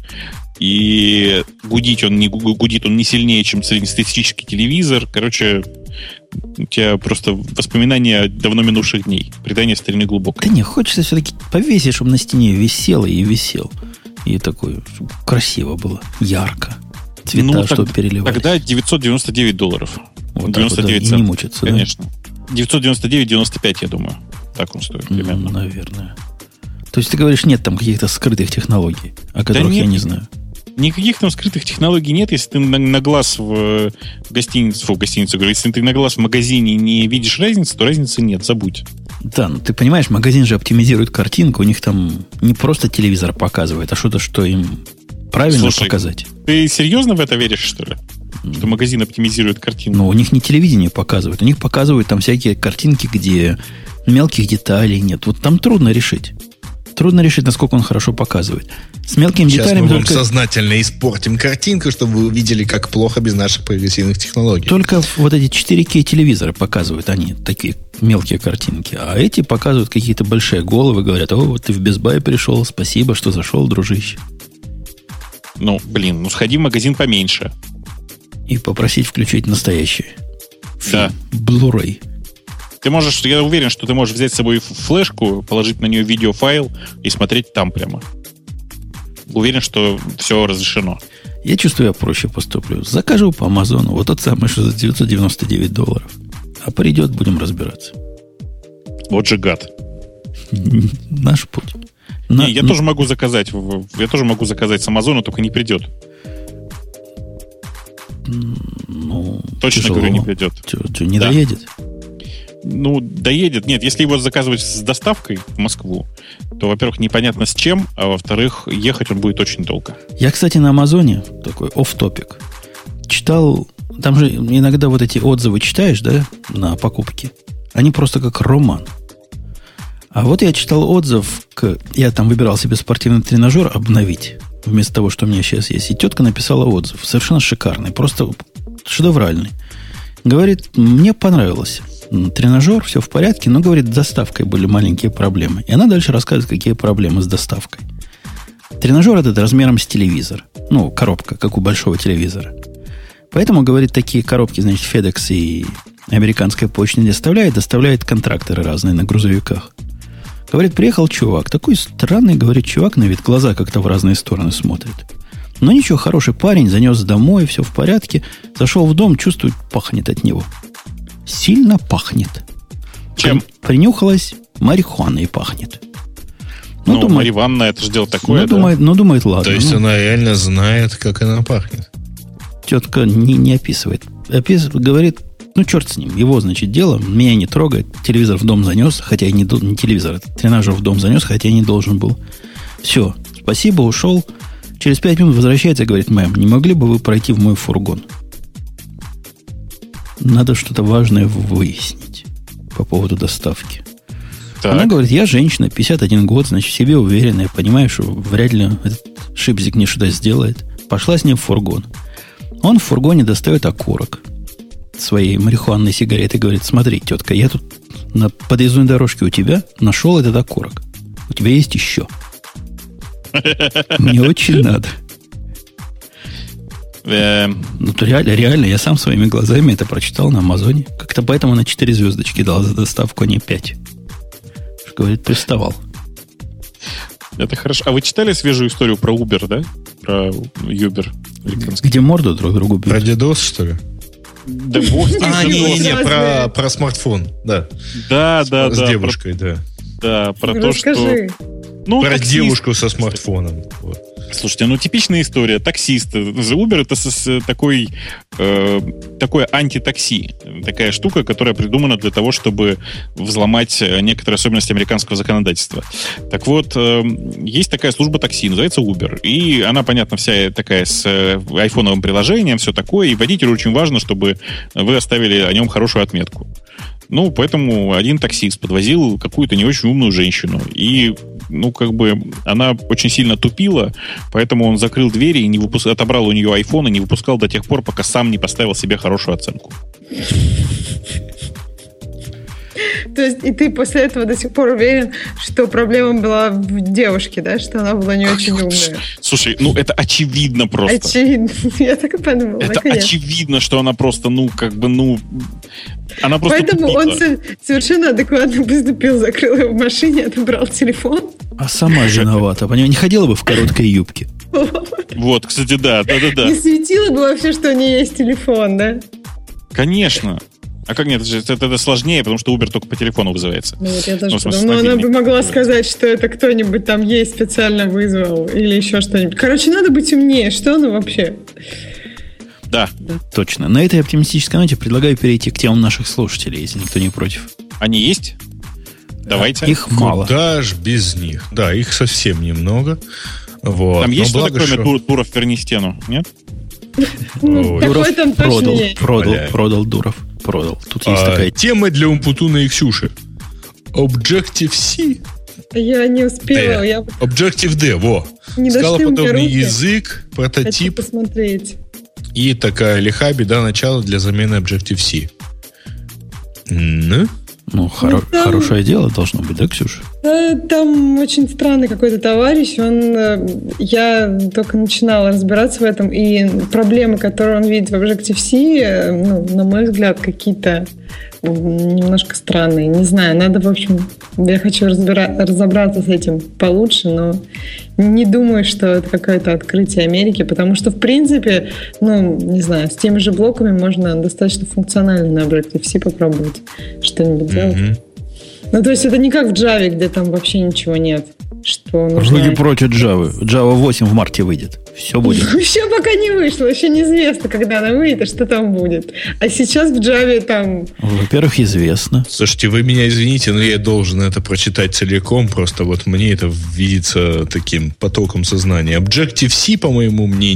И гудит он, не, гудит он не сильнее, чем среднестатистический телевизор. Короче, у тебя просто воспоминания давно минувших дней. Предание старины глубокое. Да не, хочется все-таки повесить, чтобы на стене висело и висел. И такое, чтобы красиво было, ярко. Цвета, ну, чтобы так, переливались. Тогда девятьсот девяносто девять долларов. Вот девяносто девять, да, и не мучиться, конечно. Да? девятьсот девяносто девять - девяносто пять, я думаю. Так он стоит примерно. Ну, наверное. То есть ты говоришь, нет там каких-то скрытых технологий, о которых да нет, я не знаю. Никаких там скрытых технологий нет, если ты на, на глаз в, в гостиницу, фу, в гостиницу, говорю, если ты на глаз в магазине не видишь разницы, то разницы нет, забудь. Да, ну ты понимаешь, магазин же оптимизирует картинку, у них там не просто телевизор показывает, а что-то, что им правильно Слушай, показать. Ты серьезно в это веришь, что ли? Что магазин оптимизирует картинку? Ну, у них не телевидение показывают, у них показывают там всякие картинки, где мелких деталей нет. Вот там трудно решить. Трудно решить, насколько он хорошо показывает. С мелкими Сейчас деталями... Сейчас мы вам только... сознательно испортим картинку, чтобы вы увидели, как плохо без наших прогрессивных технологий. Только вот эти четыре кей телевизоры показывают они, такие мелкие картинки. А эти показывают какие-то большие головы, говорят, о, вот ты в Best Buy пришел, спасибо, что зашел, дружище. Ну, блин, ну сходи в магазин поменьше. И попросить включить настоящие. Да. Blu-ray. Ты можешь, я уверен, что ты можешь взять с собой флешку, положить на нее видеофайл и смотреть там прямо. Уверен, что все разрешено. Я чувствую, я проще поступлю. Закажу по Амазону вот тот самый, что за девятьсот девяносто девять долларов. А придет, будем разбираться. Вот же гад. Наш путь. На, не, я, на... тоже могу заказать, я тоже могу заказать с Амазона, только не придет. Ну, точно тяжело. Говорю, не придет. Не да. доедет? Ну, доедет. Нет, если его заказывать с доставкой в Москву, то, во-первых, непонятно с чем, а во-вторых, ехать он будет очень долго. Я, кстати, на Амазоне, такой офф-топик, читал, там же иногда вот эти отзывы читаешь, да, на покупки, они просто как роман. А вот я читал отзыв, к, я там выбирал себе спортивный тренажер обновить, вместо того, что у меня сейчас есть. И тетка написала отзыв, совершенно шикарный, просто шедевральный. Говорит, мне понравилось. Тренажер, все в порядке, но, говорит, с доставкой были маленькие проблемы. И она дальше рассказывает, какие проблемы с доставкой. Тренажер этот размером с телевизор. Ну, коробка, как у большого телевизора. Поэтому, говорит, такие коробки, значит, FedEx и американская почта не доставляет, доставляет контракторы разные на грузовиках. Говорит, приехал чувак, такой странный, говорит, чувак, на вид глаза как-то в разные стороны смотрит. Но ничего, хороший парень, занес домой, все в порядке, зашел в дом, чувствует, пахнет от него. Сильно пахнет. Чем? Принюхалась, марихуаной пахнет. Ну, ну думает, Марья Ивановна, это же дело такое, ну, да? Думает, ну, думает, ладно. То есть, ну, она реально знает, как она пахнет? Тетка не, не описывает. Опис... Говорит, ну, черт с ним, его, значит, дело, меня не трогает. Телевизор в дом занес, хотя я не, не телевизор, а тренажер в дом занес, хотя я не должен был. Все, спасибо, ушел. Через пять минут возвращается и говорит, мэм, не могли бы вы пройти в мой фургон? Надо что-то важное выяснить по поводу доставки. Так. Она говорит, я женщина, пятьдесят один год, значит, в себе уверенная, понимаю, что вряд ли этот шипзик мне что-то сделает. Пошла с ним в фургон. Он в фургоне достает окурок своей марихуанной сигареты и говорит, смотри, тетка, я тут на подъездной дорожке у тебя нашел этот окурок. У тебя есть еще. Мне очень надо. Ну, то реально, реально, я сам своими глазами это прочитал на Амазоне. Как-то поэтому она четыре звездочки дала за доставку, а не пять. Говорит, приставал. Это хорошо. А вы читали свежую историю про Uber, да? Про Uber. Где морду друг другу бьют? Про дедос, что ли? Да, а, не, не, про, про смартфон, да. Да, да, с, да. С девушкой, про... да. Да, про Расскажи. То, что... Ну, про таксист. Девушку со смартфоном. Вот. Слушайте, ну типичная история. Таксист. Uber это с, с, такой, э, такое антитакси. Такая штука, которая придумана для того, чтобы взломать некоторые особенности американского законодательства. Так вот, э, есть такая служба такси, называется Uber. И она, понятно, вся такая с э, айфоновым приложением, все такое. И водителю очень важно, чтобы вы оставили о нем хорошую отметку. Ну, поэтому один таксист подвозил какую-то не очень умную женщину. И, ну, как бы, она очень сильно тупила, поэтому он закрыл двери и не выпуск... отобрал у нее iPhone и не выпускал до тех пор, пока сам не поставил себе хорошую оценку. То есть, и ты после этого до сих пор уверен, что проблема была в девушке, да? Что она была не очень умная. Слушай, ну это очевидно просто. Очевидно. Я так и подумала. Это наконец. Очевидно, что она просто, ну, как бы, ну... Она просто Поэтому путала. Он совершенно адекватно поступил, закрыл его в машине, отобрал телефон. А сама виновата. Понимаешь, не ходила бы в короткой юбке. Вот, кстати, да, да, да, да. Не светило бы вообще, что у нее есть телефон, да? Конечно. А как нет, это, это сложнее, потому что Uber только по телефону вызывается. Ну, вот я тоже ну, но она бы могла сказать, что это кто-нибудь там ей специально вызвал или еще что-нибудь. Короче, надо быть умнее, что оно вообще? Да. да. Точно. На этой оптимистической ноте предлагаю перейти к темам наших слушателей, если никто не против. Они есть? Давайте. Их мало. Куда ж без них? Да, их совсем немного. Вот. Там есть что-то, кроме дур, Дуров, верни стену, нет? Дуров продал, продал, продал Дуров. Продал. Тут есть а, такая тема для Умпутуна и Ксюши. Objective-C. Я не успела. Я... Objective-D, во. Скалоподобный язык, прототип. Хочу посмотреть. И такая лиха беда начала для замены Objective-C. Ну, ну хоро- там... хорошее дело должно быть, да, Ксюша? Да, там очень странный какой-то товарищ. Он, я только начинала разбираться в этом, и проблемы, которые он видит в Objective-C, ну, на мой взгляд, какие-то немножко странные. Не знаю, надо, в общем, я хочу разбира- разобраться с этим получше, но не думаю, что это какое-то открытие Америки, потому что, в принципе, ну, не знаю, с теми же блоками можно достаточно функционально на Objective-C попробовать что-нибудь mm-hmm. делать. Ну, то есть это не как в Java, где там вообще ничего нет. что нужно... Руки прочь от Java. Java восемь в марте выйдет. Все будет. Еще пока не вышло. Еще неизвестно, когда она выйдет, а что там будет. А сейчас в Java там... Во-первых, известно. Слушайте, вы меня извините, но я должен это прочитать целиком. Просто вот мне это видится таким потоком сознания. Objective-C, по моему мнению,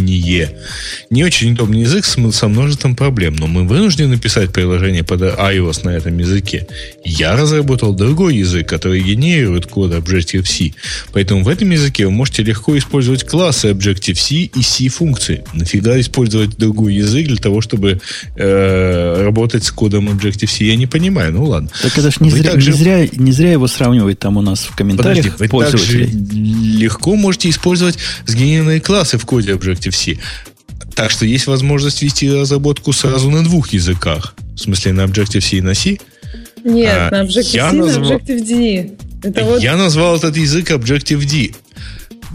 не очень удобный язык со множеством проблем. Но мы вынуждены писать приложение под iOS на этом языке. Я разработал другой язык, который генерирует код Objective-C. Поэтому в этом языке вы можете легко использовать классы Objective-C и C-функции. Нафига использовать другой язык для того, чтобы э, работать с кодом Objective-C? Я не понимаю, ну ладно. Так это ж не, зря, также... не, зря, не зря его сравнивают там у нас в комментариях. Подожди, вы также легко можете использовать сгенерированные классы в коде Objective-C. Так что есть возможность вести разработку сразу на двух языках. В смысле, на Objective-C и на C? Нет, а, на Objective-C и на назвал... Objective-D. Это вот... Я назвал этот язык Objective-D.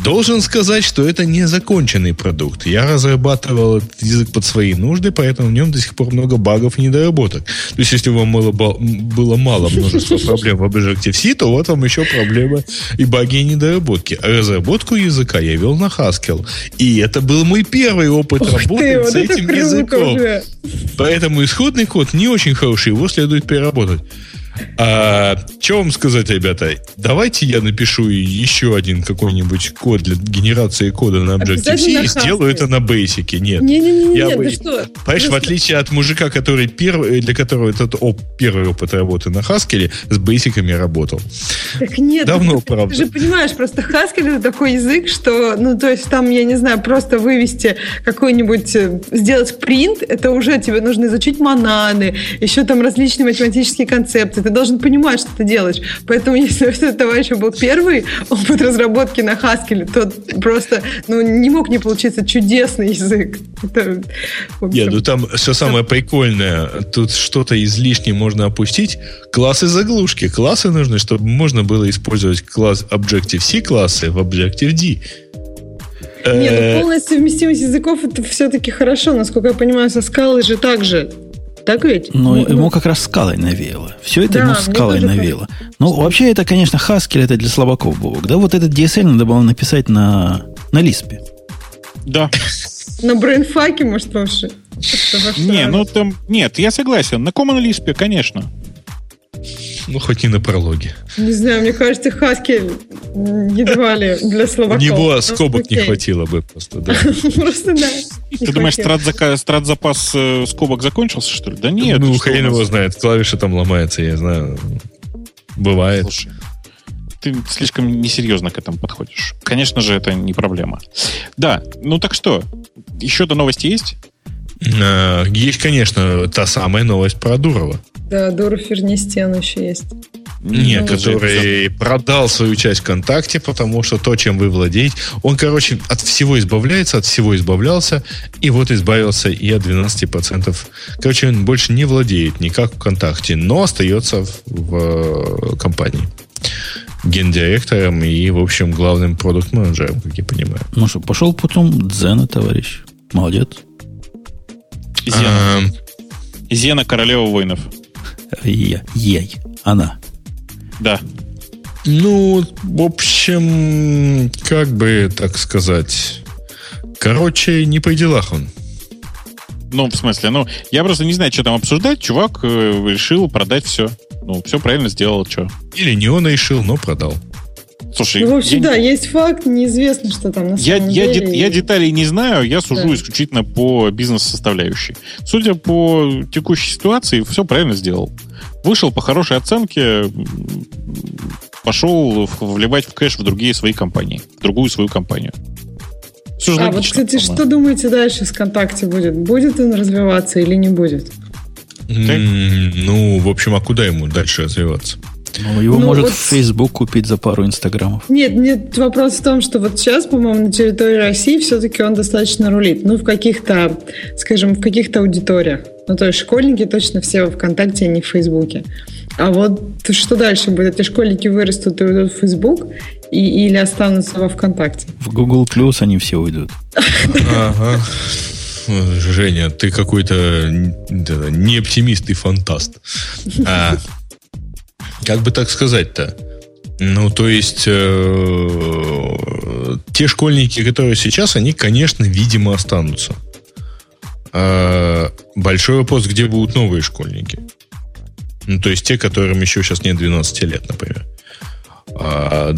Должен сказать, что это не законченный продукт. Я разрабатывал этот язык под свои нужды, поэтому в нем до сих пор много багов и недоработок. То есть, если вам было, было мало множества проблем в Objective-C, то вот вам еще проблемы и баги, и недоработки. А разработку языка я вел на Haskell. И это был мой первый опыт Ух работы ты, с вот этим языком. Уже. Поэтому исходный код не очень хороший, его следует переработать. А, что вам сказать, ребята? Давайте я напишу еще один какой-нибудь код для генерации кода на Objective-C и сделаю это на Basic. Нет. Не-не-не, я бы... что? Понимаешь, ну, в отличие что? От мужика, который первый, для которого этот оп, первый опыт работы на Haskell, с Basic-ами работал. Так нет, давно, ты, правда. Ты же понимаешь, просто Haskell это такой язык, что, ну, то есть там, я не знаю, просто вывести какой-нибудь, сделать принт, это уже тебе нужно изучить монады, еще там различные математические концепты. Ты должен понимать, что ты делаешь. Поэтому, если у этого товарища был первый опыт разработки на Haskell, то просто ну, не мог не получиться чудесный язык. Это, Нет, ну там все самое прикольное. Тут что-то излишнее можно опустить. Классы заглушки. Классы нужны, чтобы можно было использовать класс Objective-C классы в Objective-D. Нет, ну полная совместимость языков это все-таки хорошо. Насколько я понимаю, со Scala же так же. Так ведь? Ну, ну, ему как раз скалой навеяло. Все это да, ему скалой навеяло. Ну, вообще, это, конечно, Haskell, это для слабаков бог. Да, вот этот ди эс эль надо было написать на, на Лиспе. Да. На брейнфаке, может, вообще? Не, ну там... Нет, я согласен. На Common Lisp, конечно. Ну, хоть и на прологе. Не знаю, мне кажется, Haskell едва ли для слабаков. У него скобок не хватило бы просто, да. Просто да. Ты думаешь, страт-запас скобок закончился, что ли? Да нет. Ну, хрен его знает. Клавиша там ломается, я знаю. Бывает. Слушай, ты слишком несерьезно к этому подходишь. Конечно же, это не проблема. Да, ну так что? Еще-то новости есть? Есть, конечно, та самая новость про Дурова. Да, Дуров Фернистен еще есть. Нет, ну, который это... продал свою часть ВКонтакте, потому что то, чем вы владеете... Он, короче, от всего избавляется, от всего избавлялся, и вот избавился и от двенадцати процентов. Короче, он больше не владеет никак ВКонтакте, но остается в, в компании. Гендиректором и, в общем, главным продукт-менеджером, как я понимаю. Ну что, пошел путем Дзена, товарищ. Молодец. Зена. А... Зена, королева воинов. Я, ей, она. Да. Ну, в общем, как бы так сказать. Короче, не по делах он. Ну, в смысле, ну, я просто не знаю, что там обсуждать. Чувак э, решил продать все. Ну, все правильно сделал, что. Или не он решил, но продал. Слушай, ну, в общем, я... да, есть факт, неизвестно, что там на самом я, деле. Я, де- я деталей не знаю, я сужу да. исключительно по бизнес-составляющей. Судя по текущей ситуации, все правильно сделал. Вышел по хорошей оценке, пошел вливать в кэш в другие свои компании, в другую свою компанию. Все же а логично, вот, кстати, по-моему. Что думаете дальше ВКонтакте будет? Будет он развиваться или не будет? Mm-hmm. Ну, в общем, а куда ему дальше развиваться? Ну, его ну, может вот... Facebook купить за пару инстаграмов. Нет, нет, вопрос в том, что вот сейчас, по-моему, на территории России все-таки он достаточно рулит. Ну, в каких-то, скажем, в каких-то аудиториях. Ну, то есть школьники точно все во ВКонтакте, а не в Фейсбуке. А вот что дальше будет? Эти школьники вырастут и уйдут в Фейсбук и, или останутся во ВКонтакте? В Google Plus они все уйдут. Ага. Женя, ты какой-то не оптимист и фантаст. Как бы так сказать-то? Ну, то есть те школьники, которые сейчас, они, конечно, видимо, останутся. Большой вопрос, где будут новые школьники. Ну, то есть те, которым еще сейчас нет двенадцати лет, например.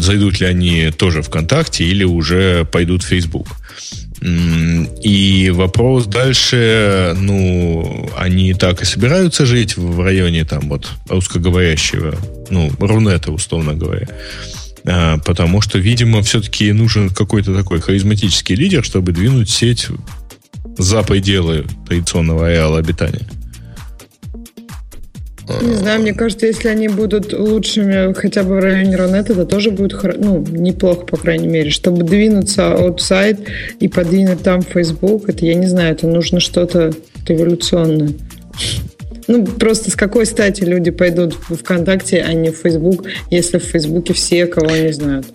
Зайдут ли они тоже ВКонтакте или уже пойдут в Facebook? И вопрос дальше, ну, они так и собираются жить в районе там вот русскоговорящего, ну, Рунета, условно говоря. Потому что, видимо, все-таки нужен какой-то такой харизматический лидер, чтобы двинуть сеть за пределы традиционного ареала обитания. Не знаю, мне кажется, если они будут лучшими хотя бы в районе Рунета, это тоже будет, ну, неплохо, по крайней мере. Чтобы двинуться от сайт и подвинуть там Facebook, это, я не знаю, это нужно что-то революционное. Ну, просто с какой стати люди пойдут в ВКонтакте, а не в Facebook, если в Фейсбуке все, кого не знают?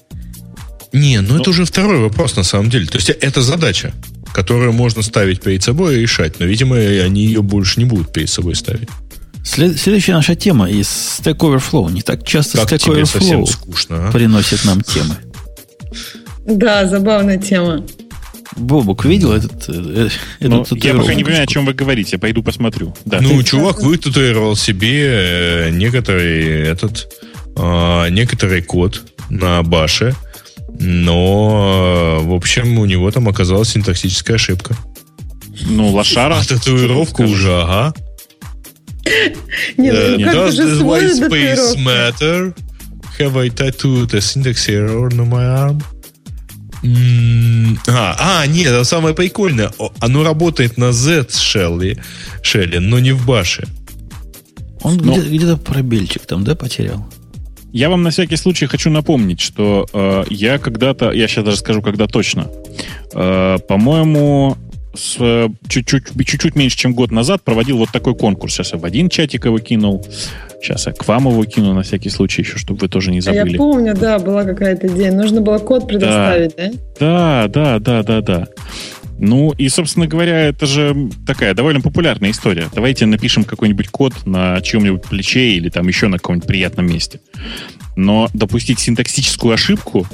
Не, ну, ну это уже второй вопрос, на самом деле. То есть это задача, которую можно ставить перед собой и решать. Но, видимо, они ее больше не будут перед собой ставить. Следующая наша тема из Stack Overflow. Не так часто как Stack Overflow совсем скучно, а? Приносит нам темы. Да, забавная тема. Бобок, видел этот... этот ну, я пока не понимаю, о чем вы говорите. Я пойду посмотрю. Да. Ну, ты чувак это... вытатуировал себе некоторый, этот, а, некоторый код на баше, но, в общем, у него там оказалась синтаксическая ошибка. Ну, лошара. А татуировку уже, ага. Нет, uh, ну как же свой space matter? Have I tattooed a syntax error on my arm? Mm-hmm. А, а, нет, это самое прикольное. Оно работает на Z-шелле, но не в баше. Он но... где-то, где-то пробельчик там, да, потерял? Я вам на всякий случай хочу напомнить, что э, я когда-то, я сейчас даже скажу, когда точно, э, по-моему... С, чуть-чуть, чуть-чуть меньше, чем год назад проводил вот такой конкурс. Сейчас я в один чатик его кинул. Сейчас я к вам его кину на всякий случай еще, чтобы вы тоже не забыли. Я помню, да, была какая-то идея. Нужно было код предоставить, да? Да, да, да, да, да. Ну, и, собственно говоря, это же такая довольно популярная история. Давайте напишем какой-нибудь код на чьем-нибудь плече или там еще на каком-нибудь приятном месте. Но допустить синтаксическую ошибку,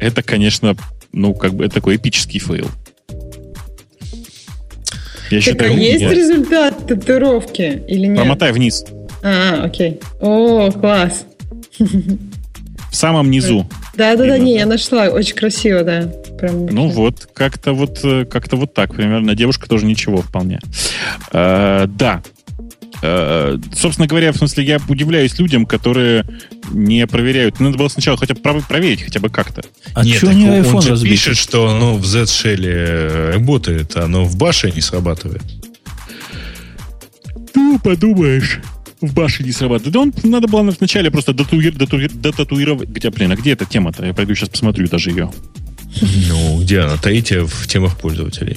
это, конечно, ну, как бы это такой эпический фейл. Я так считаю, а есть нет. результат татуировки или нет? Промотай вниз. А, окей. О, класс. В самом низу. Да-да-да, не, я нашла. Очень красиво, да. Прям ну очень. Вот, как-то вот, как-то вот так примерно. Девушка тоже ничего вполне. А, да. А, собственно говоря, в смысле, я удивляюсь людям, которые не проверяют. Надо было сначала хотя бы проверить, хотя бы как-то. А нет, так, не он же разбить? Пишет, что оно в Z-шеле работает, а оно в баше не срабатывает. Ты подумаешь, в баше не срабатывает. Да он, надо было вначале просто дотатуир, дотатуир, дотатуировать. Где, блин, а где эта тема-то? Я пойду сейчас посмотрю даже ее. Ну, где она? Таите в темах пользователей.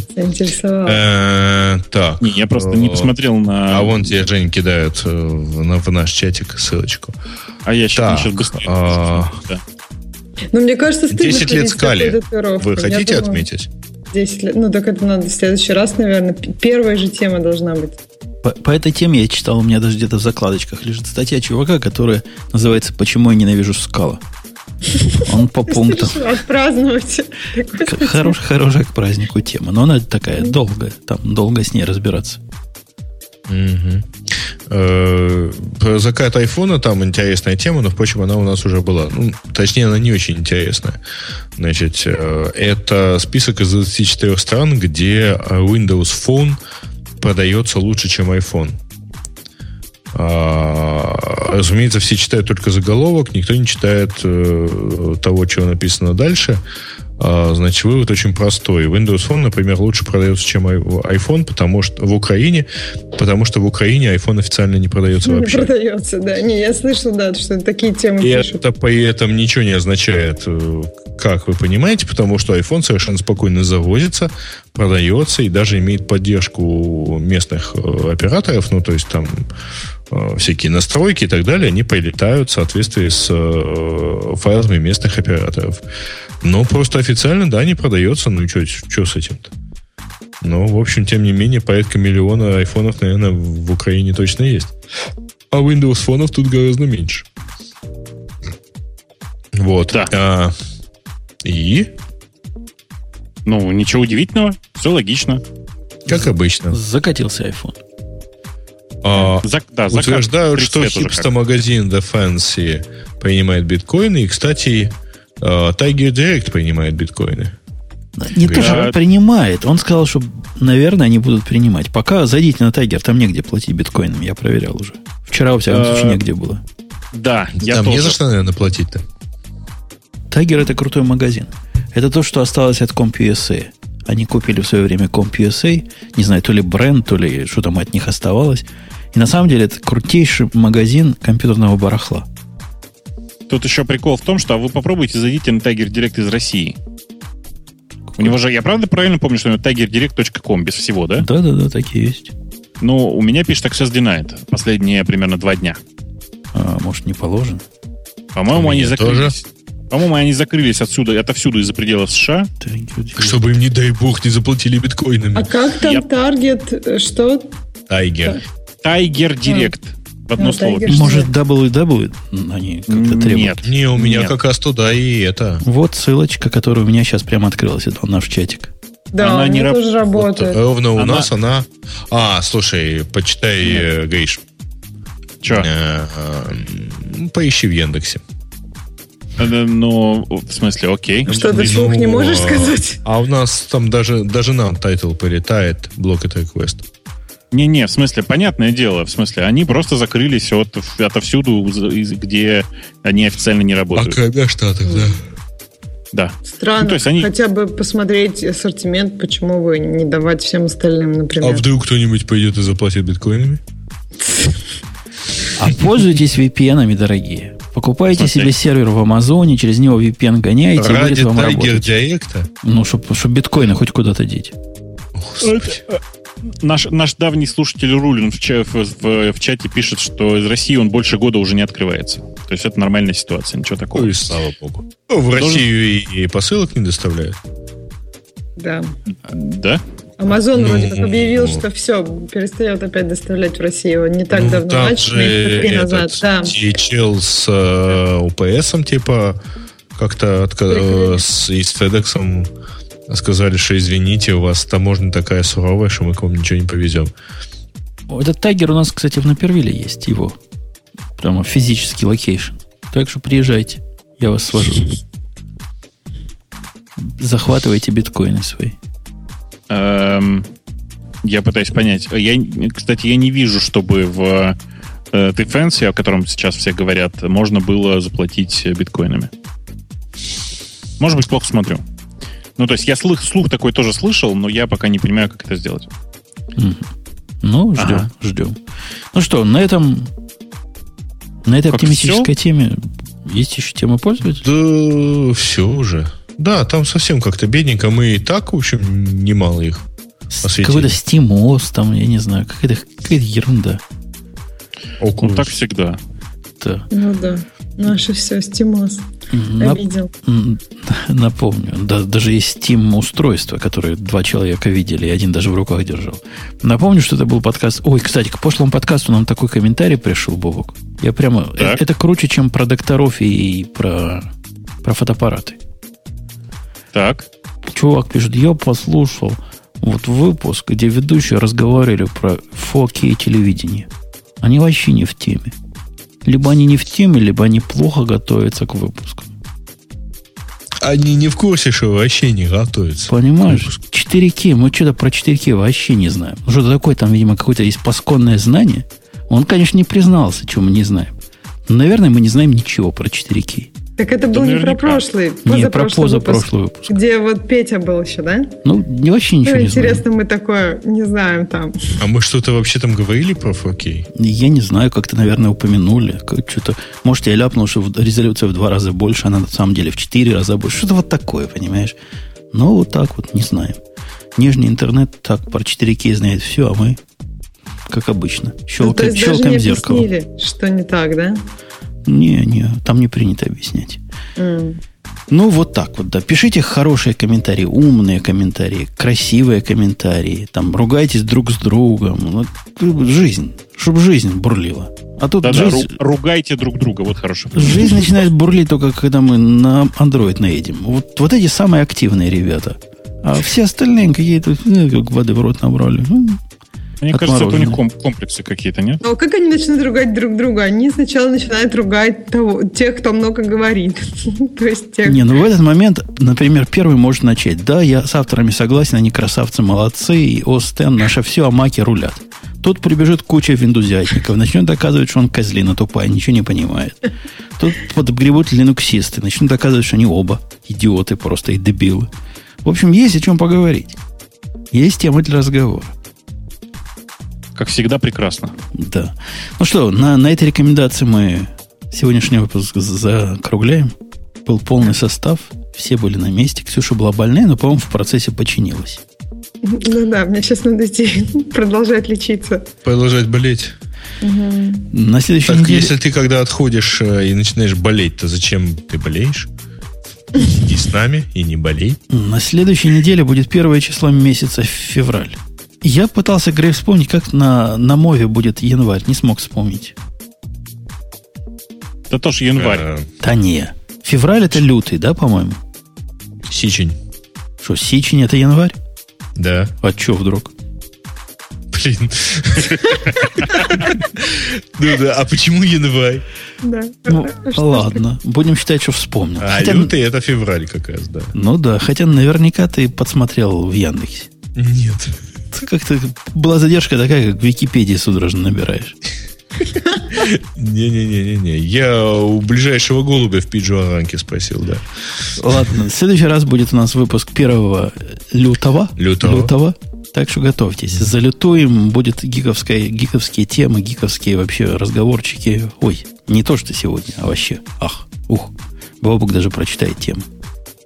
Так. Не, я просто не посмотрел на... А вон тебе, Жень, кидают в наш чатик ссылочку. А я сейчас быстрее. Ну, мне кажется, стыдно. десять лет скали. Вы хотите отметить? десять лет. Ну, так это надо в следующий раз, наверное. Первая же тема должна быть. По, по этой теме я читал, у меня даже где-то в закладочках лежит статья чувака, которая называется «Почему я ненавижу скала». Он по пунктам. Отпраздновать. Хорош, хорошая к празднику тема. Но она такая долгая. Там долго с ней разбираться. Про закат айфона там интересная тема, но, впрочем, она у нас уже была. Ну, точнее, она не очень интересная. Значит, это список из двадцати четырёх стран, где Windows Phone продается лучше, чем iPhone. Разумеется, все читают только заголовок, никто не читает э, того, чего написано дальше. А, значит, вывод очень простой. Windows Phone, например, лучше продается, чем iPhone, потому что в Украине, потому что в Украине iPhone официально не продается вообще. Не продается, да. Не, я слышал, да, что такие темы и пишут. Это при этом ничего не означает, как вы понимаете, потому что iPhone совершенно спокойно завозится, продается и даже имеет поддержку местных операторов, ну, то есть там всякие настройки и так далее, они прилетают в соответствии с файлами местных операторов. Но просто официально, да, не продается. Ну, что с этим-то? Но, в общем, тем не менее, порядка миллиона айфонов, наверное, в Украине точно есть. А Windows фонов тут гораздо меньше. Вот. Да. А, и? Ну, ничего удивительного. Все логично. Как обычно. Закатился iPhone. А, Зак, да, утверждают, что хипстер-магазин The Fancy принимает биткоины. И, кстати, Tiger Direct принимает биткоины. Не то, что принимает. Он сказал, что, наверное, они будут принимать. Пока зайдите на Tiger, там негде платить биткоинами. Я проверял уже. Вчера, во всяком случае, негде было. Да, я там тоже. Не за что, наверное, платить-то. Tiger — это крутой магазин. Это то, что осталось от CompUSA. Они купили в свое время CompUSA. Не знаю, то ли бренд, то ли что там от них оставалось. И на самом деле это крутейший магазин компьютерного барахла. Тут еще прикол в том, что вы попробуйте зайдите на Tiger Direct из России. У него же, я правда правильно помню, что у него tiger direct точка com без всего, да? Да-да-да, такие есть. Но у меня пишет Access Denied последние примерно два дня. А, может, не положено? По-моему, они закрылись. Тоже. По-моему, они закрылись отсюда, отовсюду из-за пределов США. Чтобы им, не дай бог, не заплатили биткоинами. А как там я... таргет? Что? Tiger. Tiger Direct. А. В одно а, слово. Tiger. Может, дабл ю дабл ю они как-то требуют? Нет. Не, у меня Нет. как раз туда и это. Вот ссылочка, которая у меня сейчас прямо открылась. Это наш чатик. Да, она не раб... тоже работает. Вот, ровно у она... нас она... А, слушай, почитай, Нет. Гриш. Че? Поищи в Яндексе. Ну, в смысле, окей. Что, ты вслух не можешь сказать? А у нас там даже, даже нам тайтл полетает, блок это request. Не-не, в смысле, понятное дело, в смысле, они просто закрылись от, отовсюду, где они официально не работают. А кроме Штатов, да. Да. Странно, ну, то есть они... хотя бы посмотреть ассортимент, почему бы не давать всем остальным, например. А вдруг кто-нибудь пойдет и заплатит биткоинами? А пользуйтесь ви пи эн-ами, дорогие. Покупайте Смотри. себе сервер в Амазоне, через него ви пи эн гоняете, ради и будет вам работать. Ради Tiger Direct? Ну, чтобы чтоб биткоины хоть куда-то деть. Это, наш, наш давний слушатель Рулин в, ча- в, в, в чате пишет, что из России он больше года уже не открывается. То есть это нормальная ситуация, ничего такого. Ой, слава богу. Ну, в Тоже... Россию и, и посылок не доставляют. Да. Да? Амазон ну, вроде как объявил, что все, перестает опять доставлять в Россию. Не так ну, давно там начали, же три назад. Да. Чел с э, ОПСом, типа, как-то отка- с, и с FedEx'ом сказали, что извините, у вас таможня такая суровая, что мы к вам ничего не повезем. Этот Tiger у нас, кстати, в Напервилле есть его. Прямо физический локейшн. Так что приезжайте, я вас свожу. Захватывайте биткоины свои. Я пытаюсь понять. Я, кстати, я не вижу, чтобы в The Fancy, о котором сейчас все говорят, можно было заплатить биткоинами. Может быть, плохо смотрю. Ну, то есть я слух, слух такой тоже слышал, но я пока не понимаю, как это сделать. Mm-hmm. Ну, ждем, ага. ждем. Ну что, на этом на этой как оптимистической все? теме есть еще тема пользователей? Да, все уже. Да, там совсем как-то бедненько. Мы и так, в общем, немало их осветили. Какой-то SteamOS, там, я не знаю, какая-то, какая-то ерунда. О, ну, так всегда. Да. Ну да, наше все, SteamOS. Нап... Обидел. Напомню, да, даже есть Steam-устройства, которые два человека видели, и один даже в руках держал. Напомню, что это был подкаст... Ой, кстати, к прошлому подкасту нам такой комментарий пришел, Бобок. Я прямо... Э- это круче, чем про докторов и про, про фотоаппараты. Так. Чувак пишет, я послушал вот выпуск, где ведущие разговаривали про фо кей телевидение. Они вообще не в теме. Либо они не в теме, либо они плохо готовятся к выпуску. Они не в курсе, что вообще не готовятся. Понимаешь? четыре кей. Мы что-то про четыре кей вообще не знаем. Что-то такое там, видимо, какое-то есть пасконное знание. Он, конечно, не признался, чего мы не знаем. Но, наверное, мы не знаем ничего про четыре кей. Так это да был не про прошлый, не про позапрошлый выпуск, выпуск, где вот Петя был еще, да? Ну, не вообще ничего ну, не знаем. Интересно, мы такое не знаем там. А мы что-то вообще там говорили про фо кей? Я не знаю, как-то, наверное, упомянули. Как что-то, может, я ляпнул, что резолюция в два раза больше, она на самом деле в четыре раза больше. Что-то вот такое, понимаешь? Но вот так вот, не знаем. Нижний интернет так про четыре кей знает все, а мы, как обычно, щелкаем зеркалом. Ну, то есть даже не объяснили, что не так, да? Не, не, там не принято объяснять. Mm. Ну, вот так вот, да. Пишите хорошие комментарии, умные комментарии, красивые комментарии. Там ругайтесь друг с другом. Вот, жизнь, чтобы жизнь бурлила. А тут да, жизнь... да, ругайте друг друга, вот хорошо. Жизнь начинает бурлить только, когда мы на Android наедем. Вот, вот эти самые активные ребята. А все остальные какие-то как воды в рот набрали. Мне кажется, это у них комплексы какие-то, нет? А как они начинают ругать друг друга? Они сначала начинают ругать того, тех, кто много говорит. То есть тех... Не, ну в этот момент, например, первый может начать. Да, я с авторами согласен, они красавцы, молодцы, и ОС-тен наше все, а маки рулят. Тут прибежит куча виндузятников, начнет доказывать, что он козлина тупая, ничего не понимает. Тут подгребут линуксисты, начнут доказывать, что они оба идиоты просто и дебилы. В общем, есть о чем поговорить. Есть тема для разговора. Как всегда, прекрасно. Да. Ну что, на, на этой рекомендации мы сегодняшний выпуск закругляем. Был полный состав, все были на месте. Ксюша была больная, но, по-моему, в процессе починилась. Ну да, мне сейчас надо идти продолжать лечиться. Продолжать болеть. Угу. На следующей так, неделе... Если ты когда отходишь и начинаешь болеть, то зачем ты болеешь? Иди с нами и не болей. На следующей неделе будет первое число месяца февраль. Я пытался, Грей, вспомнить, как на, на мове будет январь. Не смог вспомнить. Да тоже январь. А... Да не. Февраль это лютый, да, по-моему? Сичень. Что, сичень это январь? Да. А что вдруг? Блин. Ну да, а почему январь? Да. Ну, ладно, будем считать, что вспомнил. А хотя... лютый это февраль как раз, да. Ну да, хотя наверняка ты подсмотрел в Яндексе. Нет. Как-то была задержка такая, как в Википедии судорожно набираешь. Не-не-не-не-не. Я у ближайшего голубя в Пиджуаранке спросил, да. Ладно, в следующий раз будет у нас выпуск первого лютого. Лютого. Лютого. Так что готовьтесь. Залютуем. Будет гиковская, гиковские темы, гиковские вообще разговорчики. Ой, не то, что сегодня, а вообще. Ах, ух. Бобок даже прочитает тему.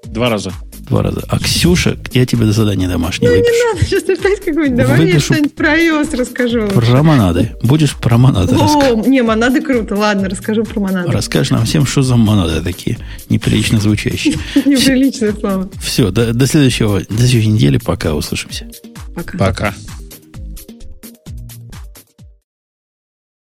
Два раза. Два раза. А, Ксюша, я тебе до задания домашнего ну, выпишу. Ну, не надо, сейчас опять какой-нибудь. Давай выпишу я что-нибудь про iOS расскажу. Про романады. Будешь про монады рассказывать? Не, монады круто. Ладно, расскажу про монады. Расскажешь нам всем, что за монады такие неприлично звучащие. Неприличное слово. Все, до следующего, до следующей недели. Пока, услышимся. Пока. Пока.